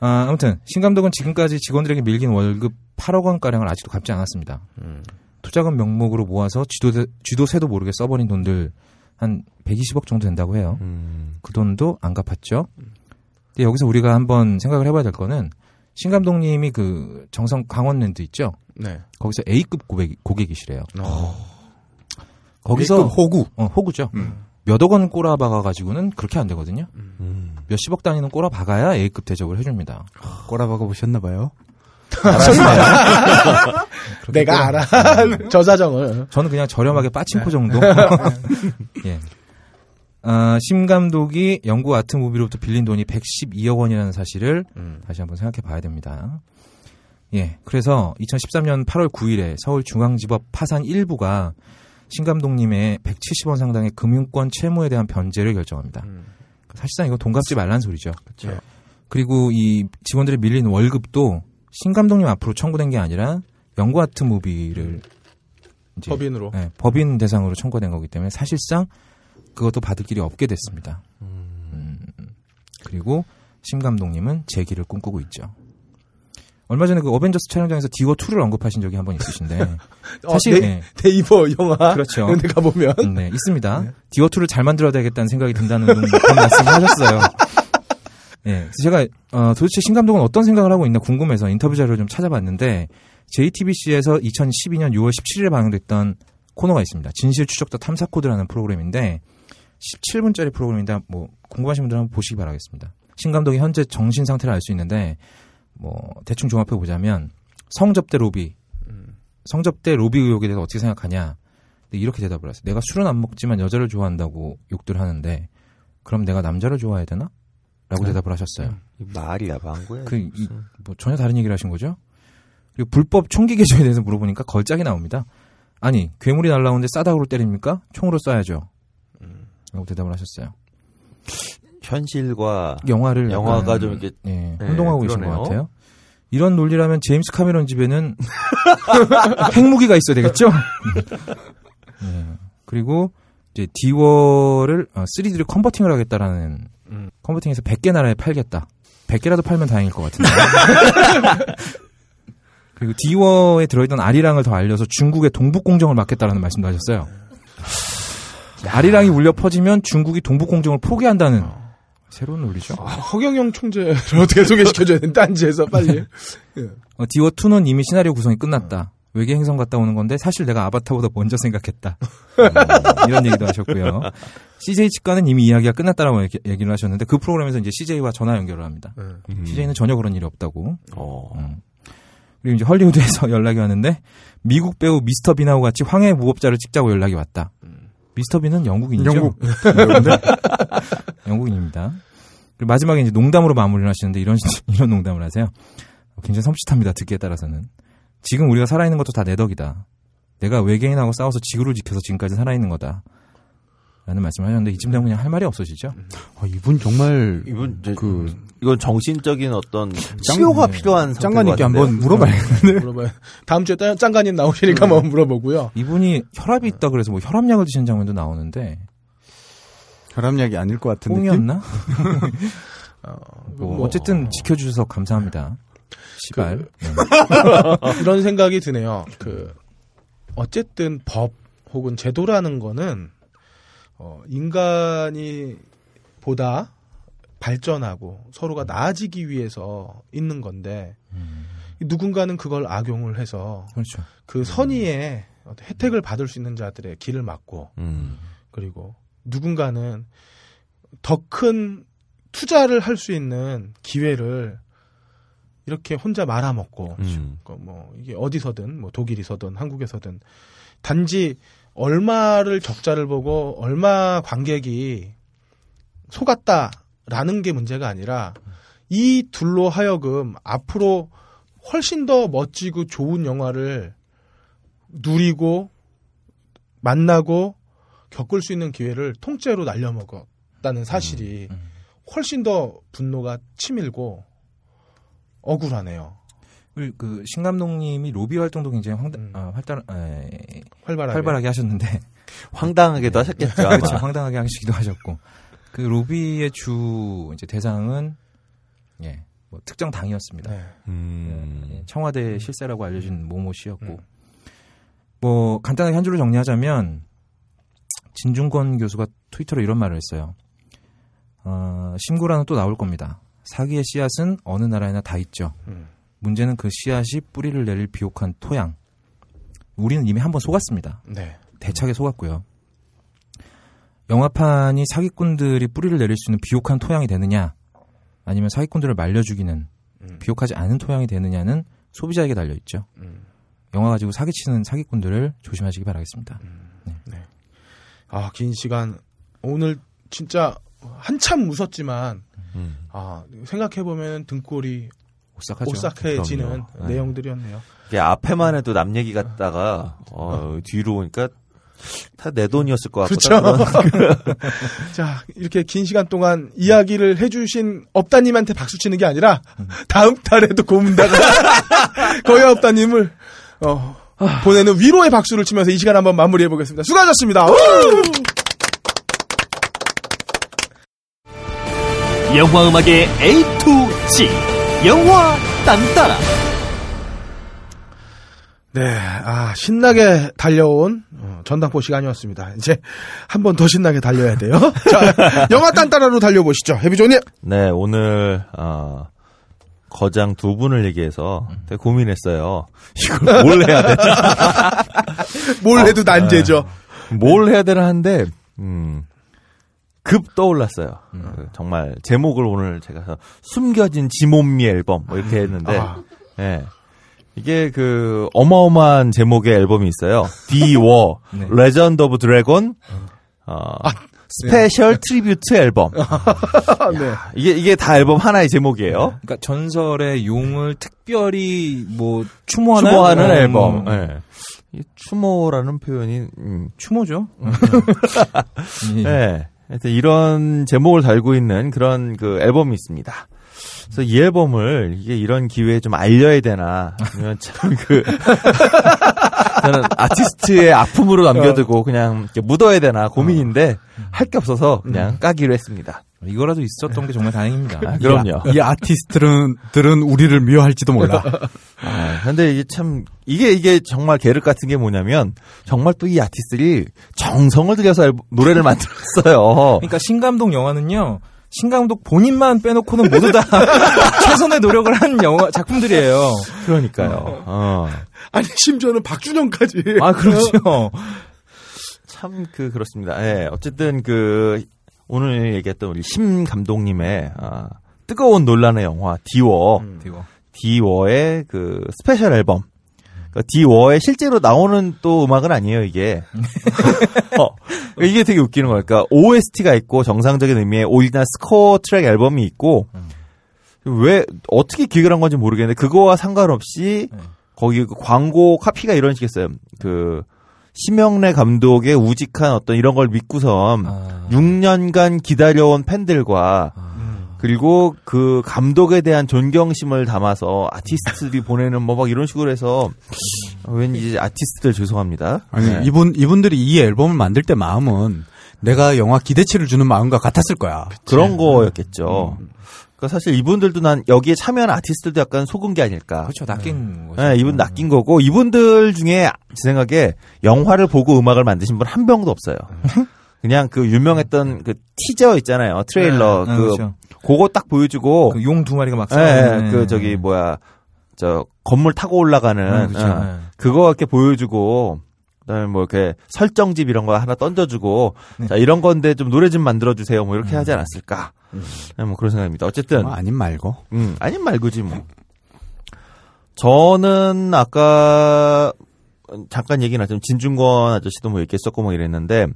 아, 아무튼 신 감독은 지금까지 직원들에게 밀린 월급 팔억 원가량을 아직도 갚지 않았습니다. 음. 투자금 명목으로 모아서 쥐도, 쥐도새도 모르게 써버린 돈들 한 백이십억 정도 된다고 해요. 음. 그 돈도 안 갚았죠. 근데 여기서 우리가 한번 생각을 해봐야 될 거는 신 감독님이 그 정성 강원랜드 있죠. 네. 거기서 A급 고객, 고객이시래요. 어. 거기서 A급 호구, 어, 호구죠. 음. 몇억 원 꼬라박아가지고는 그렇게 안 되거든요. 음. 몇십억 단위는 꼬라박아야 A급 대접을 해줍니다. 어. 꼬라박아 보셨나 봐요. 내가 알아. 저 사정을. 저는 그냥 저렴하게 빠침포 정도. 예. 아, 심 감독이 영구 아트 무비로부터 빌린 돈이 백십이억 원이라는 사실을 음. 다시 한번 생각해 봐야 됩니다. 예. 그래서 이천십삼 년 팔월 구일에 서울중앙지법 파산 일부가 심 감독님의 백칠십원 상당의 금융권 채무에 대한 변제를 결정합니다. 음. 사실상 이거 돈 갚지 말라는 소리죠. 그렇죠. 그리고 이 직원들이 밀린 월급도 신 감독님 앞으로 청구된 게 아니라 영구 아트 무비를 이제 법인으로 네, 법인 대상으로 청구된 거기 때문에 사실상 그것도 받을 길이 없게 됐습니다. 음. 그리고 신 감독님은 재기를 꿈꾸고 있죠. 얼마 전에 그 어벤져스 촬영장에서 디워 투를 언급하신 적이 한 번 있으신데 어, 사실 네, 네이버 영화 그렇죠. 그런데 가보면 음, 네, 있습니다. 네. 디워 투를 잘 만들어야 되겠다는 생각이 든다는 그런 말씀을 하셨어요. 예, 그래서 제가 어, 도대체 신 감독은 어떤 생각을 하고 있나 궁금해서 인터뷰 자료를 좀 찾아봤는데 제이티비씨에서 이천십이 년 유월 십칠일에 방영됐던 코너가 있습니다. 진실추적자 탐사코드라는 프로그램인데 십칠분짜리 프로그램인데 뭐 궁금하신 분들은 한번 보시기 바라겠습니다. 신 감독의 현재 정신 상태를 알 수 있는데 뭐 대충 종합해 보자면 성접대 로비, 성접대 로비 의혹에 대해서 어떻게 생각하냐 이렇게 대답을 했어요. 내가 술은 안 먹지만 여자를 좋아한다고 욕들 하는데 그럼 내가 남자를 좋아해야 되나? 라고 대답을 하셨어요. 말이야, 망고야. 그, 뭐 전혀 다른 얘기를 하신 거죠? 그리고 불법 총기 개조에 대해서 물어보니까 걸작이 나옵니다. 아니, 괴물이 날라오는데 싸다구로 때립니까? 총으로 쏴야죠. 음. 라고 대답을 하셨어요. 현실과 영화를 영화가 약간, 좀 이렇게 예, 혼동하고 예, 계신 것 같아요. 이런 논리라면 제임스 카메론 집에는 핵무기가 있어야 되겠죠? 예. 그리고 이제 디워를 아, 쓰리디로 컨버팅을 하겠다라는. 음. 컨버팅해서 백 개 나라에 팔겠다. 백 개라도 팔면 다행일 것 같은데. 그리고 디워에 들어있던 아리랑을 더 알려서 중국의 동북공정을 막겠다라는 말씀도 하셨어요. 아리랑이 울려 퍼지면 중국이 동북공정을 포기한다는 어. 새로운 논리죠. 아, 허경영 총재를 어떻게 소개시켜줘야 되는 딴지에서 빨리. 어, 디워투는 이미 시나리오 구성이 끝났다. 외계 행성 갔다 오는 건데 사실 내가 아바타보다 먼저 생각했다. 음, 이런 얘기도 하셨고요. 씨제이 측과는 이미 이야기가 끝났다라고 얘기, 얘기를 하셨는데 그 프로그램에서 이제 씨제이와 전화 연결을 합니다. 음. 씨제이는 전혀 그런 일이 없다고. 어. 음. 그리고 이제 헐리우드에서 연락이 왔는데 미국 배우 미스터 빈하고 같이 황해 무법자를 찍자고 연락이 왔다. 음. 미스터 빈은 영국인이죠. 영국. 영국인입니다. 그리고 마지막에 이제 농담으로 마무리를 하시는데 이런 이런 농담을 하세요. 굉장히 섬찟합니다. 듣기에 따라서는. 지금 우리가 살아있는 것도 다 내 덕이다. 내가 외계인하고 싸워서 지구를 지켜서 지금까지 살아있는 거다. 라는 말씀을 하셨는데 이쯤 되면 그냥 할 말이 없으시죠? 아, 이분 정말 이분 그 이건 정신적인 어떤 치료가 네. 필요한 장관님께 한번 물어봐야겠는데 물어봐요. 다음 주에 장관님 나오시니까 한번 네. 물어보고요. 이분이 혈압이 있다 그래서 뭐 혈압약을 드시는 장면도 나오는데 혈압약이 아닐 것 같은 뽕이었나? 느낌? 어, 뭐 어쨌든 지켜주셔서 감사합니다. 시발 그, 이런 생각이 드네요. 그 어쨌든 법 혹은 제도라는 거는 어, 인간이 보다 발전하고 서로가 나아지기 위해서 있는 건데 음. 누군가는 그걸 악용을 해서 그렇죠. 그 선의의 음. 혜택을 받을 수 있는 자들의 길을 막고 음. 그리고 누군가는 더 큰 투자를 할 수 있는 기회를 이렇게 혼자 말아먹고 음. 뭐 이게 어디서든 뭐 독일에서든 한국에서든 단지 얼마를 적자를 보고 얼마 관객이 속았다라는 게 문제가 아니라 이 둘로 하여금 앞으로 훨씬 더 멋지고 좋은 영화를 누리고 만나고 겪을 수 있는 기회를 통째로 날려먹었다는 사실이 훨씬 더 분노가 치밀고 억울하네요. 그 신감독님이 로비 활동도 굉장히 황다, 음. 아, 활달, 에, 활발하게. 활발하게 하셨는데 황당하게도 하셨겠죠. 그렇죠. 황당하게 하시기도 하셨고 그 로비의 주 이제 대상은 예, 뭐 특정 당이었습니다. 네. 음. 청와대 실세라고 알려진 모모 씨였고 음. 뭐 간단하게 한 줄로 정리하자면 진중권 교수가 트위터로 이런 말을 했어요. 어, 심구라는 또 나올 겁니다. 사기의 씨앗은 어느 나라에나 다 있죠. 음. 문제는 그 씨앗이 뿌리를 내릴 비옥한 토양. 우리는 이미 한번 속았습니다. 네. 대차게 속았고요. 영화판이 사기꾼들이 뿌리를 내릴 수 있는 비옥한 토양이 되느냐 아니면 사기꾼들을 말려 죽이는 음. 비옥하지 않은 토양이 되느냐는 소비자에게 달려있죠. 음. 영화 가지고 사기치는 사기꾼들을 조심하시기 바라겠습니다. 음. 네. 네. 아, 긴 시간 오늘 진짜 한참 웃었지만 음. 아, 생각해보면 등골이 오싹하죠. 오싹해지는 그럼요. 내용들이었네요. 이게 앞에만 해도 남 얘기 같다가 어, 어. 뒤로 오니까 다 내 돈이었을 것 같다. 그렇죠. 자, 이렇게 긴 시간 동안 이야기를 해주신 업다님한테 박수 치는 게 아니라 다음 달에도 고문다가 거의 업다님을 어, 보내는 위로의 박수를 치면서 이 시간 한번 마무리해 보겠습니다. 수고하셨습니다. 영화 음악의 A to G. 영화 딴따라. 네, 아 신나게 달려온 어, 전당포 시간이었습니다. 이제 한 번 더 신나게 달려야 돼요. 자, 영화 딴따라로 달려보시죠, 해비조님. 네, 오늘 어, 거장 두 분을 얘기해서 되게 고민했어요. 이걸 뭘 해야 되나? 뭘 해도 난제죠. 어, 뭘 해야 되나 한데, 음. 급 떠올랐어요. 음. 그 정말 제목을 오늘 제가 숨겨진 지몬미 앨범 뭐 이렇게 했는데 아. 네. 이게 그 어마어마한 제목의 앨범이 있어요. 디워 네. 레전드 오브 드래곤 어, 아. 스페셜 네. 트리뷰트 앨범. 네. 이게 이게 다 앨범 하나의 제목이에요. 네. 그러니까 전설의 용을 특별히 뭐 추모하는, 추모하는 앨범. 네. 이 추모라는 표현이 음. 추모죠. 네. 네. 하여튼 이런 제목을 달고 있는 그런 그 앨범이 있습니다. 그래서 이 앨범을 이게 이런 기회에 좀 알려야 되나 아니면 참 그 저는 아티스트의 아픔으로 남겨두고 그냥 이렇게 묻어야 되나 고민인데 할 게 없어서 그냥 까기로 했습니다. 이거라도 있었던 게 정말 다행입니다. 아, 그럼요. 이, 아, 이 아티스트들은 들은 우리를 미워할지도 몰라. 아, 근데 이게 참 이게 이게 정말 계륵 같은 게 뭐냐면 정말 또 이 아티스트들이 정성을 들여서 노래를 만들었어요. 그러니까 신감독 영화는요. 신감독 본인만 빼놓고는 모두 다 최선의 노력을 한 영화 작품들이에요. 그러니까요. 어. 어. 아니 심지어는 박준영까지. 아, 그렇죠. 참 그 그렇습니다. 예. 네, 어쨌든 그 오늘 얘기했던 우리 심 감독님의 아, 뜨거운 논란의 영화 디워, 음, 디워. 디워의 그 스페셜 앨범. 그러니까 디워에 실제로 나오는 또 음악은 아니에요 이게. 어, 이게 되게 웃기는 거예요. 그러니까 오에스티가 있고 정상적인 의미의 오리지널 스코어 트랙 앨범이 있고 음. 왜 어떻게 기획을 한 건지 모르겠는데 그거와 상관없이 음. 거기 광고 카피가 이런 식이었어요. 그 심형래 감독의 우직한 어떤 이런 걸 믿고선 아. 육 년간 기다려온 팬들과 아. 그리고 그 감독에 대한 존경심을 담아서 아티스트들이 보내는 뭐 막 이런 식으로 해서 왠지 아티스트들 죄송합니다. 아니 네. 이분 이분들이 이 앨범을 만들 때 마음은 내가 영화 기대치를 주는 마음과 같았을 거야. 그치. 그런 거였겠죠. 음. 그러니까 사실 이분들도 난 여기에 참여한 아티스트들도 약간 속은 게 아닐까. 그렇죠. 낚인 네. 거죠. 네, 이분 낚인 거고 이분들 중에 제 생각에 영화를 보고 음악을 만드신 분 한 명도 없어요. 그냥 그 유명했던 그 티저 있잖아요. 트레일러. 네, 네, 그 그렇죠. 그거 딱 보여주고 그 용 두 마리가 막 싸우는. 네, 그 저기 뭐야 저 건물 타고 올라가는. 네, 그렇죠. 네. 그거 이렇게 보여주고. 뭐 이렇게 설정집 이런 거 하나 던져주고 네. 자 이런 건데 좀 노래 좀 만들어주세요 뭐 이렇게 음. 하지 않았을까 음. 뭐 그런 생각입니다. 어쨌든 뭐 아님 말고 음, 아님 말고지 뭐. 저는 아까 잠깐 얘기는 하지만 진중권 아저씨도 뭐 얘기했었고 뭐 이랬는데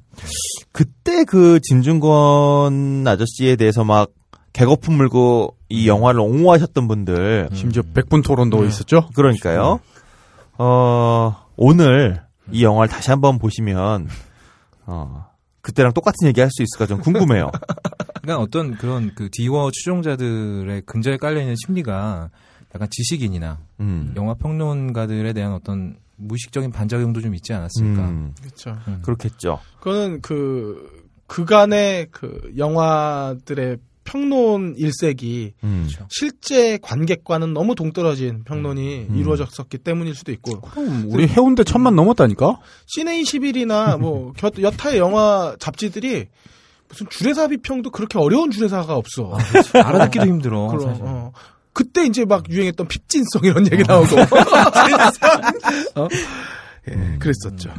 그때 그 진중권 아저씨에 대해서 막 개거품 물고 이 영화를 옹호하셨던 분들 음. 심지어 백분 토론도 네. 있었죠. 그러니까요. 어, 오늘 이 영화를 다시 한번 보시면 어 그때랑 똑같은 얘기할 수 있을까 좀 궁금해요. 그러니까 어떤 그런 그 디워 추종자들의 근저에 깔려 있는 심리가 약간 지식인이나 음. 영화 평론가들에 대한 어떤 무의식적인 반작용도 좀 있지 않았을까. 음. 그렇죠. 음. 그렇겠죠. 그거는 그 그간의 그 영화들의 평론 일색이 음. 실제 관객과는 너무 동떨어진 평론이 음. 이루어졌었기 때문이일 수도 있고. 그럼 우리 해운대 천만 넘었다니까? 씨네이십일이나 뭐 여타의 영화 잡지들이 무슨 주례사 비평도 그렇게 어려운 주례사가 없어. 아, 알아듣기도 힘들어. 그럼, 어. 그때 이제 막 유행했던 핍진성 이런 얘기 나오고. 어? 예, 그랬었죠.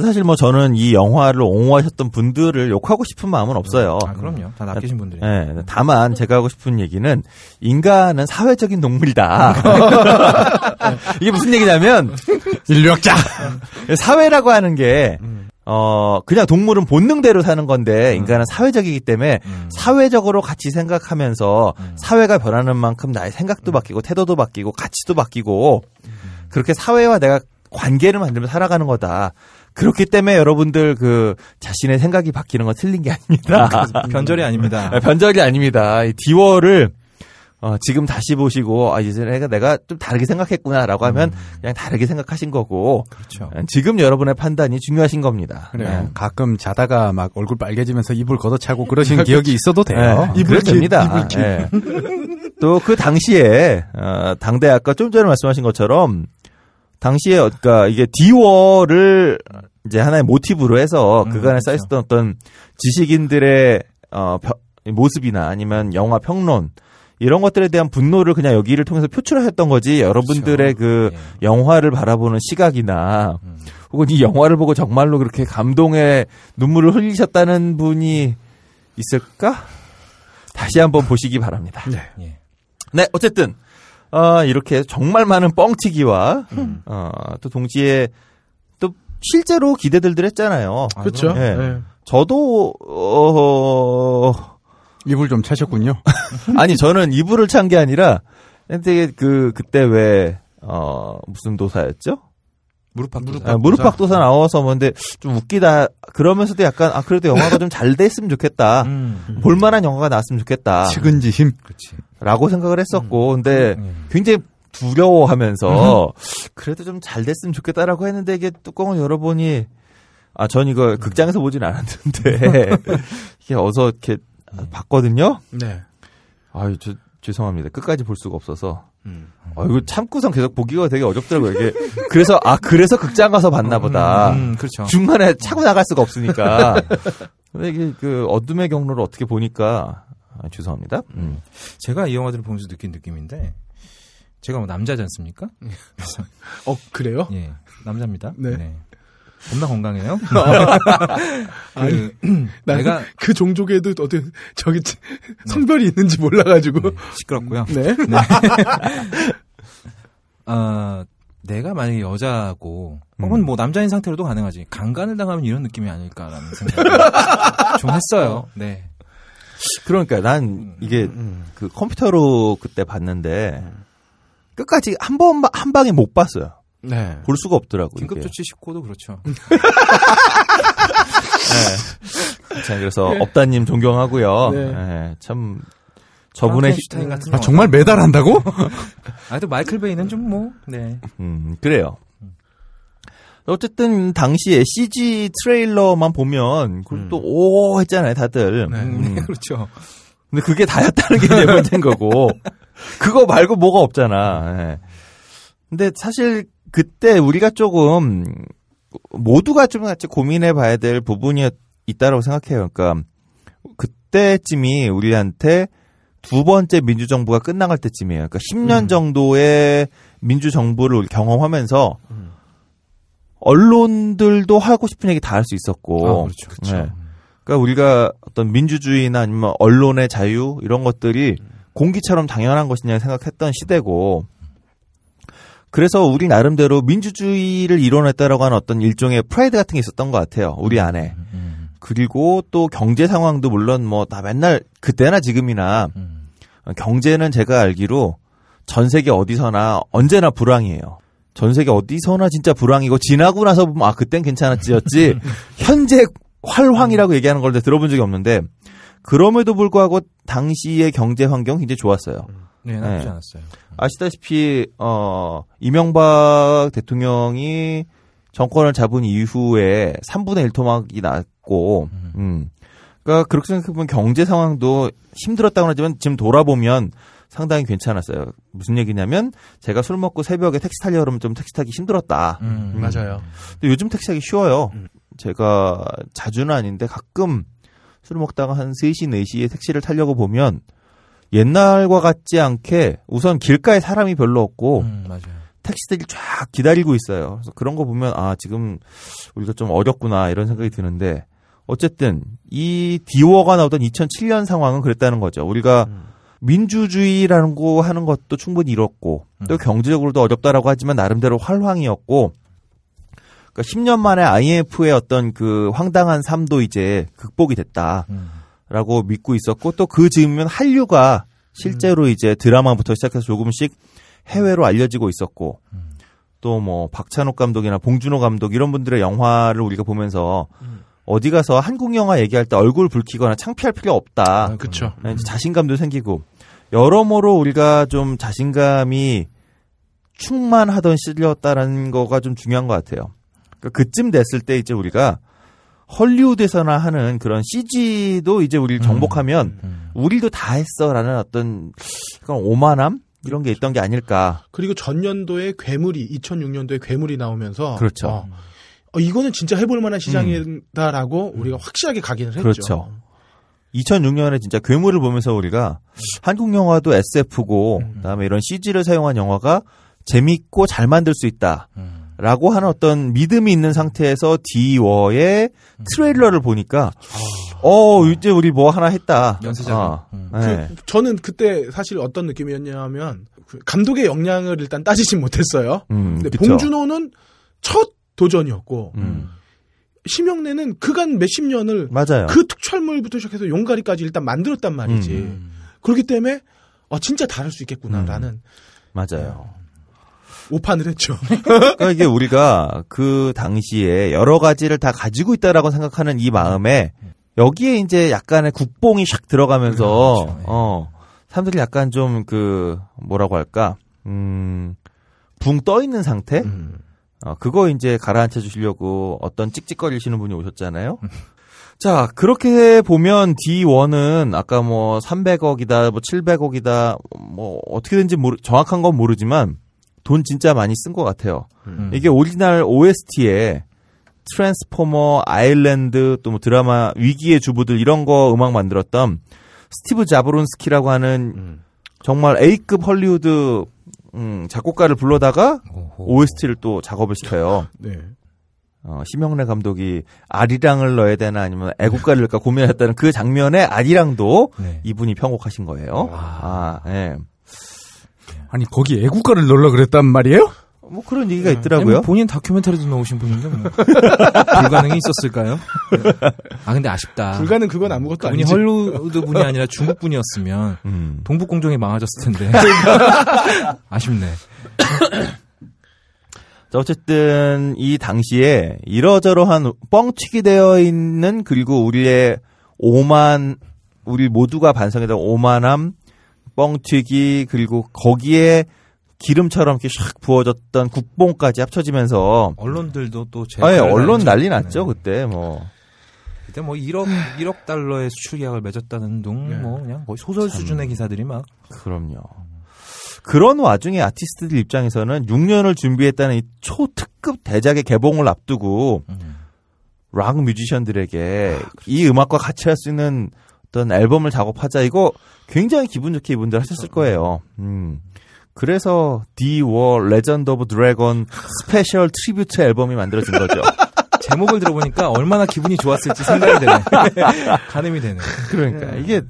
사실 뭐 저는 이 영화를 옹호하셨던 분들을 욕하고 싶은 마음은 없어요. 아, 그럼요. 다 낚이신 분들이. 네, 다만 제가 하고 싶은 얘기는 인간은 사회적인 동물이다. 이게 무슨 얘기냐면 인류학자. 사회라고 하는 게 어, 그냥 동물은 본능대로 사는 건데 인간은 사회적이기 때문에 사회적으로 같이 생각하면서 사회가 변하는 만큼 나의 생각도 바뀌고 태도도 바뀌고 가치도 바뀌고 그렇게 사회와 내가 관계를 만들면 살아가는 거다. 그렇기 때문에 여러분들 그 자신의 생각이 바뀌는 건 틀린 게 아닙니다. 변절이 아닙니다. 변절이 아닙니다. 이 디워를 어, 지금 다시 보시고 아 이제 내가 내가 좀 다르게 생각했구나라고 하면 음. 그냥 다르게 생각하신 거고. 그렇죠. 지금 여러분의 판단이 중요하신 겁니다. 그래요. 네. 가끔 자다가 막 얼굴 빨개지면서 이불 걷어차고 그러신 기억이 있어도 돼요. 네. 이불 됩니다. 네. 또 그 당시에 어, 당대 아까 좀 전에 말씀하신 것처럼. 당시에, 그러니까 이게 디워를 이제 하나의 모티브로 해서 음, 그간에 그렇죠. 쌓였던 어떤 지식인들의 어, 벼, 모습이나 아니면 영화 평론 이런 것들에 대한 분노를 그냥 여기를 통해서 표출하셨던 거지 그렇죠. 여러분들의 그 예. 영화를 바라보는 시각이나 음. 혹은 이 영화를 보고 정말로 그렇게 감동의 눈물을 흘리셨다는 분이 있을까? 다시 한번 보시기 바랍니다. 네, 예. 네 어쨌든. 어, 이렇게 정말 많은 뻥튀기와, 음. 어, 또 동시에, 또 실제로 기대들들 했잖아요. 아, 그렇죠. 네. 네. 저도, 어, 이불 좀 차셨군요. 아니, 저는 이불을 찬 게 아니라, 근데 그, 그때 왜, 어, 무슨 도사였죠? 무릎팍도사. 아, 무릎팍도사 나와서 뭔데 좀 웃기다. 그러면서도 약간, 아, 그래도 영화가 좀 잘 됐으면 좋겠다. 음, 음. 볼만한 영화가 나왔으면 좋겠다. 측은지 힘. 그렇지. 라고 생각을 했었고, 근데 음. 굉장히 두려워하면서, 음. 그래도 좀 잘 됐으면 좋겠다라고 했는데, 이게 뚜껑을 열어보니, 아, 전 이거 음. 극장에서 보진 않았는데, 이게 어서 이렇게 음. 봤거든요? 네. 아유, 저, 죄송합니다. 끝까지 볼 수가 없어서. 음. 아, 이거 참고선 계속 보기가 되게 어렵더라고요, 이게. 그래서, 아, 그래서 극장 가서 봤나 보다. 음, 음, 그렇죠. 중간에 차고 나갈 수가 없으니까. 근데 이게 그 어둠의 경로를 어떻게 보니까, 아, 죄송합니다. 음. 제가 이 영화들을 보면서 느낀 느낌인데, 제가 뭐 남자지 않습니까? 어, 그래요? 예. 남자입니다. 네. 네. 겁나 건강해요. 아니, 내가 그 종족에도 어떻게 저기 네. 성별이 있는지 몰라가지고 네, 시끄럽고요. 네. 네. 아, 내가 만약에 여자고, 혹은 음. 뭐 남자인 상태로도 가능하지. 강간을 당하면 이런 느낌이 아닐까라는 생각을 좀 했어요. 네. 그러니까 난 이게 음. 그 컴퓨터로 그때 봤는데 끝까지 한 번 한 방에 못 봤어요. 네. 볼 수가 없더라고요. 긴급조치 십호도 그렇죠. 네. 자, 그래서 네. 업다님 존경하고요. 네. 네. 참 저분의 히... 같은 아, 정말 매달 한다고? 아, 또 마이클 베이는 좀 뭐. 네. 음, 그래요. 어쨌든 당시에 씨지 트레일러만 보면 그걸 또 오 음. 했잖아요, 다들. 네, 음. 네, 그렇죠. 근데 그게 다였다는 게 네 번째인 거고. 그거 말고 뭐가 없잖아. 네. 근데 사실 그때 우리가 조금 모두가 좀 같이 고민해 봐야 될 부분이 있다라고 생각해요. 그러니까 그때쯤이 우리한테 두 번째 민주정부가 끝나갈 때쯤이에요. 그러니까 십 년 음. 정도의 민주정부를 경험하면서 음. 언론들도 하고 싶은 얘기 다 할 수 있었고. 아, 그렇죠. 그렇죠. 네. 그러니까 우리가 어떤 민주주의나 아니면 언론의 자유 이런 것들이 공기처럼 당연한 것이냐 생각했던 시대고. 그래서 우리 나름대로 민주주의를 이뤄냈다라고 하는 어떤 일종의 프라이드 같은 게 있었던 것 같아요. 우리 안에. 음. 그리고 또 경제 상황도 물론 뭐 다 맨날 그때나 지금이나 음. 경제는 제가 알기로 전 세계 어디서나 언제나 불황이에요. 전 세계 어디서나 진짜 불황이고 지나고 나서 보면 아 그땐 괜찮았지였지 현재 활황이라고 얘기하는 걸 들어본 적이 없는데 그럼에도 불구하고 당시의 경제 환경 굉장히 좋았어요. 네, 나쁘지 네. 않았어요. 아시다시피 어, 이명박 대통령이 정권을 잡은 이후에 삼분의 일 토막이 났고, 음. 음. 그러니까 그렇게 생각해보면 경제 상황도 힘들었다고 하지만 지금 돌아보면. 상당히 괜찮았어요. 무슨 얘기냐면 제가 술 먹고 새벽에 택시 타려고 하면 좀 택시 타기 힘들었다. 음, 음. 맞아요. 근데 요즘 택시 타기 쉬워요. 음. 제가 자주는 아닌데 가끔 술 먹다가 한 세 시, 네 시에 택시를 타려고 보면 옛날과 같지 않게 우선 길가에 사람이 별로 없고 음, 맞아요. 택시들이 쫙 기다리고 있어요. 그래서 그런 거 보면 아 지금 우리가 좀 어렵구나 이런 생각이 드는데 어쨌든 이 디워가 나오던 이천칠 년 상황은 그랬다는 거죠. 우리가 음. 민주주의라는 거 하는 것도 충분히 이뤘고 음. 또 경제적으로도 어렵다라고 하지만 나름대로 활황이었고 그러니까 십 년 만에 아이엠에프의 어떤 그 황당한 삶도 이제 극복이 됐다라고 음. 믿고 있었고 또 그 즈음이면 한류가 실제로 음. 이제 드라마부터 시작해서 조금씩 해외로 알려지고 있었고 음. 또 뭐 박찬욱 감독이나 봉준호 감독 이런 분들의 영화를 우리가 보면서 음. 어디 가서 한국 영화 얘기할 때 얼굴 붉히거나 창피할 필요 없다. 아, 그렇죠. 자신감도 생기고 여러모로 우리가 좀 자신감이 충만하던 시절이었다라는 거가 좀 중요한 것 같아요. 그러니까 그쯤 됐을 때 이제 우리가 헐리우드에서나 하는 그런 씨지도 이제 우리를 정복하면 음, 음. 우리도 다 했어라는 어떤 그런 오만함 이런 게 있던 게 아닐까. 그리고 전년도에 괴물이 이천육 년도에 괴물이 나오면서 그렇죠. 어. 어, 이거는 진짜 해볼 만한 시장이다라고 음. 우리가 확실하게 각인을 했죠. 그렇죠. 이천육 년에 진짜 괴물을 보면서 우리가 음. 한국 영화도 에스에프고 음. 그다음에 이런 씨지를 사용한 영화가 재밌고 잘 만들 수 있다라고 음. 하는 어떤 믿음이 있는 상태에서 디워의 음. 트레일러를 보니까 음. 어 이제 우리 뭐 하나 했다. 연쇄작. 어. 음. 네. 그, 저는 그때 사실 어떤 느낌이었냐면 그 감독의 역량을 일단 따지진 못했어요. 음, 근데 그쵸. 봉준호는 첫 도전이었고 음. 심형래는 그간 몇십 년을 맞아요. 그 특촬물부터 시작해서 용가리까지 일단 만들었단 말이지. 음. 그렇기 때문에 아, 진짜 다를 수 있겠구나라는 음. 맞아요. 오판을 했죠. 그러니까 이게 우리가 그 당시에 여러 가지를 다 가지고 있다라고 생각하는 이 마음에 여기에 이제 약간의 국뽕이 샥 들어가면서 그렇죠. 어, 사람들이 약간 좀 그 뭐라고 할까 음, 붕 떠 있는 상태. 음. 어, 그거 이제 가라앉혀 주시려고 어떤 찍찍거리시는 분이 오셨잖아요. 자, 그렇게 보면 디원은 아까 뭐 삼백억이다, 뭐 칠백억이다, 뭐 어떻게든지 모르, 정확한 건 모르지만 돈 진짜 많이 쓴 것 같아요. 음. 이게 오리지널 오에스티에 트랜스포머, 아일랜드, 또 뭐 드라마 위기의 주부들 이런 거 음악 만들었던 스티브 자브론스키라고 하는 음. 정말 A급 헐리우드 음, 작곡가를 불러다가 오호. 오에스티를 또 작업을 시켜요. 네. 어, 심형래 감독이 아리랑을 넣어야 되나 아니면 애국가를 넣을까 고민했다는 그 장면에 아리랑도 네. 이분이 편곡하신 거예요. 아, 네. 아니 거기 애국가를 넣으려고 그랬단 말이에요? 뭐 그런 얘기가 네. 있더라고요. 뭐 본인 다큐멘터리도 넣으신 분인데 뭐. 불가능이 있었을까요? 네. 아 근데 아쉽다. 불가능 그건 아무것도 아니지. 분이 헐리우드 분이 아니라 중국 분이었으면 음. 동북공정이 망하졌을 텐데. 아쉽네. 어쨌든 이 당시에 이러저러한 뻥튀기 되어 있는, 그리고 우리의 오만, 우리 모두가 반성했던 오만함, 뻥튀기, 그리고 거기에 기름처럼 이렇게 샥 부어졌던 국뽕까지 합쳐지면서 언론들도 또 제 아예 언론 난리 났죠. 그때 뭐 그때 뭐 일억 일억 달러의 수출 계약을 맺었다는 둥 뭐 네. 그냥 거의 소설 참. 수준의 기사들이 막. 그럼요. 그런 와중에 아티스트들 입장에서는 육 년을 준비했다는 이 초특급 대작의 개봉을 앞두고 음. 락 뮤지션들에게 아, 이 음악과 같이 할 수 있는 어떤 앨범을 작업하자, 이거 굉장히 기분 좋게 이분들 하셨을 거예요. 음. 그래서 디워 레전드 오브 드래곤 스페셜 트리뷰트 앨범이 만들어진 거죠. 제목을 들어보니까 얼마나 기분이 좋았을지 생각이 되네. 가늠이 되네. 그러니까 네. 이게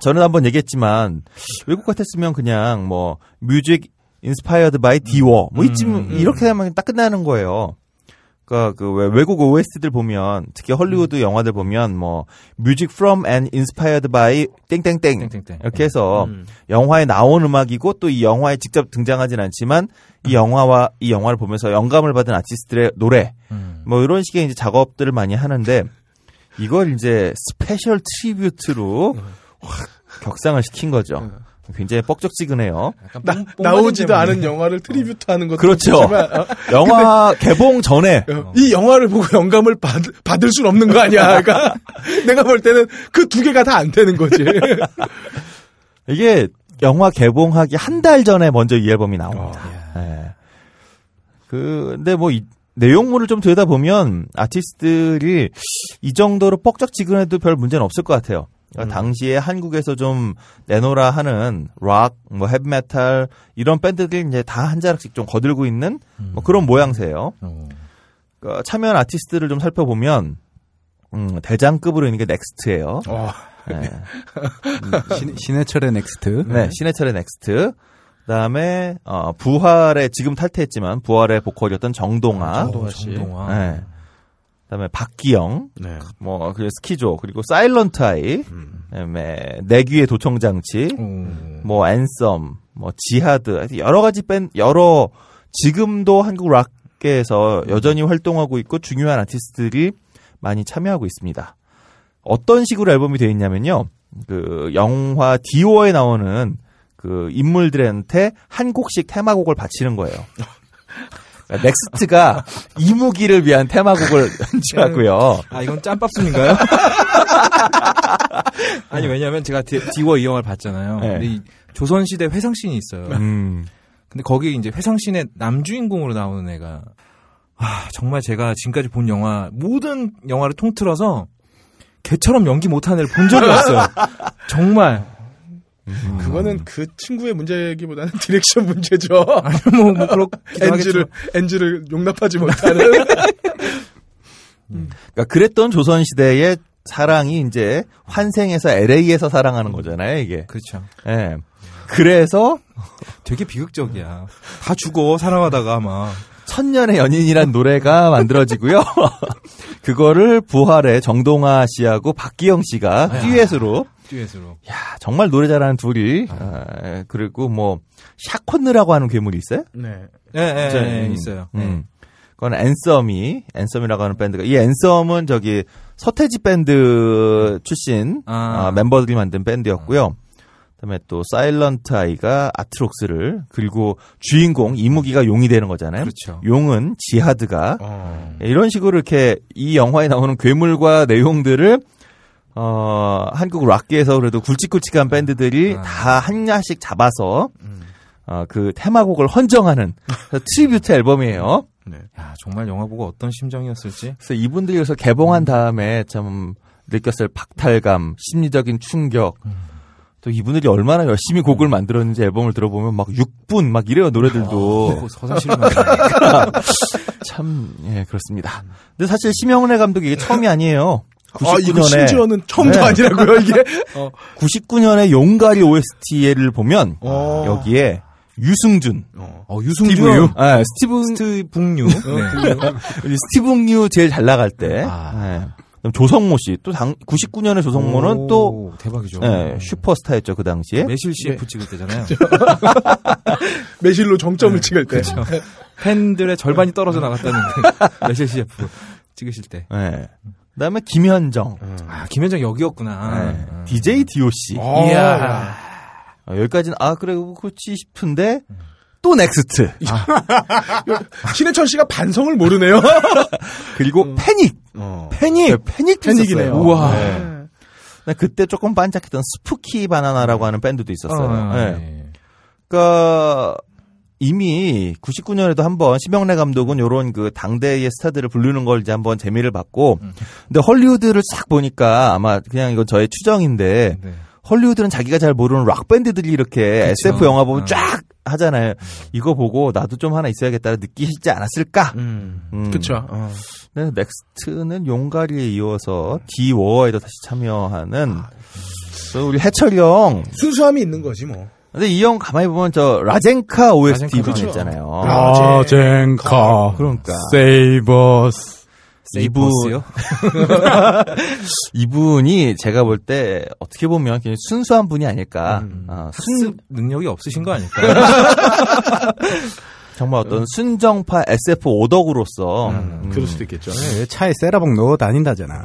저는 한번 얘기했지만 외국 같았으면 그냥 뭐 뮤직 인스파이어드 바이 디워 뭐 이쯤 음, 음. 이렇게 하면 딱 끝나는 거예요. 그러니까 그 외국 오에스티들 보면, 특히 헐리우드 음. 영화들 보면 뭐 뮤직 from and inspired by 땡땡땡 이렇게 해서 음. 영화에 나온 음악이고 또 이 영화에 직접 등장하진 않지만 이 영화와 이 영화를 보면서 영감을 받은 아티스트들의 노래 음. 뭐 이런 식의 이제 작업들을 많이 하는데, 이걸 이제 스페셜 트리뷰트로 음. 확 격상을 시킨 거죠. 굉장히 뻑적지근해요. 나, 나오지도 않은 영화를 트리뷰트하는 것도 그렇죠. 있지만, 어? 영화 개봉 전에 어. 이 영화를 보고 영감을 받, 받을 순 없는 거 아니야. 그러니까 내가 볼 때는 그 두 개가 다 안 되는 거지. 이게 영화 개봉하기 한 달 전에 먼저 이 앨범이 나옵니다. 어. 네. 그, 근데 뭐 이, 내용물을 좀 들여다보면 아티스트들이 이 정도로 뻑적지근해도 별 문제는 없을 것 같아요. 그러니까 음. 당시에 한국에서 좀 내놓으라 하는 락, 뭐 헤비메탈 이런 밴드들이 이제 다 한 자락씩 좀 거들고 있는 뭐 그런 모양새예요. 음. 그러니까 참여한 아티스트를 좀 살펴보면 음, 대장급으로 있는 게 넥스트예요. 네. 신, 신해철의 넥스트. 네, 신해철의 넥스트. 그다음에 어, 부활의, 지금 탈퇴했지만 부활의 보컬이었던 정동아. 정동아 씨. 정동아. 네. 그다음에 박기영, 네. 뭐 스키조, 그리고 사일런트 아이, 음. 네, 내귀의 도청장치, 음. 뭐 앤썸, 뭐 지하드, 여러 가지 밴 여러 지금도 한국 락계에서 여전히 활동하고 있고 중요한 아티스트들이 많이 참여하고 있습니다. 어떤 식으로 앨범이 되어 있냐면요, 그 영화 디오에 나오는 그 인물들한테 한 곡씩 테마곡을 바치는 거예요. 넥스트가 이무기를 위한 테마곡을 연주하고요. 아, 이건 짬밥순인가요? 아니, 왜냐면 제가 디, 디워 이 영화를 봤잖아요. 네. 근데 이 조선시대 회상씬이 있어요. 음. 근데 거기 이제 회상씬의 남주인공으로 나오는 애가, 아, 정말 제가 지금까지 본 영화, 모든 영화를 통틀어서 걔처럼 연기 못하는 애를 본 적이 없어요. 정말. 음. 그거는 그 친구의 문제기보다는 디렉션 문제죠. 아니 뭐, 뭐 그렇기도 엔지를 엔지를 용납하지 못하는. 음. 그러니까 그랬던 조선 시대의 사랑이 이제 환생해서 엘에이에서 사랑하는 거잖아요, 이게. 그렇죠. 예. 네. 그래서 되게 비극적이야. 다 죽어 사랑하다가 막. 천년의 연인이란 노래가 만들어지고요. 그거를 부활의 정동아 씨하고 박기영 씨가 아야. 듀엣으로. 듀엣으로. 야, 정말 노래 잘하는 둘이. 아. 아, 그리고 뭐 샤콘느라고 하는 괴물이 있어요? 네, 네, 네, 네, 네 있어요. 음. 네. 그건 앤썸이, 앤썸이라고 하는 밴드가, 이 앤썸은 저기 서태지 밴드 출신 아. 아, 멤버들이 만든 밴드였고요. 아. 그다음에 또 사일런트 아이가 아트록스를, 그리고 주인공 이무기가 용이 되는 거잖아요. 그렇죠. 용은 지하드가 어. 이런 식으로 이렇게 이 영화에 나오는 괴물과 내용들을 어, 한국 락계에서 그래도 굵직굵직한 밴드들이 아. 다 하나씩 잡아서 음. 어, 그 테마곡을 헌정하는 트리뷰트 앨범이에요. 네. 야, 정말 영화 보고 어떤 심정이었을지. 그래서 이분들이 여기서 개봉한 다음에 참 느꼈을 박탈감, 심리적인 충격. 음. 또 이분들이 얼마나 열심히 곡을 만들었는지 앨범을 들어보면 막 육 분 막 이래요, 노래들도. 서사시를 만드니까 참, 예, 그렇습니다. 근데 사실 심형래 감독이 이게 처음이 아니에요. 구십구 년에. 아, 이거 심지어는 처음도 네. 아니라고요, 이게? 어. 구십구 년에 용가리 오에스티를 보면, 어. 여기에 유승준. 어, 어 유승준. 아, 스티븐. 스티븐 류. 네. 스티븐 류 제일 잘 나갈 때. 아. 네. 조성모 씨. 또 당, 구십구 년에 조성모는 오, 또. 대박이죠. 예, 슈퍼스타였죠, 그 당시에. 매실 씨에프 네. 찍을 때잖아요. 매실로 정점을 네, 찍을 때. 그렇죠. 팬들의 절반이 떨어져 나갔다는 매실 씨에프 찍으실 때. 네. 그 다음에 김현정. 음. 아, 김현정 여기였구나. 네. 음. 디제이 디오씨. 오, 이야. 아, 여기까지는, 아, 그래, 그렇지 싶은데. 음. 또 넥스트. 아. 신해철 씨가 반성을 모르네요. 그리고 음. 패닉. 어. 패닉. 네, 패닉 패닉이네요. 우와. 네. 네. 그때 조금 반짝했던 스푸키 바나나라고 하는 밴드도 있었어요. 어, 네. 네. 그러니까 이미 구십구 년에도 한번 심형래 감독은 이런 그 당대의 스타들을 부르는 걸 이제 한번 재미를 봤고, 음. 근데 헐리우드를 싹 보니까 아마 그냥 이건 저의 추정인데. 네. 헐리우드는 자기가 잘 모르는 락밴드들이 이렇게 그쵸. 에스에프 영화 보면 어. 쫙 하잖아요. 이거 보고 나도 좀 하나 있어야겠다고 느끼시지 않았을까? 음. 음. 그쵸. 어. 네, 넥스트는 용가리에 이어서 디워에도 다시 참여하는 아. 우리 해철이 형. 순수함이 있는 거지 뭐. 근데 이 형 가만히 보면 저 라젠카 오에스티 분이었잖아요. 라젠카. 그러니까. 세이버스. 이분, 이분이 제가 볼 때 어떻게 보면 그냥 순수한 분이 아닐까. 음, 어, 순 능력이 없으신 거 아닐까. 정말 어떤 순정파 에스에프 오덕으로서. 음, 음. 그럴 수도 있겠죠. 네, 차에 세라봉 넣어 다닌다잖아.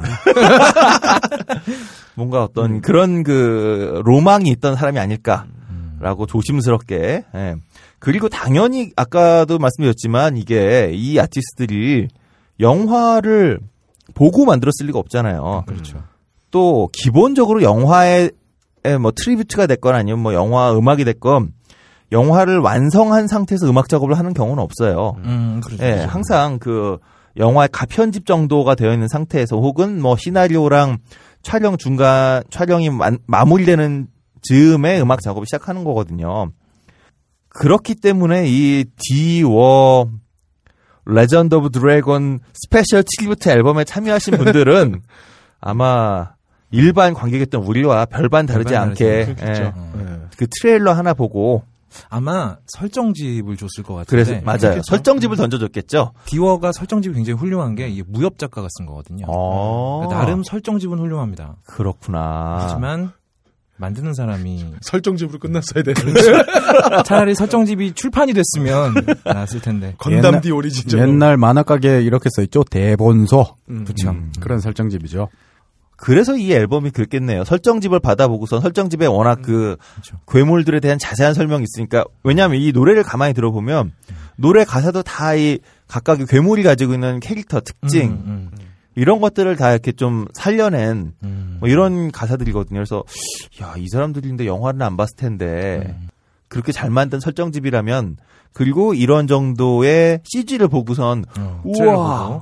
뭔가 어떤 음. 그런 그 로망이 있던 사람이 아닐까라고 조심스럽게. 예. 그리고 당연히 아까도 말씀드렸지만 이게 이 아티스트들이 영화를 보고 만들었을 리가 없잖아요. 그렇죠. 또 기본적으로 영화에 뭐 트리뷰트가 됐건 아니면 뭐 영화 음악이 됐건 영화를 완성한 상태에서 음악 작업을 하는 경우는 없어요. 음, 그렇죠. 예, 항상 그 영화의 가편집 정도가 되어 있는 상태에서 혹은 뭐 시나리오랑 촬영 중간 촬영이 마, 마무리되는 즈음에 음악 작업을 시작하는 거거든요. 그렇기 때문에 이 디워 레전드 오브 드래곤 스페셜 트리뷰트 앨범에 참여하신 분들은 아마 일반 관객이었던 우리와 별반 다르지 별반 않게 예, 그 트레일러 하나 보고 아마 설정집을 줬을 것 같은데. 그래서, 맞아요. 그렇겠죠? 설정집을 던져줬겠죠. 디워가 설정집이 굉장히 훌륭한 게 이게 무협 작가가 쓴 거거든요. 아~ 그러니까 나름 설정집은 훌륭합니다. 그렇구나. 하지만 만드는 사람이 설정집으로 끝났어야 되는데 차라리 설정집이 출판이 됐으면 나았을 텐데. 건담 디 오리진으로 옛날 만화 가게 이렇게 써 있죠. 대본소. 음, 그렇죠. 음. 그런 설정집이죠. 그래서 이 앨범이 그랬겠네요. 설정집을 받아보고선 설정집에 워낙 그 그렇죠. 괴물들에 대한 자세한 설명이 있으니까. 왜냐하면 이 노래를 가만히 들어보면 노래 가사도 다 이 각각의 괴물이 가지고 있는 캐릭터 특징. 음, 음, 음. 이런 것들을 다 이렇게 좀 살려낸 뭐 이런 가사들이거든요. 그래서 야, 이 사람들인데 영화는 안 봤을 텐데 그렇게 잘 만든 설정집이라면 그리고 이런 정도의 씨지를 보고선 어, 우와 보고.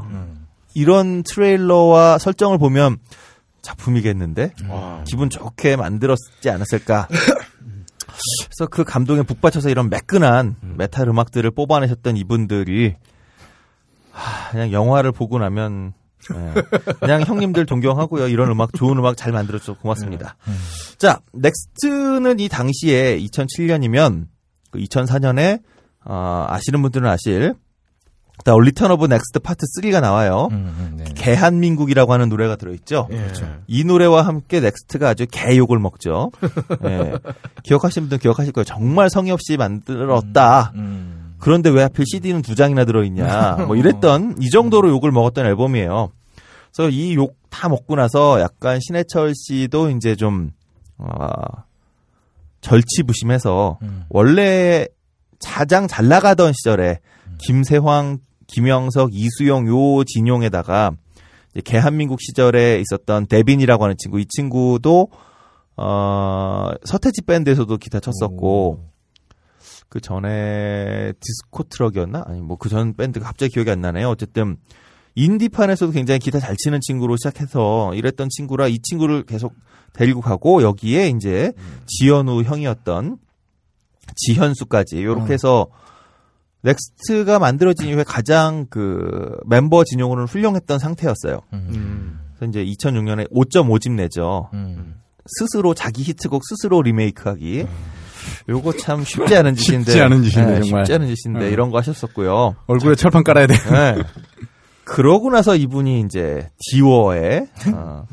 이런 트레일러와 설정을 보면 작품이겠는데 와. 기분 좋게 만들었지 않았을까. 그래서 그 감동에 북받쳐서 이런 매끈한 메탈 음악들을 뽑아내셨던 이분들이 하, 그냥 영화를 보고 나면 네. 그냥 형님들 존경하고요. 이런 음악, 좋은 음악 잘 만들어줘서 고맙습니다. 네. 네. 자, 넥스트는 이 당시에 이천칠 년이면 그 이천사 년에 어, 아시는 분들은 아실 The Return of Next Part 쓰리가 나와요. 음, 네. 개한민국이라고 하는 노래가 들어있죠. 네. 이 노래와 함께 넥스트가 아주 개욕을 먹죠. 네. 기억하시는 분들은 기억하실 거예요. 정말 성의 없이 만들었다. 음, 음. 그런데 왜 하필 씨디는 두 장이나 들어있냐 뭐 이랬던 이 정도로 욕을 먹었던 앨범이에요. 그래서 이 욕 다 먹고 나서 약간 신해철 씨도 이제 좀 어, 절치부심해서 음. 원래 가장 잘 나가던 시절에 음. 김세황, 김영석, 이수영 요 진용에다가 이제 개한민국 시절에 있었던 데빈이라고 하는 친구, 이 친구도 어, 서태지 밴드에서도 기타 쳤었고 오. 그 전에 디스코 트럭이었나? 아니, 뭐 그 전 밴드가 갑자기 기억이 안 나네요. 어쨌든, 인디판에서도 굉장히 기타 잘 치는 친구로 시작해서 이랬던 친구라 이 친구를 계속 데리고 가고 여기에 이제 음. 지현우 형이었던 지현수까지 요렇게 해서 넥스트가 만들어진 이후에 가장 그 멤버 진용으로는 훌륭했던 상태였어요. 음. 그래서 이제 이천육 년에 오 점 오 집 내죠. 음. 스스로 자기 히트곡 스스로 리메이크하기. 음. 요거 참 쉽지 않은 짓인데 쉽지 않은 짓인데 네, 정말 쉽지 않은 짓인데 응. 이런 거 하셨었고요. 얼굴에 철판 깔아야 돼. 네. 그러고 나서 이분이 이제 디워의 어,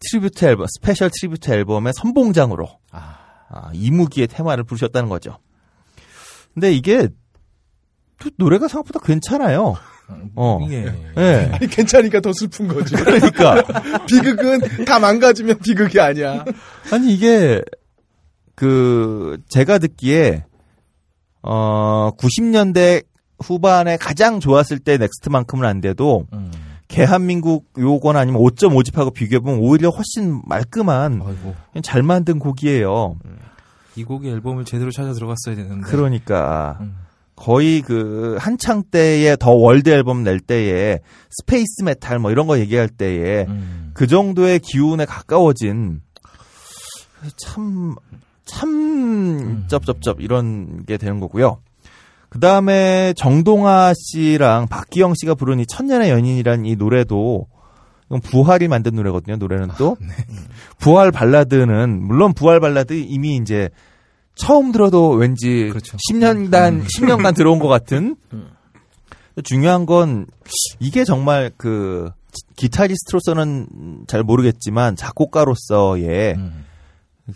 트리뷰트 앨범, 스페셜 트리뷰트 앨범의 선봉장으로 아. 아, 이무기의 테마를 부르셨다는 거죠. 근데 이게 노래가 생각보다 괜찮아요. 어, 예. 예. 아니 괜찮으니까 더 슬픈 거지. 그러니까 비극은 다 망가지면 비극이 아니야. 아니 이게 그 제가 듣기에 어 구십 년대 후반에 가장 좋았을 때 넥스트만큼은 안 돼도 음. 대한민국 요건 아니면 오 점 오 집하고 비교해보면 오히려 훨씬 말끔한 아이고. 잘 만든 곡이에요. 이 곡의 앨범을 제대로 찾아 들어갔어야 되는데. 그러니까 음. 거의 그 한창 때에 더 월드 앨범 낼 때에 스페이스 메탈 뭐 이런 거 얘기할 때에 음. 그 정도의 기운에 가까워진 참 참 쩝쩝쩝 음. 이런 게 되는 거고요. 그 다음에 정동아 씨랑 박기영 씨가 부른 이 천년의 연인이란 이 노래도 이건 부활이 만든 노래거든요. 노래는 또 아, 네. 부활 발라드는 물론 부활 발라드 이미 이제 처음 들어도 왠지 그렇죠. 십 년간 음. 십 년간 들어온 것 같은 중요한 건 이게 정말 그 기타리스트로서는 잘 모르겠지만 작곡가로서의 음.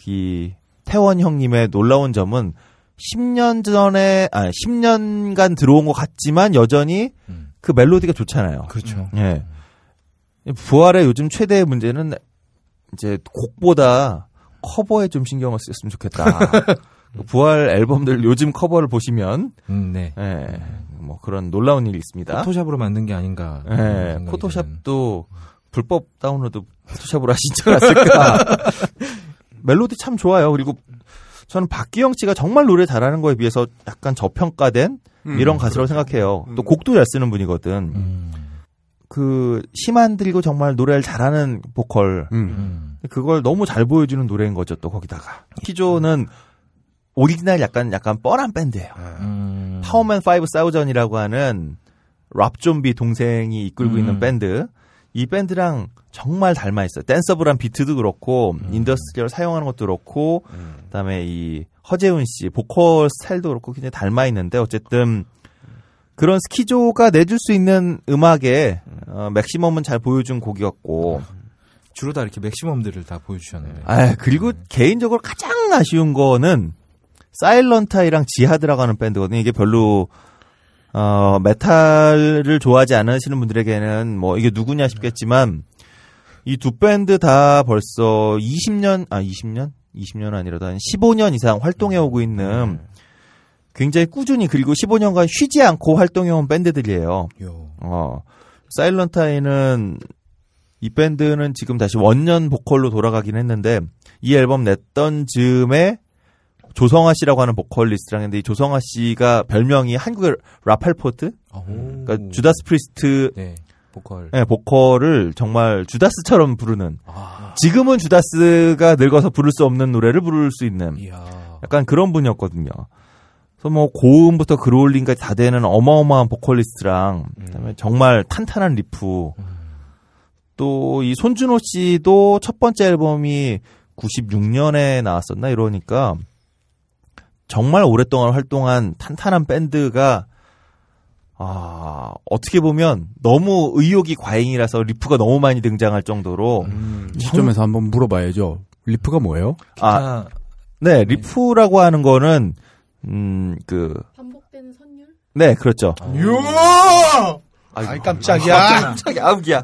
이 태원 형님의 놀라운 점은 십 년 전에, 아, 십 년간 들어온 것 같지만 여전히 음. 그 멜로디가 좋잖아요. 그렇죠. 예. 부활의 요즘 최대의 문제는 이제 곡보다 커버에 좀 신경을 쓰였으면 좋겠다. 부활 앨범들 요즘 커버를 보시면, 음, 네. 예. 뭐 그런 놀라운 일이 있습니다. 포토샵으로 만든 게 아닌가. 예. 포토샵도 되는. 불법 다운로드 포토샵으로 하시지 않았을까. 멜로디 참 좋아요. 그리고 저는 박기영 씨가 정말 노래 잘하는 거에 비해서 약간 저평가된 음, 이런 가수라고 그렇죠. 생각해요. 음. 또 곡도 잘 쓰는 분이거든. 음. 그 심한 들고 정말 노래를 잘하는 보컬. 음. 그걸 너무 잘 보여주는 노래인 거죠. 또 거기다가. 키조는 오리지널 약간 약간 뻔한 밴드예요. 음. 파워맨 오천 이라고 하는 랍 좀비 동생이 이끌고 음. 있는 밴드. 이 밴드랑 정말 닮아있어요. 댄서블한 비트도 그렇고 음. 인더스트리얼 사용하는 것도 그렇고 음. 그다음에 이 허재훈 씨 보컬 스타일도 그렇고 굉장히 닮아있는데 어쨌든 그런 스키조가 내줄 수 있는 음악에 어, 맥시멈은 잘 보여준 곡이었고 음. 주로 다 이렇게 맥시멈들을 다 보여주셨네요. 아, 그리고 음. 개인적으로 가장 아쉬운 거는 사일런타이랑 지하드라고 하는 밴드거든요. 이게 별로 어, 메탈을 좋아하지 않으시는 분들에게는 뭐 이게 누구냐 싶겠지만 이 두 밴드 다 벌써 이십 년, 아 이십 년? 이십 년 아니라도 한 십오 년 이상 활동해오고 있는 굉장히 꾸준히 그리고 십오 년간 쉬지 않고 활동해온 밴드들이에요. 어, 사일런타이는 이 밴드는 지금 다시 원년 보컬로 돌아가긴 했는데 이 앨범 냈던 즈음에 조성아 씨라고 하는 보컬리스트랑 했는데 이 조성아 씨가 별명이 한국의 라팔포트? 그러니까 주다스 프리스트 네, 보컬. 네, 보컬을 정말 주다스처럼 부르는 아. 지금은 주다스가 늙어서 부를 수 없는 노래를 부를 수 있는 이야. 약간 그런 분이었거든요. 그래서 뭐 고음부터 그롤링까지 다 되는 어마어마한 보컬리스트랑 음. 그다음에 정말 탄탄한 리프 음. 또 이 손준호 씨도 첫 번째 앨범이 구십육 년에 나왔었나 이러니까 정말 오랫동안 활동한 탄탄한 밴드가 아, 어떻게 보면 너무 의욕이 과잉이라서 리프가 너무 많이 등장할 정도로 음, 시점에서 정... 한번 물어봐야죠. 리프가 뭐예요? 아, 네, 리프라고 하는 거는 음, 그 반복되는 선율? 네, 그렇죠. 요! 아이고, 아이 깜짝이야. 아, 깜짝이야. 아우기야.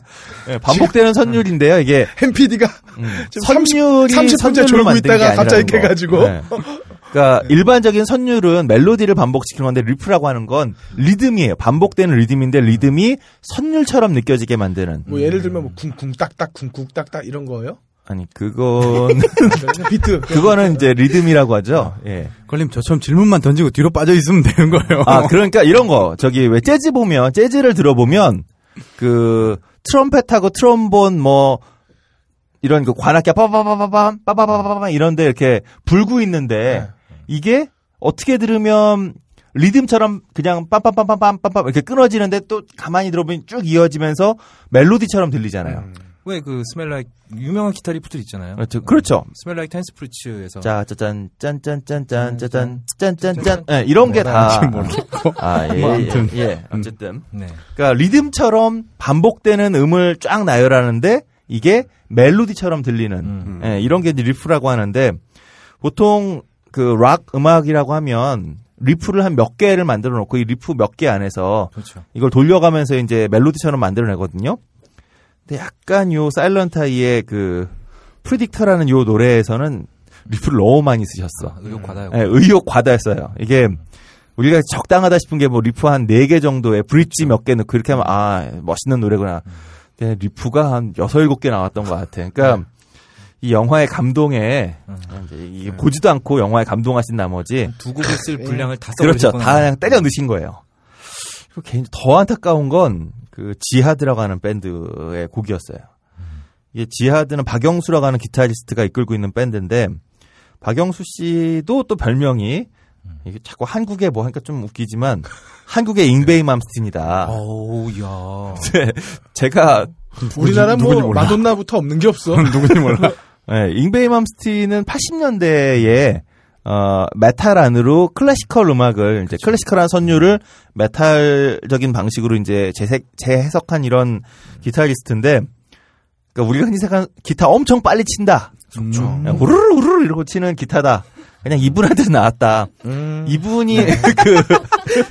네, 반복되는 선율인데요. 이게 햄피디가 음, 선율이 삼십 분째 졸고 있다가 갑자기 깨 가지고 네. 그러니까 일반적인 선율은 멜로디를 반복시키는 건데 리프라고 하는 건 리듬이에요. 반복되는 리듬인데 리듬이 선율처럼 느껴지게 만드는. 뭐 예를 들면 뭐 쿵쿵 딱딱 쿵쿵 딱딱 이런 거예요? 아니 그건 비트. 그거는 이제 리듬이라고 하죠. 예. 걸림 저처럼 질문만 던지고 뒤로 빠져 있으면 되는 거예요. 아 그러니까 이런 거 저기 왜 재즈 보면 재즈를 들어보면 그 트럼펫하고 트롬본 뭐. 이런 그 관악기가 빠바바바밤 빠바바바밤 이런데 이렇게 불고 있는데 이게 어떻게 들으면 리듬처럼 그냥 빰빰빰빰빰빰빰 이렇게 끊어지는데 또 가만히 들어보면 쭉 이어지면서 멜로디처럼 들리잖아요. 왜 그 스멜 라이크 유명한 기타 리프트 있잖아요. 그렇죠. 그렇죠. 스멜 라이크 텐스 프리츠에서 자, 짜잔, 짠짠짠짠, 짜잔, 짠짠짠. 예, 이런 게 다 모르겠고. 아, 예. 아무튼 예. 어쨌든. 네. 그러니까 리듬처럼 반복되는 음을 쫙 나열하는데 이게 멜로디처럼 들리는 음. 예, 이런 게 리프라고 하는데 보통 그 락 음악이라고 하면 리프를 한 몇 개를 만들어 놓고 이 리프 몇 개 안에서 그렇죠. 이걸 돌려가면서 이제 멜로디처럼 만들어 내거든요. 근데 약간 요 사일런타이의 그 프리딕터라는 요 노래에서는 리프를 너무 많이 쓰셨어. 아, 의욕 과다요. 네, 의욕 과다였어요. 이게 우리가 적당하다 싶은 게 뭐 리프 한 네 개 정도에 브릿지 몇 개 넣고 이렇게 하면 아, 멋있는 노래구나. 근데 리프가 한 여섯, 일곱 개 나왔던 것 같아. 그러니까 네. 이 영화의 감동에 이제 보지도 않고 영화에 감동하신 나머지 두 곡을 쓸 분량을 다 써버리셨구나. 그렇죠. 다 그냥 때려 넣으신 거예요. 그리고 개인 더 안타까운 건 그 지하드라고 하는 밴드의 곡이었어요. 이게 지하드는 박영수라고 하는 기타리스트가 이끌고 있는 밴드인데 박영수 씨도 또 별명이 이게 자꾸 한국에 뭐 하니까 좀 웃기지만 한국의 잉베이 맘스틴이다. 오우야. 제가 우리나라 뭐 마돈나부터 없는 게 없어. 누군지 몰라. 네, 잉베이 맘스틴은 팔십 년대에 어, 메탈 안으로 클래시컬 음악을 이제 클래시컬한 선율을 메탈적인 방식으로 이제 재색, 재해석한 이런 기타리스트인데, 그러니까 우리가 흔히 생각한 기타 엄청 빨리 친다, 음. 우르르 우르르 이러고 치는 기타다. 그냥 이분한테 나왔다. 음. 이분이 그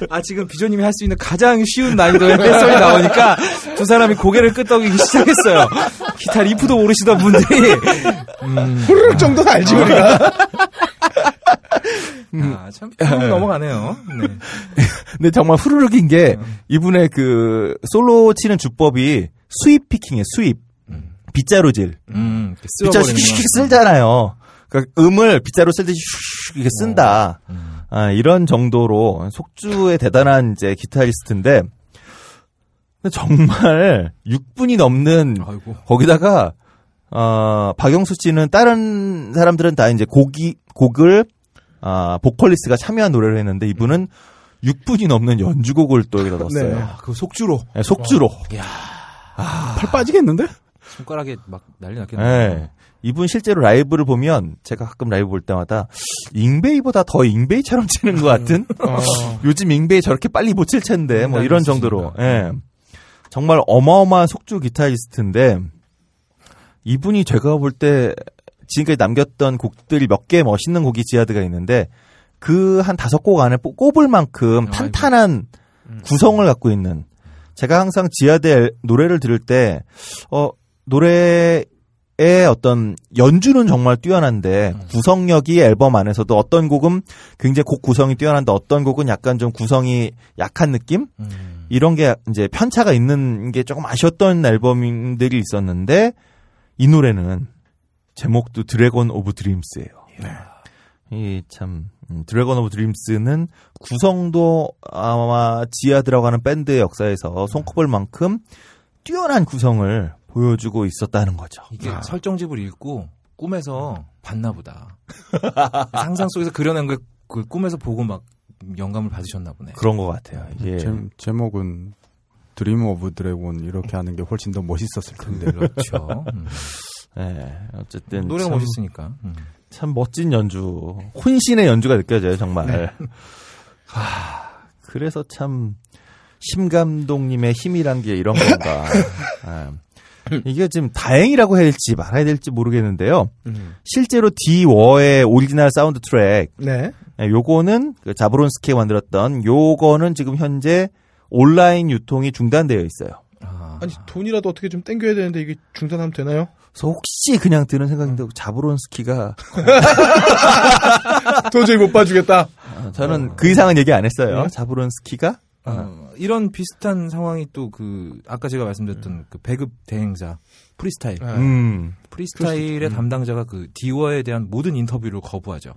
아 지금 비조님이 할 수 있는 가장 쉬운 난이도의 뱃설이 나오니까 두 사람이 고개를 끄덕이기 시작했어요. 기타 리프도 모르시던 분들이 음. 후루룩 정도는 알지 우리가. 음. 아, 참, 넘어가네요. 네. 근데 정말 후루룩인 게, 이분의 그, 솔로 치는 주법이 수입 피킹이에요, 수입. 음. 빗자루 질. 음, 빗자루 슉슉 쓸잖아요. 그러니까 음을 빗자루 쓸 때 슉슉 이렇게 쓴다. 음. 아, 이런 정도로 속주의 대단한 이제 기타리스트인데, 근데 정말 육 분이 넘는, 아이고. 거기다가, 어, 박영수 씨는 다른 사람들은 다 이제 곡이, 곡을, 아, 보컬리스트가 참여한 노래를 했는데 이분은 육 분이 넘는 연주곡을 또 여기다 넣었어요. 네. 그 속주로. 네, 속주로. 이야. 아. 팔 빠지겠는데? 손가락에 막 난리 났겠네. 네. 이분 실제로 라이브를 보면 제가 가끔 라이브 볼 때마다 잉베이보다 더 잉베이처럼 치는 것 같은? 어. 요즘 잉베이 저렇게 빨리 못 칠 텐데 뭐 이런 정도로. 예. 네. 정말 어마어마한 속주 기타리스트인데 이분이 제가 볼 때 지금까지 남겼던 곡들이 몇 개 멋있는 곡이 지하드가 있는데 그 한 다섯 곡 안에 꼽을 만큼 탄탄한 구성을 갖고 있는 제가 항상 지하드 노래를 들을 때 어, 노래의 어떤 연주는 정말 뛰어난데 구성력이 앨범 안에서도 어떤 곡은 굉장히 곡 구성이 뛰어난데 어떤 곡은 약간 좀 구성이 약한 느낌? 이런 게 이제 편차가 있는 게 조금 아쉬웠던 앨범들이 있었는데 이 노래는 제목도 드래곤 오브 드림스예요. 네. 이 참 드래곤 오브 드림스는 구성도 아마 지하드라고 하는 밴드의 역사에서 손꼽을 만큼 뛰어난 구성을 보여주고 있었다는 거죠. 이게 아. 설정집을 읽고 꿈에서 봤나 보다. 상상 속에서 그려낸 걸 그 꿈에서 보고 막 영감을 받으셨나 보네. 그런 것 같아요. 예. 제, 제목은 드림 오브 드래곤 이렇게 하는 게 훨씬 더 멋있었을 텐데. 그렇죠. 음. 네, 어쨌든 노래가 참, 멋있으니까 음. 참 멋진 연주, 혼신의 연주가 느껴져요 정말. 네. 하, 그래서 참 심감독님의 힘이란 게 이런 건가. 아, 이게 지금 다행이라고 해야 될지 말아야 될지 모르겠는데요. 음. 실제로 디워의 오리지널 사운드 트랙, 네, 요거는 그 자브론스키가 만들었던 요거는 지금 현재 온라인 유통이 중단되어 있어요. 아. 아니 돈이라도 어떻게 좀 땡겨야 되는데 이게 중단하면 되나요? 그래서 혹시 그냥 드는 생각인데 자브론스키가 도저히 못 봐주겠다. 아, 저는 어. 그 이상은 얘기 안 했어요. 네? 자브론스키가 어. 어. 이런 비슷한 상황이 또 그 아까 제가 말씀드렸던 음. 그 배급 대행사 프리스타일 네. 음. 프리스타일의 음. 담당자가 그 디워에 대한 모든 인터뷰를 거부하죠.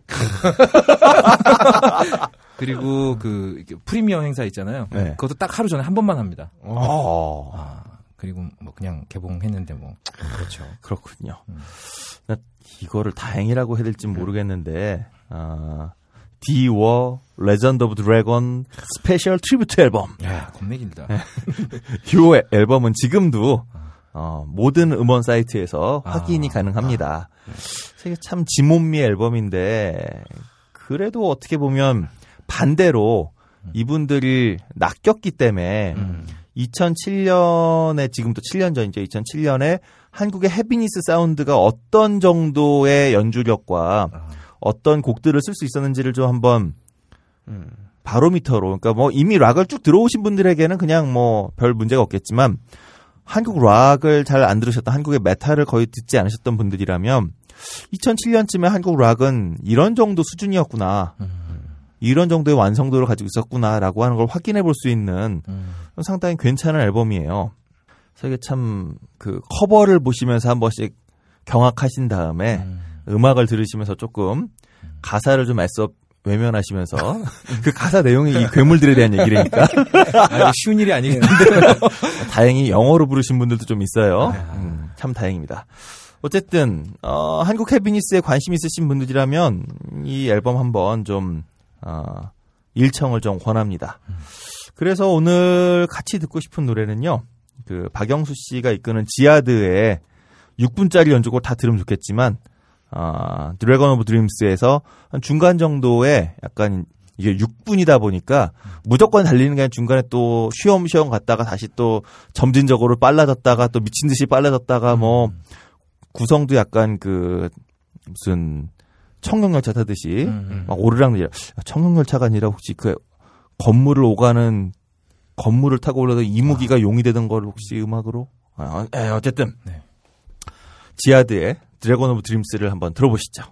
그리고 그 프리미엄 행사 있잖아요. 네. 그것도 딱 하루 전에 한 번만 합니다. 어. 아. 그리고 뭐 그냥 개봉했는데 뭐 그렇죠. 그렇군요. 음. 이거를 다행이라고 해야 될지 모르겠는데 어, 디워 레전드 오브 드래곤 스페셜 트리뷰트 앨범. 야, 겁내 길다. 이 앨범은 지금도 어, 모든 음원 사이트에서 확인이 아, 가능합니다. 아, 네. 참 지몬미 앨범인데 그래도 어떻게 보면 반대로 이분들이 낚였기 때문에 음. 이천칠 년에 지금도 칠 년 전이죠. 이천칠 년에 한국의 해비니스 사운드가 어떤 정도의 연주력과 아. 어떤 곡들을 쓸 수 있었는지를 좀 한번 음. 바로미터로, 그러니까 뭐 이미 락을 쭉 들어오신 분들에게는 그냥 뭐 별 문제가 없겠지만 한국 락을 잘 안 들으셨던, 한국의 메탈을 거의 듣지 않으셨던 분들이라면 이천칠 년쯤에 한국 락은 이런 정도 수준이었구나. 음. 이런 정도의 완성도를 가지고 있었구나라고 하는 걸 확인해 볼 수 있는 음. 상당히 괜찮은 앨범이에요. 그래서 이게 참 그 커버를 보시면서 한 번씩 경악하신 다음에 음. 음악을 들으시면서 조금 가사를 좀 애써 외면하시면서 그 가사 내용이 이 괴물들에 대한 얘기라니까 아, 쉬운 일이 아니겠는데 다행히 영어로 부르신 분들도 좀 있어요. 음, 참 다행입니다. 어쨌든 어, 한국 해비니스에 관심 있으신 분들이라면 이 앨범 한번 좀 어, 일청을 좀 권합니다. 그래서 오늘 같이 듣고 싶은 노래는요, 그 박영수 씨가 이끄는 지하드의 육 분짜리 연주곡 다 들으면 좋겠지만 아, 드래곤 오브 드림스에서 한 중간 정도에 약간 이게 육 분이다 보니까 무조건 달리는 게 아니라 중간에 또 쉬엄쉬엄 갔다가 다시 또 점진적으로 빨라졌다가 또 미친 듯이 빨라졌다가 뭐 구성도 약간 그 무슨 청룡열차 타듯이 막 오르락내리락. 청룡열차가 아니라 혹시 그 건물을 오가는 건물을 타고 올라서 이무기가 용이 되던 걸 혹시 음악으로? 아, 네, 어쨌든 네. 지하드의 드래곤 오브 드림스를 한번 들어보시죠.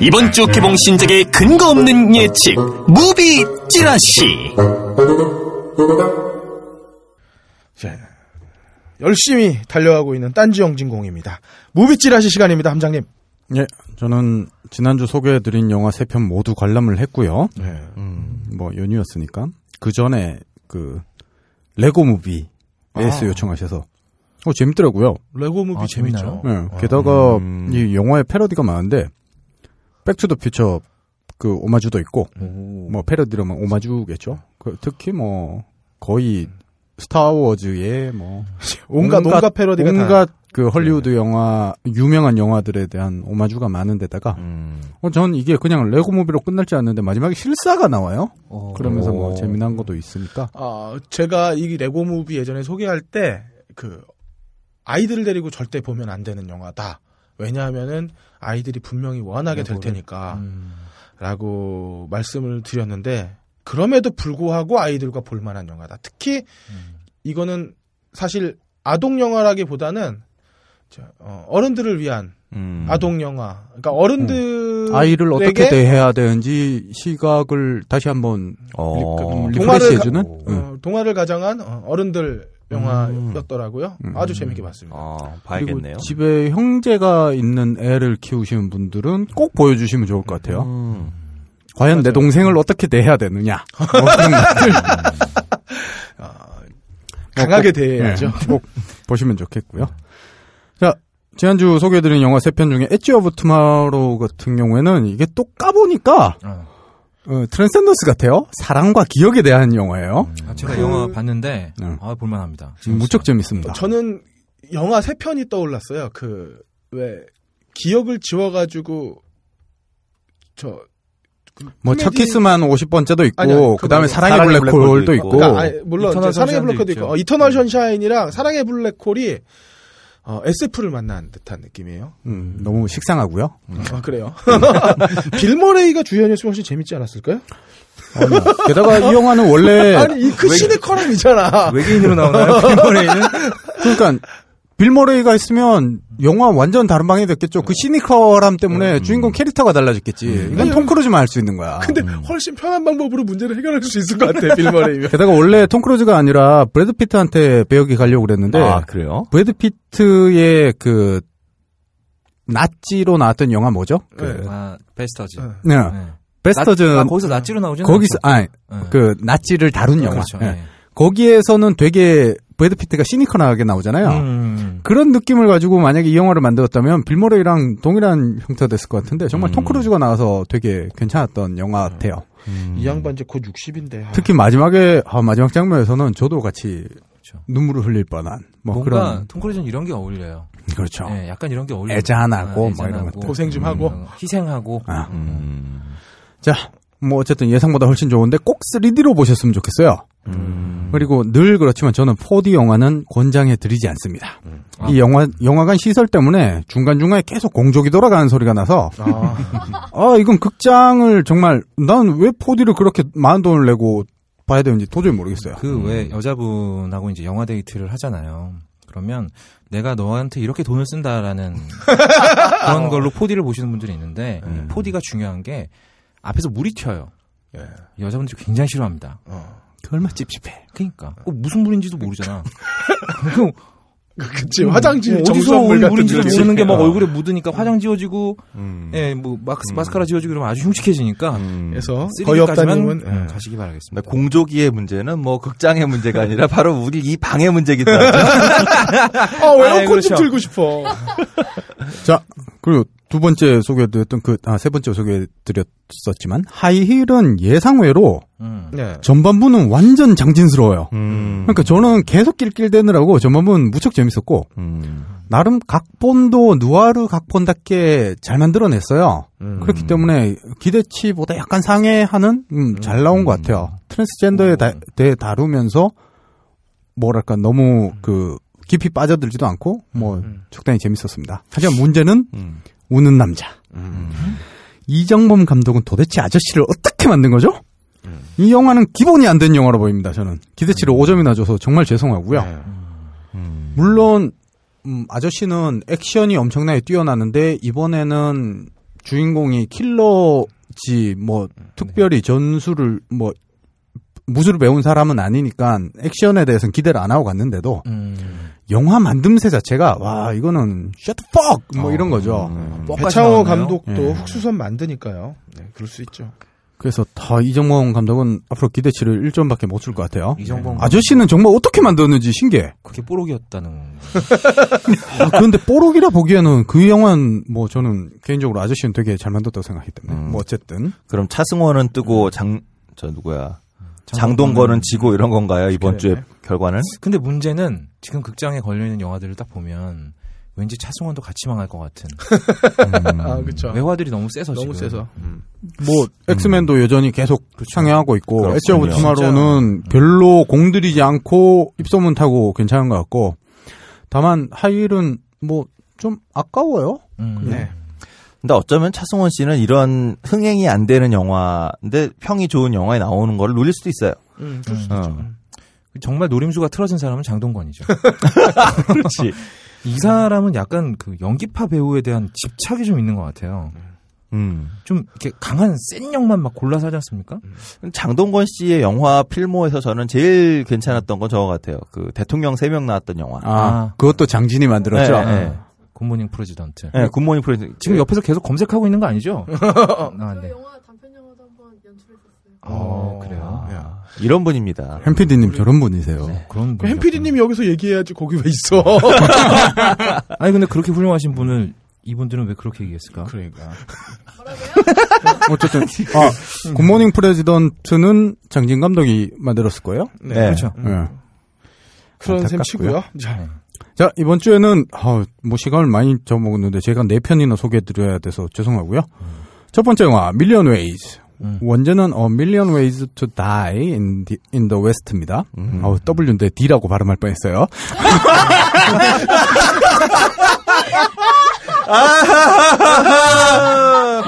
이번 주 개봉 신작의 근거 없는 예측 무비 찌라시. 자, 열심히 달려가고 있는 딴지 영진공입니다. 무비 찌라시 시간입니다. 함장님. 예, 저는 지난주 소개해드린 영화 세 편 모두 관람을 했고요. 네. 음, 뭐 연휴였으니까 그 전에 그 레고 무비 에이에스 아. 요청하셔서 어 재밌더라고요. 레고 무비 아, 재밌죠. 네, 게다가 음. 이 영화에 패러디가 많은데 백투더퓨처 그 오마주도 있고 오. 뭐 패러디로만 오마주겠죠. 그, 특히 뭐 거의 스타워즈의 뭐 온갖 온갖, 온갖 패러디가 온갖 다. 그 헐리우드 네. 영화 유명한 영화들에 대한 오마주가 많은데다가 음. 어, 전 이게 그냥 레고 무비로 끝날지 않는데 마지막에 실사가 나와요. 어. 그러면서 뭐 재미난 것도 있으니까. 아 제가 이 레고 무비 예전에 소개할 때 그 아이들을 데리고 절대 보면 안 되는 영화다. 왜냐하면은 아이들이 분명히 원하게 될 테니까 음. 라고 말씀을 드렸는데 그럼에도 불구하고 아이들과 볼만한 영화다. 특히 음. 이거는 사실 아동 영화라기보다는 어른들을 위한 음. 아동 영화. 그러니까 어른들 음. 아이를 어떻게 대해야 되는지 시각을 다시 한번 어. 리프레시해주는 어, 동화를 가장한 어른들 영화였더라고요. 음. 아주 재밌게 봤습니다. 아, 봐야겠네요. 그리고 집에 형제가 있는 애를 키우시는 분들은 꼭 보여주시면 좋을 것 같아요. 음. 과연 맞아요. 내 동생을 어떻게 대해야 되느냐. 강하게 대해야죠. 꼭 보시면 좋겠고요. 자, 지난주 소개해드린 영화 세 편 중에 엣지 오브 투마로우 같은 경우에는 이게 또 까보니까 어. 어, 트랜센던스 같아요. 사랑과 기억에 대한 영화예요. 아, 제가 그... 영화 봤는데 응. 아, 볼만합니다. 재밌어요. 무척 재밌습니다. 저는 영화 세 편이 떠올랐어요. 그 왜 기억을 지워가지고 저 뭐 첫 키스만 오십 번째도 있고 아니요, 그다음에 사랑의 블랙홀도 있고, 있고. 그러니까, 아니, 물론 사랑의 블랙홀도 있고 어, 이터널 션샤인이랑 사랑의 블랙홀이 어, 에스에프를 만난 듯한 느낌이에요. 음, 너무 식상하고요. 음. 아, 그래요. 빌머레이가 주연이었으면 훨씬 재밌지 않았을까요? 아니요. 게다가 이 영화는 원래 아니 이 그 시네커럼이잖아. 외계인으로 나오나요? 빌머레이는? 그러니까 빌머레이가 있으면 영화 완전 다른 방향이 됐겠죠. 그 시니컬함 때문에 음. 주인공 캐릭터가 달라졌겠지. 음. 이건 톰 크루즈만 알 수 있는 거야. 근데 음. 훨씬 편한 방법으로 문제를 해결할 수 있을 것 같아. 빌머레이가. 게다가 원래 톰 크루즈가 아니라 브래드 피트한테 배역이 가려고 그랬는데. 아 그래요? 브래드 피트의 그 나치로 나왔던 영화 뭐죠? 네. 그 아, 베스터즈. 네. 네. 네. 베스터즈. 나, 아, 거기서 나치로 나오죠? 거기서 아니 네. 그 나치를 다룬 영화. 그렇죠. 네. 네. 거기에서는 되게 브래드 피트가 시니컬하게 나오잖아요. 음. 그런 느낌을 가지고 만약에 이 영화를 만들었다면 빌머레이랑 동일한 형태가 됐을 것 같은데 정말 음. 톰 크루즈가 나와서 되게 괜찮았던 영화 같아요. 음. 이 양반 이제 곧 육십인데. 특히 마지막에 아, 마지막 장면에서는 저도 같이 그렇죠. 눈물을 흘릴 뻔한. 뭐 뭔가 그런... 톰 크루즈는 이런 게 어울려요. 그렇죠. 네, 약간 이런 게 어울려요. 애잔하고, 아, 애잔하고 뭐 이런 것들. 고생 좀 하고 음, 희생하고. 아. 음. 자, 뭐 어쨌든 예상보다 훨씬 좋은데 꼭 쓰리디로 보셨으면 좋겠어요. 음. 그리고 늘 그렇지만 저는 포디 영화는 권장해드리지 않습니다. 음. 아. 이 영화, 영화관 시설 때문에 중간중간에 계속 공족이 돌아가는 소리가 나서 아, 아 이건 극장을 정말 난 왜 포디를 그렇게 많은 돈을 내고 봐야 되는지 도저히 모르겠어요. 그 왜 음. 여자분하고 이제 영화 데이트를 하잖아요. 그러면 내가 너한테 이렇게 돈을 쓴다라는 그런 걸로 포디를 보시는 분들이 있는데 음. 포디가 중요한 게 앞에서 물이 튀어요. 예. 여자분들이 굉장히 싫어합니다. 어. 그 얼마 찝찝해. 그러니까 어, 무슨 물인지도 모르잖아. 그, 그치 음, 화장지 뭐, 어디서 물 물인지도 모르는 게 막 어. 얼굴에 묻으니까 화장 지워지고, 음. 예, 뭐 마스, 음. 마스카라 지워지고 이러면 아주 흉측해지니까. 음. 그래서 거의 없다면 음, 가시기 바라겠습니다. 공조기의 문제는 뭐 극장의 문제가 아니라 바로 우리 이 방의 문제기도 하죠. 아, 왜 에어컨 그렇죠. 좀 들고 싶어. 자, 그리고. 두 번째 소개드렸던 그, 아, 세 번째 소개드렸었지만, 하이힐은 예상외로, 음. 네. 전반부는 완전 장진스러워요. 음. 그러니까 저는 계속 낄낄대느라고 전반부는 무척 재밌었고, 음. 나름 각본도 누아르 각본답게 잘 만들어냈어요. 음. 그렇기 때문에 기대치보다 약간 상회하는, 음, 잘 나온 것 같아요. 트랜스젠더에 다, 대해 다루면서, 뭐랄까, 너무 그, 깊이 빠져들지도 않고, 뭐, 음. 적당히 재밌었습니다. 하지만 문제는, 음. 우는 남자. 음. 이정범 감독은 도대체 아저씨를 어떻게 만든 거죠? 음. 이 영화는 기본이 안 된 영화로 보입니다. 저는 기대치를 오 점이나 줘서 정말 죄송하고요. 음. 물론 음, 아저씨는 액션이 엄청나게 뛰어나는데 이번에는 주인공이 킬러지 뭐 특별히 전술을 뭐 무술을 배운 사람은 아니니까 액션에 대해서는 기대를 안 하고 갔는데도 음. 영화 만듦새 자체가 와 이거는 shut the fuck 뭐 어, 이런 거죠. 음. 배창호 감독도 예. 흑수선 만드니까요. 네, 그럴 수 있죠. 그래서 다 이정범 감독은 앞으로 기대치를 일 점밖에 못 줄 것 같아요. 이정범 아저씨는 정말 어떻게 만들었는지 신기해. 그게 뽀록이었다는. 아, 그런데 뽀록이라 보기에는 그 영화는 뭐 저는 개인적으로 아저씨는 되게 잘 만들었다고 생각하기 때문에. 음. 뭐 어쨌든. 그럼 차승원은 뜨고 장 저 누구야? 장동건은 지고 이런 건가요? 이번 주에 결과는? 근데 문제는 지금 극장에 걸려있는 영화들을 딱 보면 왠지 차승원도 같이 망할 것 같은. 음. 아, 그쵸. 외화들이 너무 세서 너무 지금. 세서. 음. 뭐 엑스맨도 음. 여전히 계속 상향하고 있고 엣지 오브 투마로는 별로 공들이지 않고 입소문 타고 괜찮은 것 같고 다만 하이힐은 뭐 좀 아까워요. 음. 네. 근데 어쩌면 차승원 씨는 이런 흥행이 안 되는 영화인데 평이 좋은 영화에 나오는 걸 노릴 수도 있어요. 음, 그럴 수도 음. 있죠. 정말 노림수가 틀어진 사람은 장동건이죠. 그렇지. 이 사람은 약간 그 연기파 배우에 대한 집착이 좀 있는 것 같아요. 음. 좀 이렇게 강한 센 역만 막 골라서 하지 않습니까? 장동건 씨의 영화 필모에서 저는 제일 괜찮았던 건 저거 같아요. 그 대통령 세 명 나왔던 영화. 아, 아. 그것도 장진이 만들었죠. 네, 네. 굿모닝 프레지던트. 네, 굿모닝 프레지던트. 지금 옆에서 계속 검색하고 있는 거 아니죠? 아, 네. 그 영화 단편 영화도 한번 연출했었어요. 어, 아, 그래요. 야. 이런 분입니다. 햄피디님 저런 분이세요. 네. 그런 분. 햄피디님이 여기서 얘기해야지 거기 왜 있어? 아니 근데 그렇게 훌륭하신 분을 이분들은 왜 그렇게 얘기했을까? 그러니까. 어쨌든 아, 굿모닝 프레지던트는 장진 감독이 만들었을 거예요? 네, 네. 그렇죠. 음. 네. 그런 셈 치고요. 네. 자, 이번 주에는, 아, 뭐, 시간을 많이 저먹었는데, 제가 네 편이나 소개해드려야 돼서 죄송하고요. 음. 첫 번째 영화, Million Ways. 음. 원제는 A Million Ways to Die in the, in the West입니다. 음. 아, W인데 D라고 발음할 뻔 했어요.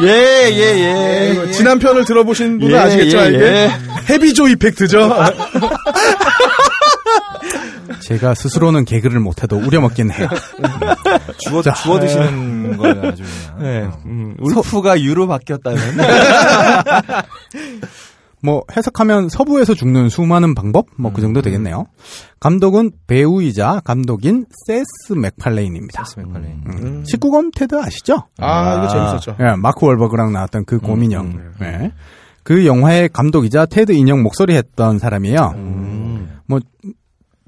예, 예, 예. 지난 편을 들어보신 분은 예, 아시겠죠, 예, 이게? 예. 헤비조 이펙트죠? 제가 스스로는 개그를 못해도 우려먹긴 해요. 주워, 주워 드시는 거예요, 아주 그냥. 네. 음, 울프가 유로 바뀌었다면. 뭐, 해석하면 서부에서 죽는 수많은 방법? 뭐, 그 정도 되겠네요. 감독은 배우이자 감독인 세스 맥팔레인입니다. 세스 맥팔레인. 음. 음. 십구 검 테드 아시죠? 아, 이거 재밌었죠. 예, 네, 마크 월버그랑 나왔던 그 곰인형. 음. 네. 그 영화의 감독이자 테드 인형 목소리 했던 사람이에요. 음. 뭐,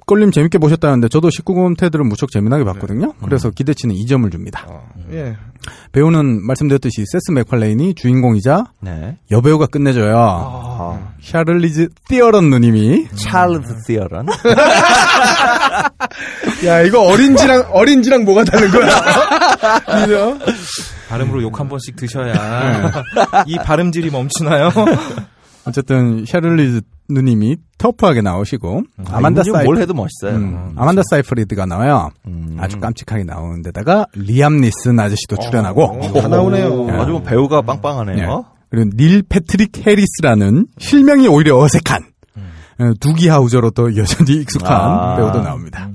꼴림 재밌게 보셨다는데 저도 십구 검 테드를 무척 재미나게 봤거든요. 네. 그래서 기대치는 이 점을 줍니다. 어, 예. 배우는 말씀드렸듯이 세스 맥팔레인이 주인공이자 네. 여배우가 끝내줘요. 어. 샤를리즈 티어런 누님이 음. 찰즈 티어런. 야 이거 어린지랑 어린지랑 뭐가 다른 거야? 그죠? 발음으로 욕 한 번씩 드셔야 이 발음질이 멈추나요? 어쨌든 샤를리즈 누님이 터프하게 나오시고 아, 아만다 사이 뭘 해도 멋있어요. 음, 음, 아만다 사이프리드가 나와요. 음. 아주 깜찍하게 나오는데다가 리암 니슨 아저씨도 출연하고 오, 다 나오네요. 네. 아주 배우가 빵빵하네요. 네. 그리고 닐 패트릭 해리스라는 실명이 오히려 어색한 음. 두기 하우저로도 여전히 익숙한 아. 배우도 나옵니다.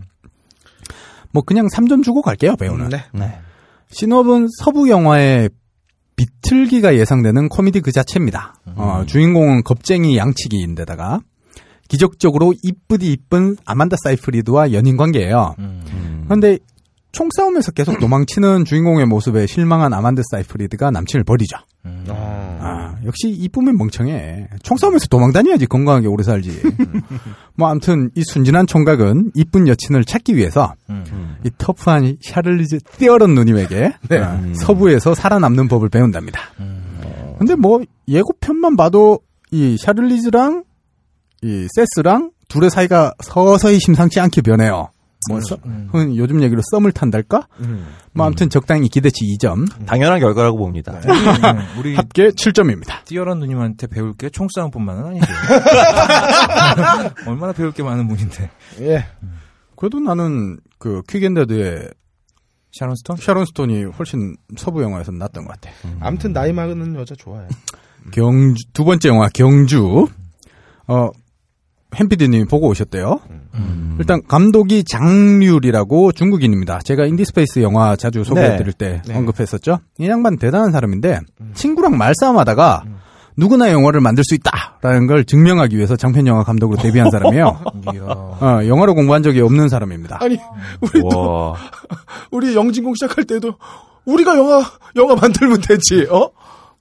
뭐 그냥 삼 점 주고 갈게요 배우는. 음, 네. 네. 신업은 서부 영화의 비틀기가 예상되는 코미디 그 자체입니다. 음. 어, 주인공은 겁쟁이 양치기인데다가 기적적으로 이쁘디 이쁜 아만다 사이프리드와 연인관계예요. 음. 그런데 총싸움에서 계속 도망치는 주인공의 모습에 실망한 아만다 사이프리드가 남친을 버리죠. 음. 아, 역시 이쁘면 멍청해. 총싸움에서 도망다녀야지 건강하게 오래 살지. 뭐 아무튼 이 순진한 총각은 이쁜 여친을 찾기 위해서 음. 이 터프한 샤를리즈 띠어런 누님에게 네. 음. 서부에서 살아남는 법을 배운답니다. 음. 어. 근데 뭐 예고편만 봐도 이 샤를리즈랑 이 세스랑 둘의 사이가 서서히 심상치 않게 변해요. 뭐 음. 흔 요즘 얘기로 썸을 탄달까? 음. 뭐 아무튼 적당히 기대치 이 점. 음. 당연한 결과라고 봅니다. 네. 우리 합계 칠 점입니다. 띠어런 누님한테 배울 게 총싸움뿐만은 아니죠. 얼마나 배울 게 많은 분인데. 예. 음. 그래도 나는 그 퀵앤데드의 샤론 스톤? 샤론 스톤이 훨씬 서부 영화에서 낫던 것 같아. 음. 아무튼 나이 많은 여자 좋아해. 음. 경주 두 번째 영화 경주. 어 햄피디님이 보고 오셨대요. 음. 음. 일단 감독이 장률이라고 중국인입니다. 제가 인디스페이스 영화 자주 소개해드릴 네. 때 네. 언급했었죠. 이 양반 대단한 사람인데 음. 친구랑 말싸움하다가 음. 누구나 영화를 만들 수 있다라는 걸 증명하기 위해서 장편영화 감독으로 데뷔한 사람이에요. 어, 영화로 공부한 적이 없는 사람입니다. 아니, 우리도, 우리 영진공 시작할 때도 우리가 영화, 영화 만들면 되지, 어?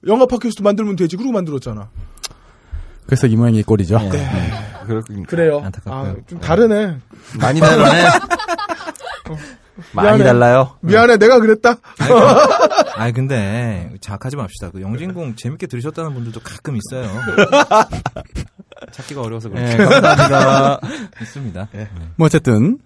영화 팟캐스트 만들면 되지, 그러고 만들었잖아. 그래서 이 모양이 꼴이죠. 네. 네. 그렇군요. 그래요. 안타깝고요. 아, 좀 다르네. 많이 다르네. 어. 많이 미안해. 달라요. 미안해, 응. 내가 그랬다. 아니, 아니 근데 자학하지 맙시다. 그 영진공 재밌게 들으셨다는 분들도 가끔 있어요. 찾기가 어려워서 그렇죠. 네, 감사합니다. 있습니다. 네. 뭐 어쨌든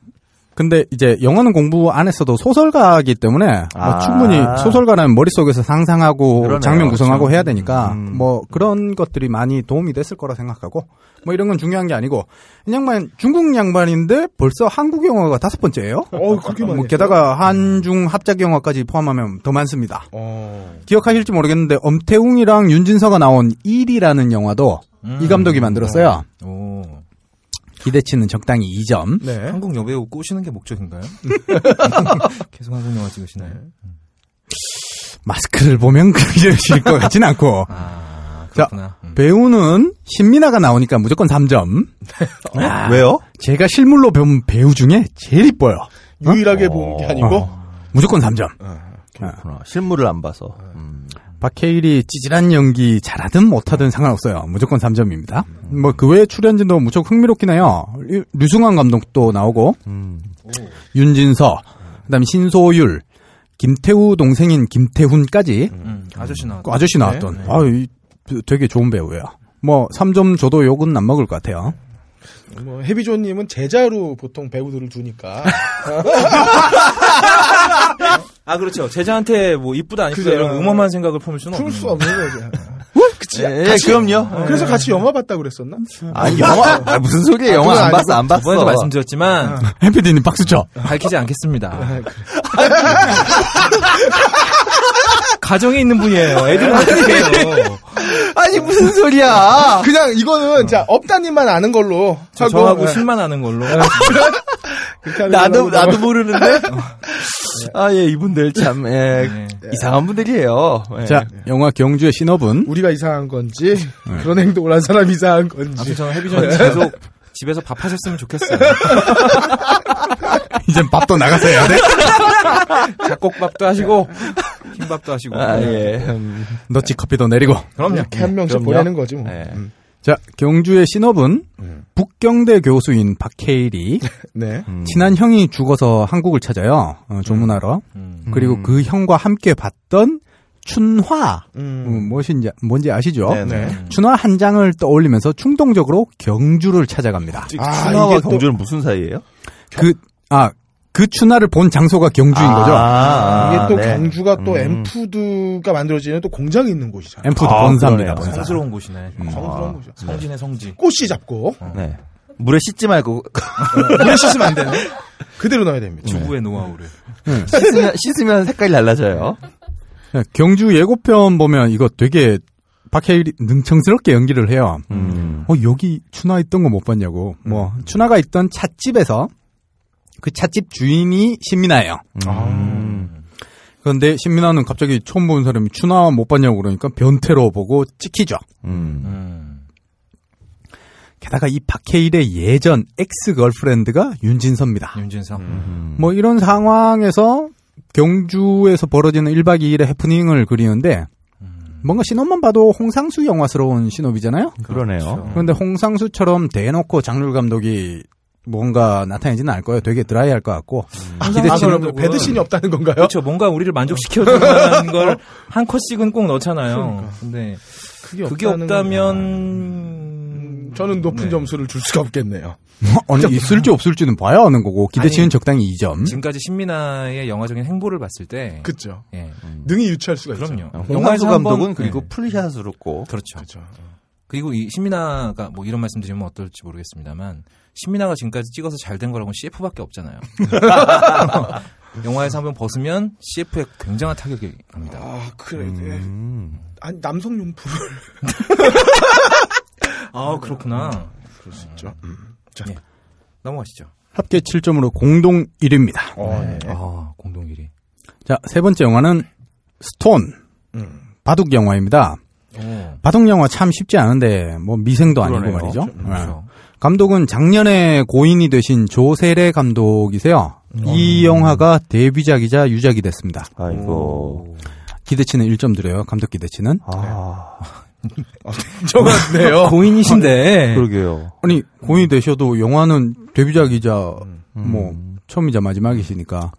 근데 이제 영어는 공부 안 했어도 소설가이기 때문에 아~ 뭐 충분히 소설가라면 머릿속에서 상상하고 그러네요. 장면 구성하고 그렇죠. 해야 되니까 음. 뭐 그런 것들이 많이 도움이 됐을 거라 생각하고 뭐 이런 건 중요한 게 아니고 이 양반 중국 양반인데 벌써 한국 영화가 다섯 번째예요. 어, 그렇게 많이 뭐 게다가 한중 합작 영화까지 포함하면 더 많습니다. 어. 기억하실지 모르겠는데 엄태웅이랑 윤진서가 나온 일이라는 영화도 음. 이 감독이 만들었어요. 어. 오. 기대치는 적당히 이 점. 네. 한국 여배우 꼬시는 게 목적인가요? 계속 한국 영화 찍으시나요? 마스크를 보면 그러실 것 같진 않고. 아, 그렇구나. 자, 음. 배우는 신민아가 나오니까 무조건 삼 점. 어? 아, 왜요? 제가 실물로 배운 배우 중에 제일 이뻐요. 유일하게 어? 본 게 아니고? 어. 무조건 삼 점. 어, 그렇구나. 어. 실물을 안 봐서. 음. 박해일이 찌질한 연기 잘하든 못하든 상관없어요. 무조건 삼 점입니다. 음. 뭐 그 외에 출연진도 무척 흥미롭긴 해요. 류승환 감독도 나오고 음. 윤진서, 그다음에 신소율, 김태우 동생인 김태훈까지 음. 아저씨 나왔 아저씨 나왔던. 네. 아, 되게 좋은 배우예요. 뭐 삼 점 줘도 욕은 안 먹을 것 같아요. 뭐 해비조님은 제자로 보통 배우들을 두니까. 아 그렇죠. 제자한테 뭐 이쁘다 안 이쁘다 그래. 이런 음험한 생각을 품을 수는 없는. 품을 수 없는 거죠. 그치. 예, 같이, 그럼요. 그래서 같이 영화 봤다 그랬었나? 아니 영화 아, 무슨 소리예요? 영화 아, 안 봤어 안 봤어. 저번에도 말씀드렸지만 해피디님 박수쳐. 밝히지 않겠습니다. 가정에 있는 분이에요. 애들은 어떡해요. 아니 무슨 소리야. 그냥 이거는 자 업다님만 아는 걸로. 저, 저하고 실만 아는 걸로. 나도 나도 모르는데. 아, 예, 이분들 참, 예, 네. 이상한 분들이에요. 예. 자, 영화 경주의 신업은. 우리가 이상한 건지, 네. 그런 행동을 한 사람이 이상한 건지. 아무튼 저는 해비전에 계속 집에서 밥 하셨으면 좋겠어요. 이젠 밥도 나가세요. 네? 잡곡밥도 하시고, 흰밥도 하시고. 아, 예. 음. 너치 커피도 내리고. 그럼요. 이렇게 한 명씩 그럼요. 보내는 거지 뭐. 예. 음. 자, 경주의 신업은 음. 북경대 교수인 박해일이 네. 음. 친한 형이 죽어서 한국을 찾아요. 어, 조문하러. 음. 그리고 음. 그 형과 함께 봤던 춘화. 음. 음, 무엇인지, 뭔지 아시죠? 네네. 춘화 한 장을 떠올리면서 충동적으로 경주를 찾아가합니다. 아, 춘화와 경주는 무슨 사이예요? 그, 아, 그 춘화를 본 장소가 경주인 아, 거죠. 아, 이게 또 네. 경주가 또 음. 엠푸드가 만들어지는 또 공장이 있는 곳이잖아요. 엠푸드 아, 본사입니다. 본사. 성스러운 곳이네. 음. 성스러운 곳이야. 성진의 성지. 꽃이 잡고. 어. 네. 물에 씻지 말고. 물에 씻으면 안 되네. 그대로 넣어야 됩니다. 주부의 노하우를. 네. 씻으면, 씻으면 색깔이 달라져요. 경주 예고편 보면 이거 되게 박해일이 능청스럽게 연기를 해요. 음. 어, 여기 춘화 있던 거 못 봤냐고. 음. 뭐, 춘화가 있던 찻집에서 그 찻집 주인이 신민아예요. 음. 그런데 신민아는 갑자기 처음 본 사람이 춘화 못 봤냐고 그러니까 변태로 보고 찍히죠. 음. 게다가 이 박해일의 예전 엑스걸프렌드가 윤진서입니다. 윤진서. 음. 뭐 이런 상황에서 경주에서 벌어지는 일박 이일의 해프닝을 그리는데 뭔가 신업만 봐도 홍상수 영화스러운 신업이잖아요. 그러네요. 그런데 홍상수처럼 대놓고 장률 감독이 뭔가 나타내지는 않을 거예요. 되게 드라이할 것 같고. 아, 기대치는 배드신이 없다는 건가요? 그렇죠. 뭔가 우리를 만족시켜주는 걸 한 컷씩은 꼭 넣잖아요. 그러니까. 근데 그게, 그게 없다면 음... 저는 높은 네. 점수를 줄 수가 없겠네요. 아니 있을지 없을지는 봐야 하는 거고 기대치는 아니, 적당히 이 점. 지금까지 신민아의 영화적인 행보를 봤을 때, 그렇죠. 예. 음. 능히 유추할 수가 있죠. 그럼요. 홍상수 감독은 그리고 네. 풀샷으로 꼭 그렇죠. 그렇죠. 그리고 이 신민아가 뭐 이런 말씀드리면 어떨지 모르겠습니다만. 신민아가 지금까지 찍어서 잘 된 거라고는 씨에프밖에 없잖아요. 영화에서 한번 벗으면 씨에프에 굉장한 타격이 갑니다. 아, 그래. 음. 아니, 남성용품을. 아, 그렇구나. 그럴 수 있죠. 음. 자, 네. 넘어가시죠. 합계 칠 점으로 공동 일 위입니다. 어, 네. 아, 공동 일 위. 자, 세 번째 영화는 스톤. 음. 바둑 영화입니다. 오. 바둑 영화 참 쉽지 않은데 뭐 미생도 그러네요. 아니고 말이죠. 네. 그렇죠. 감독은 작년에 고인이 되신 조세례 감독이세요. 음. 이 영화가 데뷔작이자 유작이 됐습니다. 아이고. 기대치는 일 점 드려요. 감독 기대치는. 아. 적었네요. 고인이신데. 그러게요. 아니, 고인이 되셔도 영화는 데뷔작이자 음. 뭐 처음이자 마지막이시니까.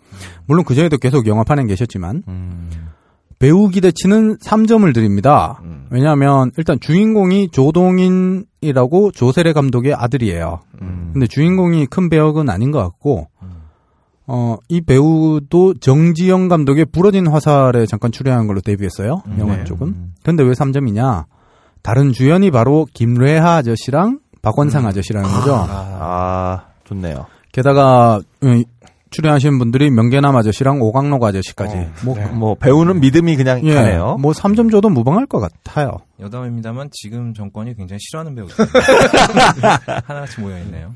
물론 그전에도 계속 영화판엔 계셨지만. 음. 배우 기대치는 삼 점을 드립니다. 음. 왜냐하면 일단 주인공이 조동인이라고 조세례 감독의 아들이에요. 음. 근데 주인공이 큰 배역은 아닌 것 같고 음. 어, 이 배우도 정지영 감독의 부러진 화살에 잠깐 출연한 걸로 데뷔했어요. 음. 영화 네. 쪽은. 근데 왜 삼 점이냐. 다른 주연이 바로 김래하 아저씨랑 박원상 음. 아저씨라는 거죠. 아, 좋네요. 게다가 음, 출연하신 분들이 명계남 아저씨랑 오강록 아저씨까지. 어, 뭐, 네. 뭐 배우는 믿음이 그냥 예, 가네요. 뭐 삼 점 줘도 무방할 것 같아요. 여담입니다만 지금 정권이 굉장히 싫어하는 배우들 하나같이 모여있네요.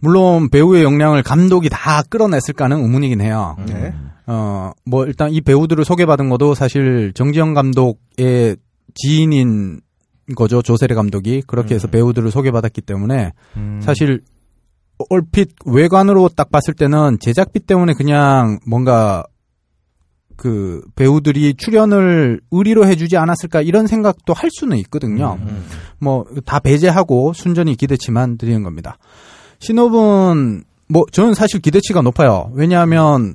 물론 배우의 역량을 감독이 다 끌어냈을까는 의문이긴 해요. 네. 어, 뭐 일단 이 배우들을 소개받은 것도 사실 정지영 감독의 지인인 거죠. 조세례 감독이. 그렇게 해서 음. 배우들을 소개받았기 때문에 음. 사실 얼핏 외관으로 딱 봤을 때는 제작비 때문에 그냥 뭔가 그 배우들이 출연을 의리로 해주지 않았을까 이런 생각도 할 수는 있거든요. 음, 음. 뭐 다 배제하고 순전히 기대치만 드리는 겁니다. 신업은 뭐 저는 사실 기대치가 높아요. 왜냐하면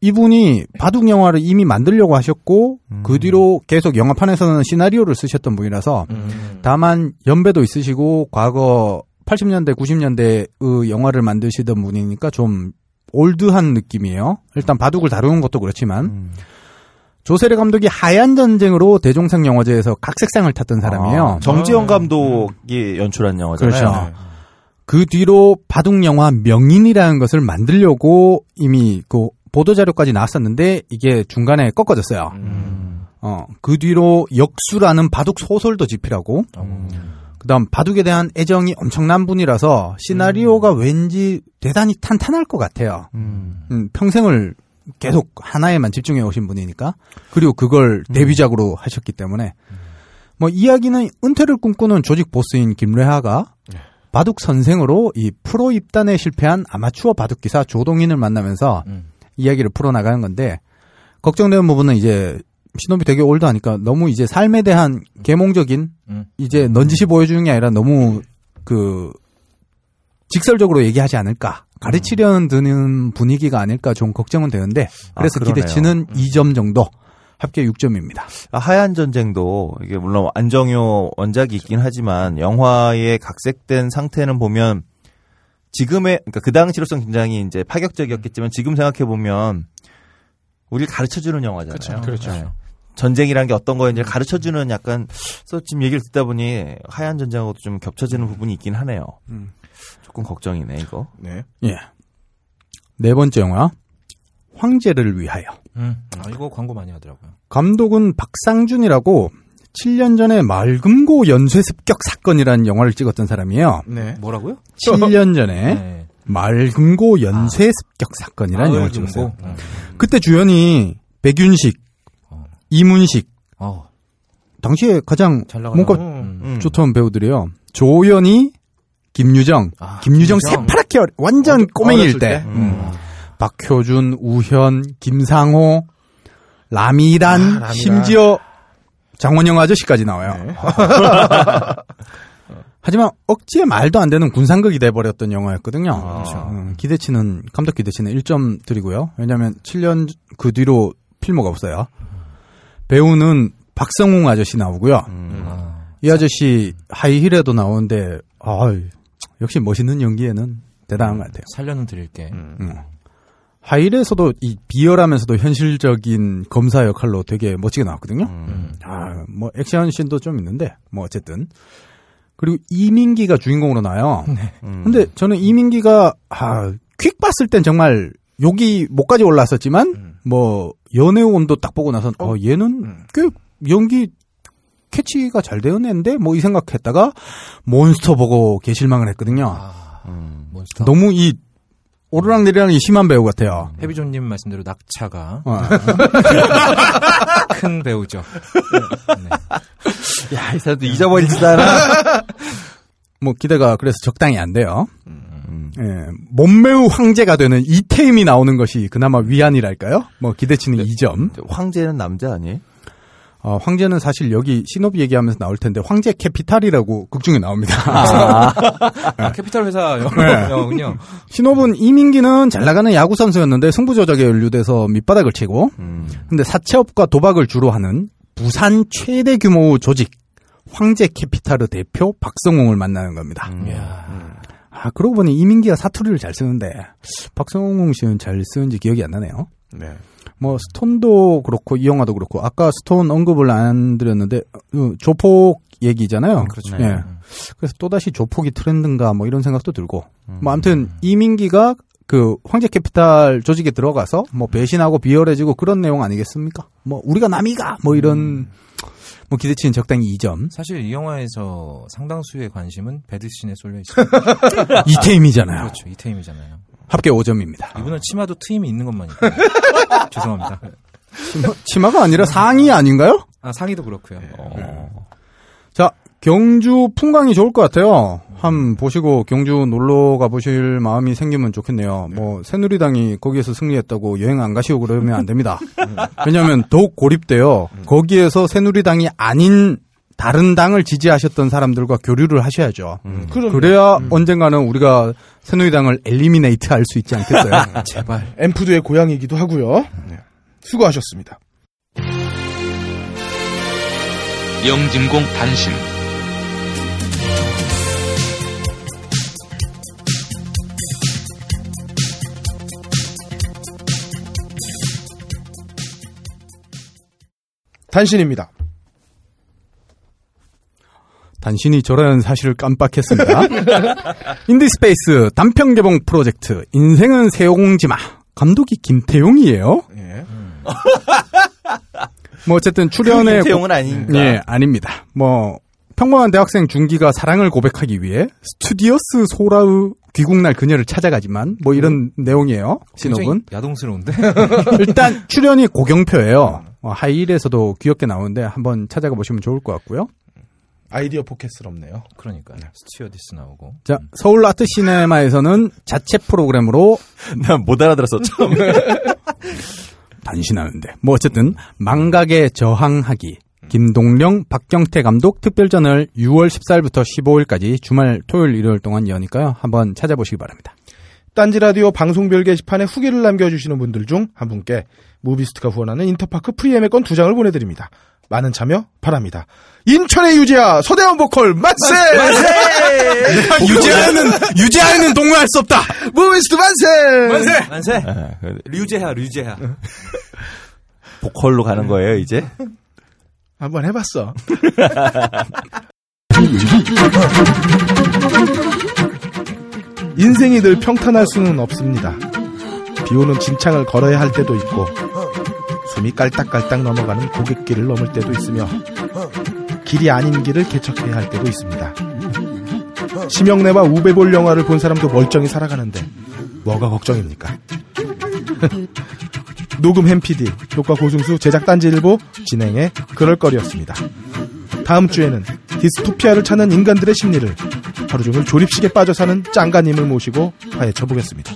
이분이 바둑 영화를 이미 만들려고 하셨고 음. 그 뒤로 계속 영화판에서는 시나리오를 쓰셨던 분이라서 음. 다만 연배도 있으시고 과거 팔십 년대, 구십 년대의 영화를 만드시던 분이니까 좀 올드한 느낌이에요. 일단 바둑을 다루는 것도 그렇지만 음. 조세례 감독이 하얀 전쟁으로 대종상 영화제에서 각색상을 탔던 사람이에요. 아, 정지영 감독이 연출한 영화잖아요. 그렇죠. 네. 그 뒤로 바둑 영화 명인이라는 것을 만들려고 이미 그 보도자료까지 나왔었는데 이게 중간에 꺾어졌어요. 음. 어, 그 뒤로 역수라는 바둑 소설도 집필하고 음. 그다음 바둑에 대한 애정이 엄청난 분이라서 시나리오가 음. 왠지 대단히 탄탄할 것 같아요. 음. 음, 평생을 계속 하나에만 집중해 오신 분이니까. 그리고 그걸 음. 데뷔작으로 하셨기 때문에. 음. 뭐 이야기는 은퇴를 꿈꾸는 조직 보스인 김래하가 네. 바둑 선생으로 이 프로 입단에 실패한 아마추어 바둑 기사 조동인을 만나면서 음. 이야기를 풀어나가는 건데 걱정되는 부분은 이제 신놈이 되게 올드하니까 너무 이제 삶에 대한 계몽적인 음. 이제 넌지시 보여주는 게 아니라 너무 그 직설적으로 얘기하지 않을까 가르치려는 드는 분위기가 아닐까 좀 걱정은 되는데 그래서 아, 기대치는 음. 이 점 정도 합계 육 점입니다. 아, 하얀 전쟁도 이게 물론 안정효 원작이 있긴 하지만 영화의 각색된 상태는 보면 지금의 그러니까 그 당시로선 굉장히 이제 파격적이었겠지만 지금 생각해 보면 우리를 가르쳐 주는 영화잖아요. 그렇죠. 네. 전쟁이라는 게 어떤 거인지 가르쳐주는 약간 그래서 지금 얘기를 듣다 보니 하얀 전쟁하고도 좀 겹쳐지는 부분이 있긴 하네요. 음. 조금 걱정이네 이거. 네. 예. 네 번째 영화 황제를 위하여. 음. 아, 이거 광고 많이 하더라고요. 감독은 박상준이라고 칠 년 전에 말금고 연쇄습격 사건이라는 영화를 찍었던 사람이에요. 네. 뭐라고요? 칠 년 전에. 네. 말금고 연쇄습격 아. 사건이라는 아, 영화를 찍었어요. 음. 그때 주연이 백윤식 이문식, 어. 당시에 가장 몸값 음. 좋던 배우들이요. 조연이 김유정, 아, 김유정, 김유정 새파랗게 완전 어, 꼬맹이일 때, 때? 음. 음. 박효준, 우현, 김상호, 라미란, 아, 라미란, 심지어 장원영 아저씨까지 나와요. 네. 하지만 억지에 말도 안 되는 군상극이 돼버렸던 영화였거든요. 아. 그렇죠. 음, 기대치는 감독 기대치는 일 점 드리고요. 왜냐하면 칠 년 그 뒤로 필모가 없어요. 배우는 박성웅 아저씨 나오고요. 음, 아. 이 아저씨 하이힐에도 나오는데 아, 역시 멋있는 연기에는 대단한 것 같아요. 살려는 드릴게. 음. 음. 하이힐에서도 이 비열하면서도 현실적인 검사 역할로 되게 멋지게 나왔거든요. 음. 아, 뭐 액션 씬도 좀 있는데 뭐 어쨌든. 그리고 이민기가 주인공으로 나와요. 네. 음. 근데 저는 이민기가 아, 퀵 봤을 땐 정말 여기 목까지 올라왔었지만 음. 뭐 연애원도 딱 보고 나선 어, 어 얘는 꽤 연기 캐치가 잘 되는 애인데 뭐 이 생각했다가 몬스터 보고 개실망을 했거든요. 아, 음, 몬스터. 너무 이 오르락내리락 이 심한 배우 같아요. 해비존님 말씀대로 낙차가 어. 큰 배우죠. 네. 야, 이 사람도 잊어버리지도 않아. 뭐 기대가 그래서 적당히 안 돼요. 음. 예, 몸매우 황제가 되는 이태임이 나오는 것이 그나마 위안이랄까요? 뭐 기대치는 네, 이 점. 황제는 남자 아니에요? 어, 황제는 사실 여기 신호비 얘기하면서 나올 텐데 황제 캐피탈이라고 극중에 나옵니다. 아, 아 캐피탈 회사 영화군요. 네. 신호분 이민기는 잘 나가는 야구 선수였는데 승부 조작에 연루돼서 밑바닥을 치고, 음. 근데 사채업과 도박을 주로 하는 부산 최대 규모 조직 황제 캐피탈의 대표 박성웅을 만나는 겁니다. 음. 아 그러고 보니 이민기가 사투리를 잘 쓰는데 박성웅 씨는 잘 쓰는지 기억이 안 나네요. 네. 뭐 스톤도 그렇고 이 영화도 그렇고 아까 스톤 언급을 안 드렸는데 조폭 얘기잖아요. 그렇죠. 네. 예. 그래서 또 다시 조폭이 트렌드인가 뭐 이런 생각도 들고. 음. 뭐 아무튼 이민기가 그 황제 캐피탈 조직에 들어가서 뭐 배신하고 비열해지고 그런 내용 아니겠습니까? 뭐 우리가 남이가 뭐 이런 음. 뭐 기대치는 적당히 이 점. 사실 이 영화에서 상당수의 관심은 배드신에 쏠려 있습니다. 이태임이잖아요. 그렇죠. 이태임이잖아요. 합계 오 점입니다. 이분은 치마도 트임이 있는 것만 있고. 죄송합니다. 치마, 치마가 아니라 상의 아닌가요? 아, 상의도 그렇고요. 네. 어. 자, 경주 풍광이 좋을 것 같아요. 한 보시고 경주 놀러 가보실 마음이 생기면 좋겠네요. 네. 뭐 새누리당이 거기에서 승리했다고 여행 안 가시고 그러면 안 됩니다. 왜냐하면 더욱 고립돼요. 거기에서 새누리당이 아닌 다른 당을 지지하셨던 사람들과 교류를 하셔야죠. 음. 그래야 음. 언젠가는 우리가 새누리당을 엘리미네이트 할 수 있지 않겠어요? 제발. 엠프드의 고향이기도 하고요. 네. 수고하셨습니다. 영진공 단신. 단신입니다. 단신이 저라는 사실을 깜빡했습니다. 인디스페이스 단편 개봉 프로젝트 인생은 세옹지마 감독이 김태용이에요. 예. 뭐 어쨌든 출연의 김태용은 아닌가? 예, 아닙니다. 뭐 평범한 대학생 준기가 사랑을 고백하기 위해 스튜디오스 소라의 귀국 날 그녀를 찾아가지만 뭐 이런 음. 내용이에요. 신호분 야동스러운데. 일단 출연이 고경표예요. 어, 하이힐에서도 귀엽게 나오는데 한번 찾아가 보시면 좋을 것 같고요. 아이디어 포켓스럽네요. 그러니까요. 네. 스튜어디스 나오고. 자, 서울 아트 시네마에서는 자체 프로그램으로. 난 못 알아들었어, 처음. 단신하는데. 뭐, 어쨌든, 망각에 저항하기. 김동령, 박경태 감독 특별전을 유월 십사일부터 십오일까지 주말, 토요일, 일요일 동안 여니까요. 한번 찾아보시기 바랍니다. 딴지라디오 방송별 게시판에 후기를 남겨주시는 분들 중 한 분께 무비스트가 후원하는 인터파크 프리엠의권 두 장을 보내드립니다. 많은 참여 바랍니다. 인천의 유재하, 서대원 보컬 만세! 만세! 유재하는 유재하는 동요할 수 없다. 무비스트 만세! 만세! 만세! 아, 류재하, 류재하. 보컬로 가는 거예요 이제? 한번 해봤어. 인생이 늘 평탄할 수는 없습니다. 비오는 진창을 걸어야 할 때도 있고 숨이 깔딱깔딱 넘어가는 고갯길을 넘을 때도 있으며 길이 아닌 길을 개척해야 할 때도 있습니다. 심형래와 우베볼 영화를 본 사람도 멀쩡히 살아가는데 뭐가 걱정입니까? 녹음 햄피디, 녹화 고승수, 제작 딴지일보, 진행의 그럴거리였습니다. 다음 주에는 디스토피아를 찾는 인간들의 심리를 하루 종일 조립식에 빠져 사는 짱가님을 모시고 파헤쳐보겠습니다.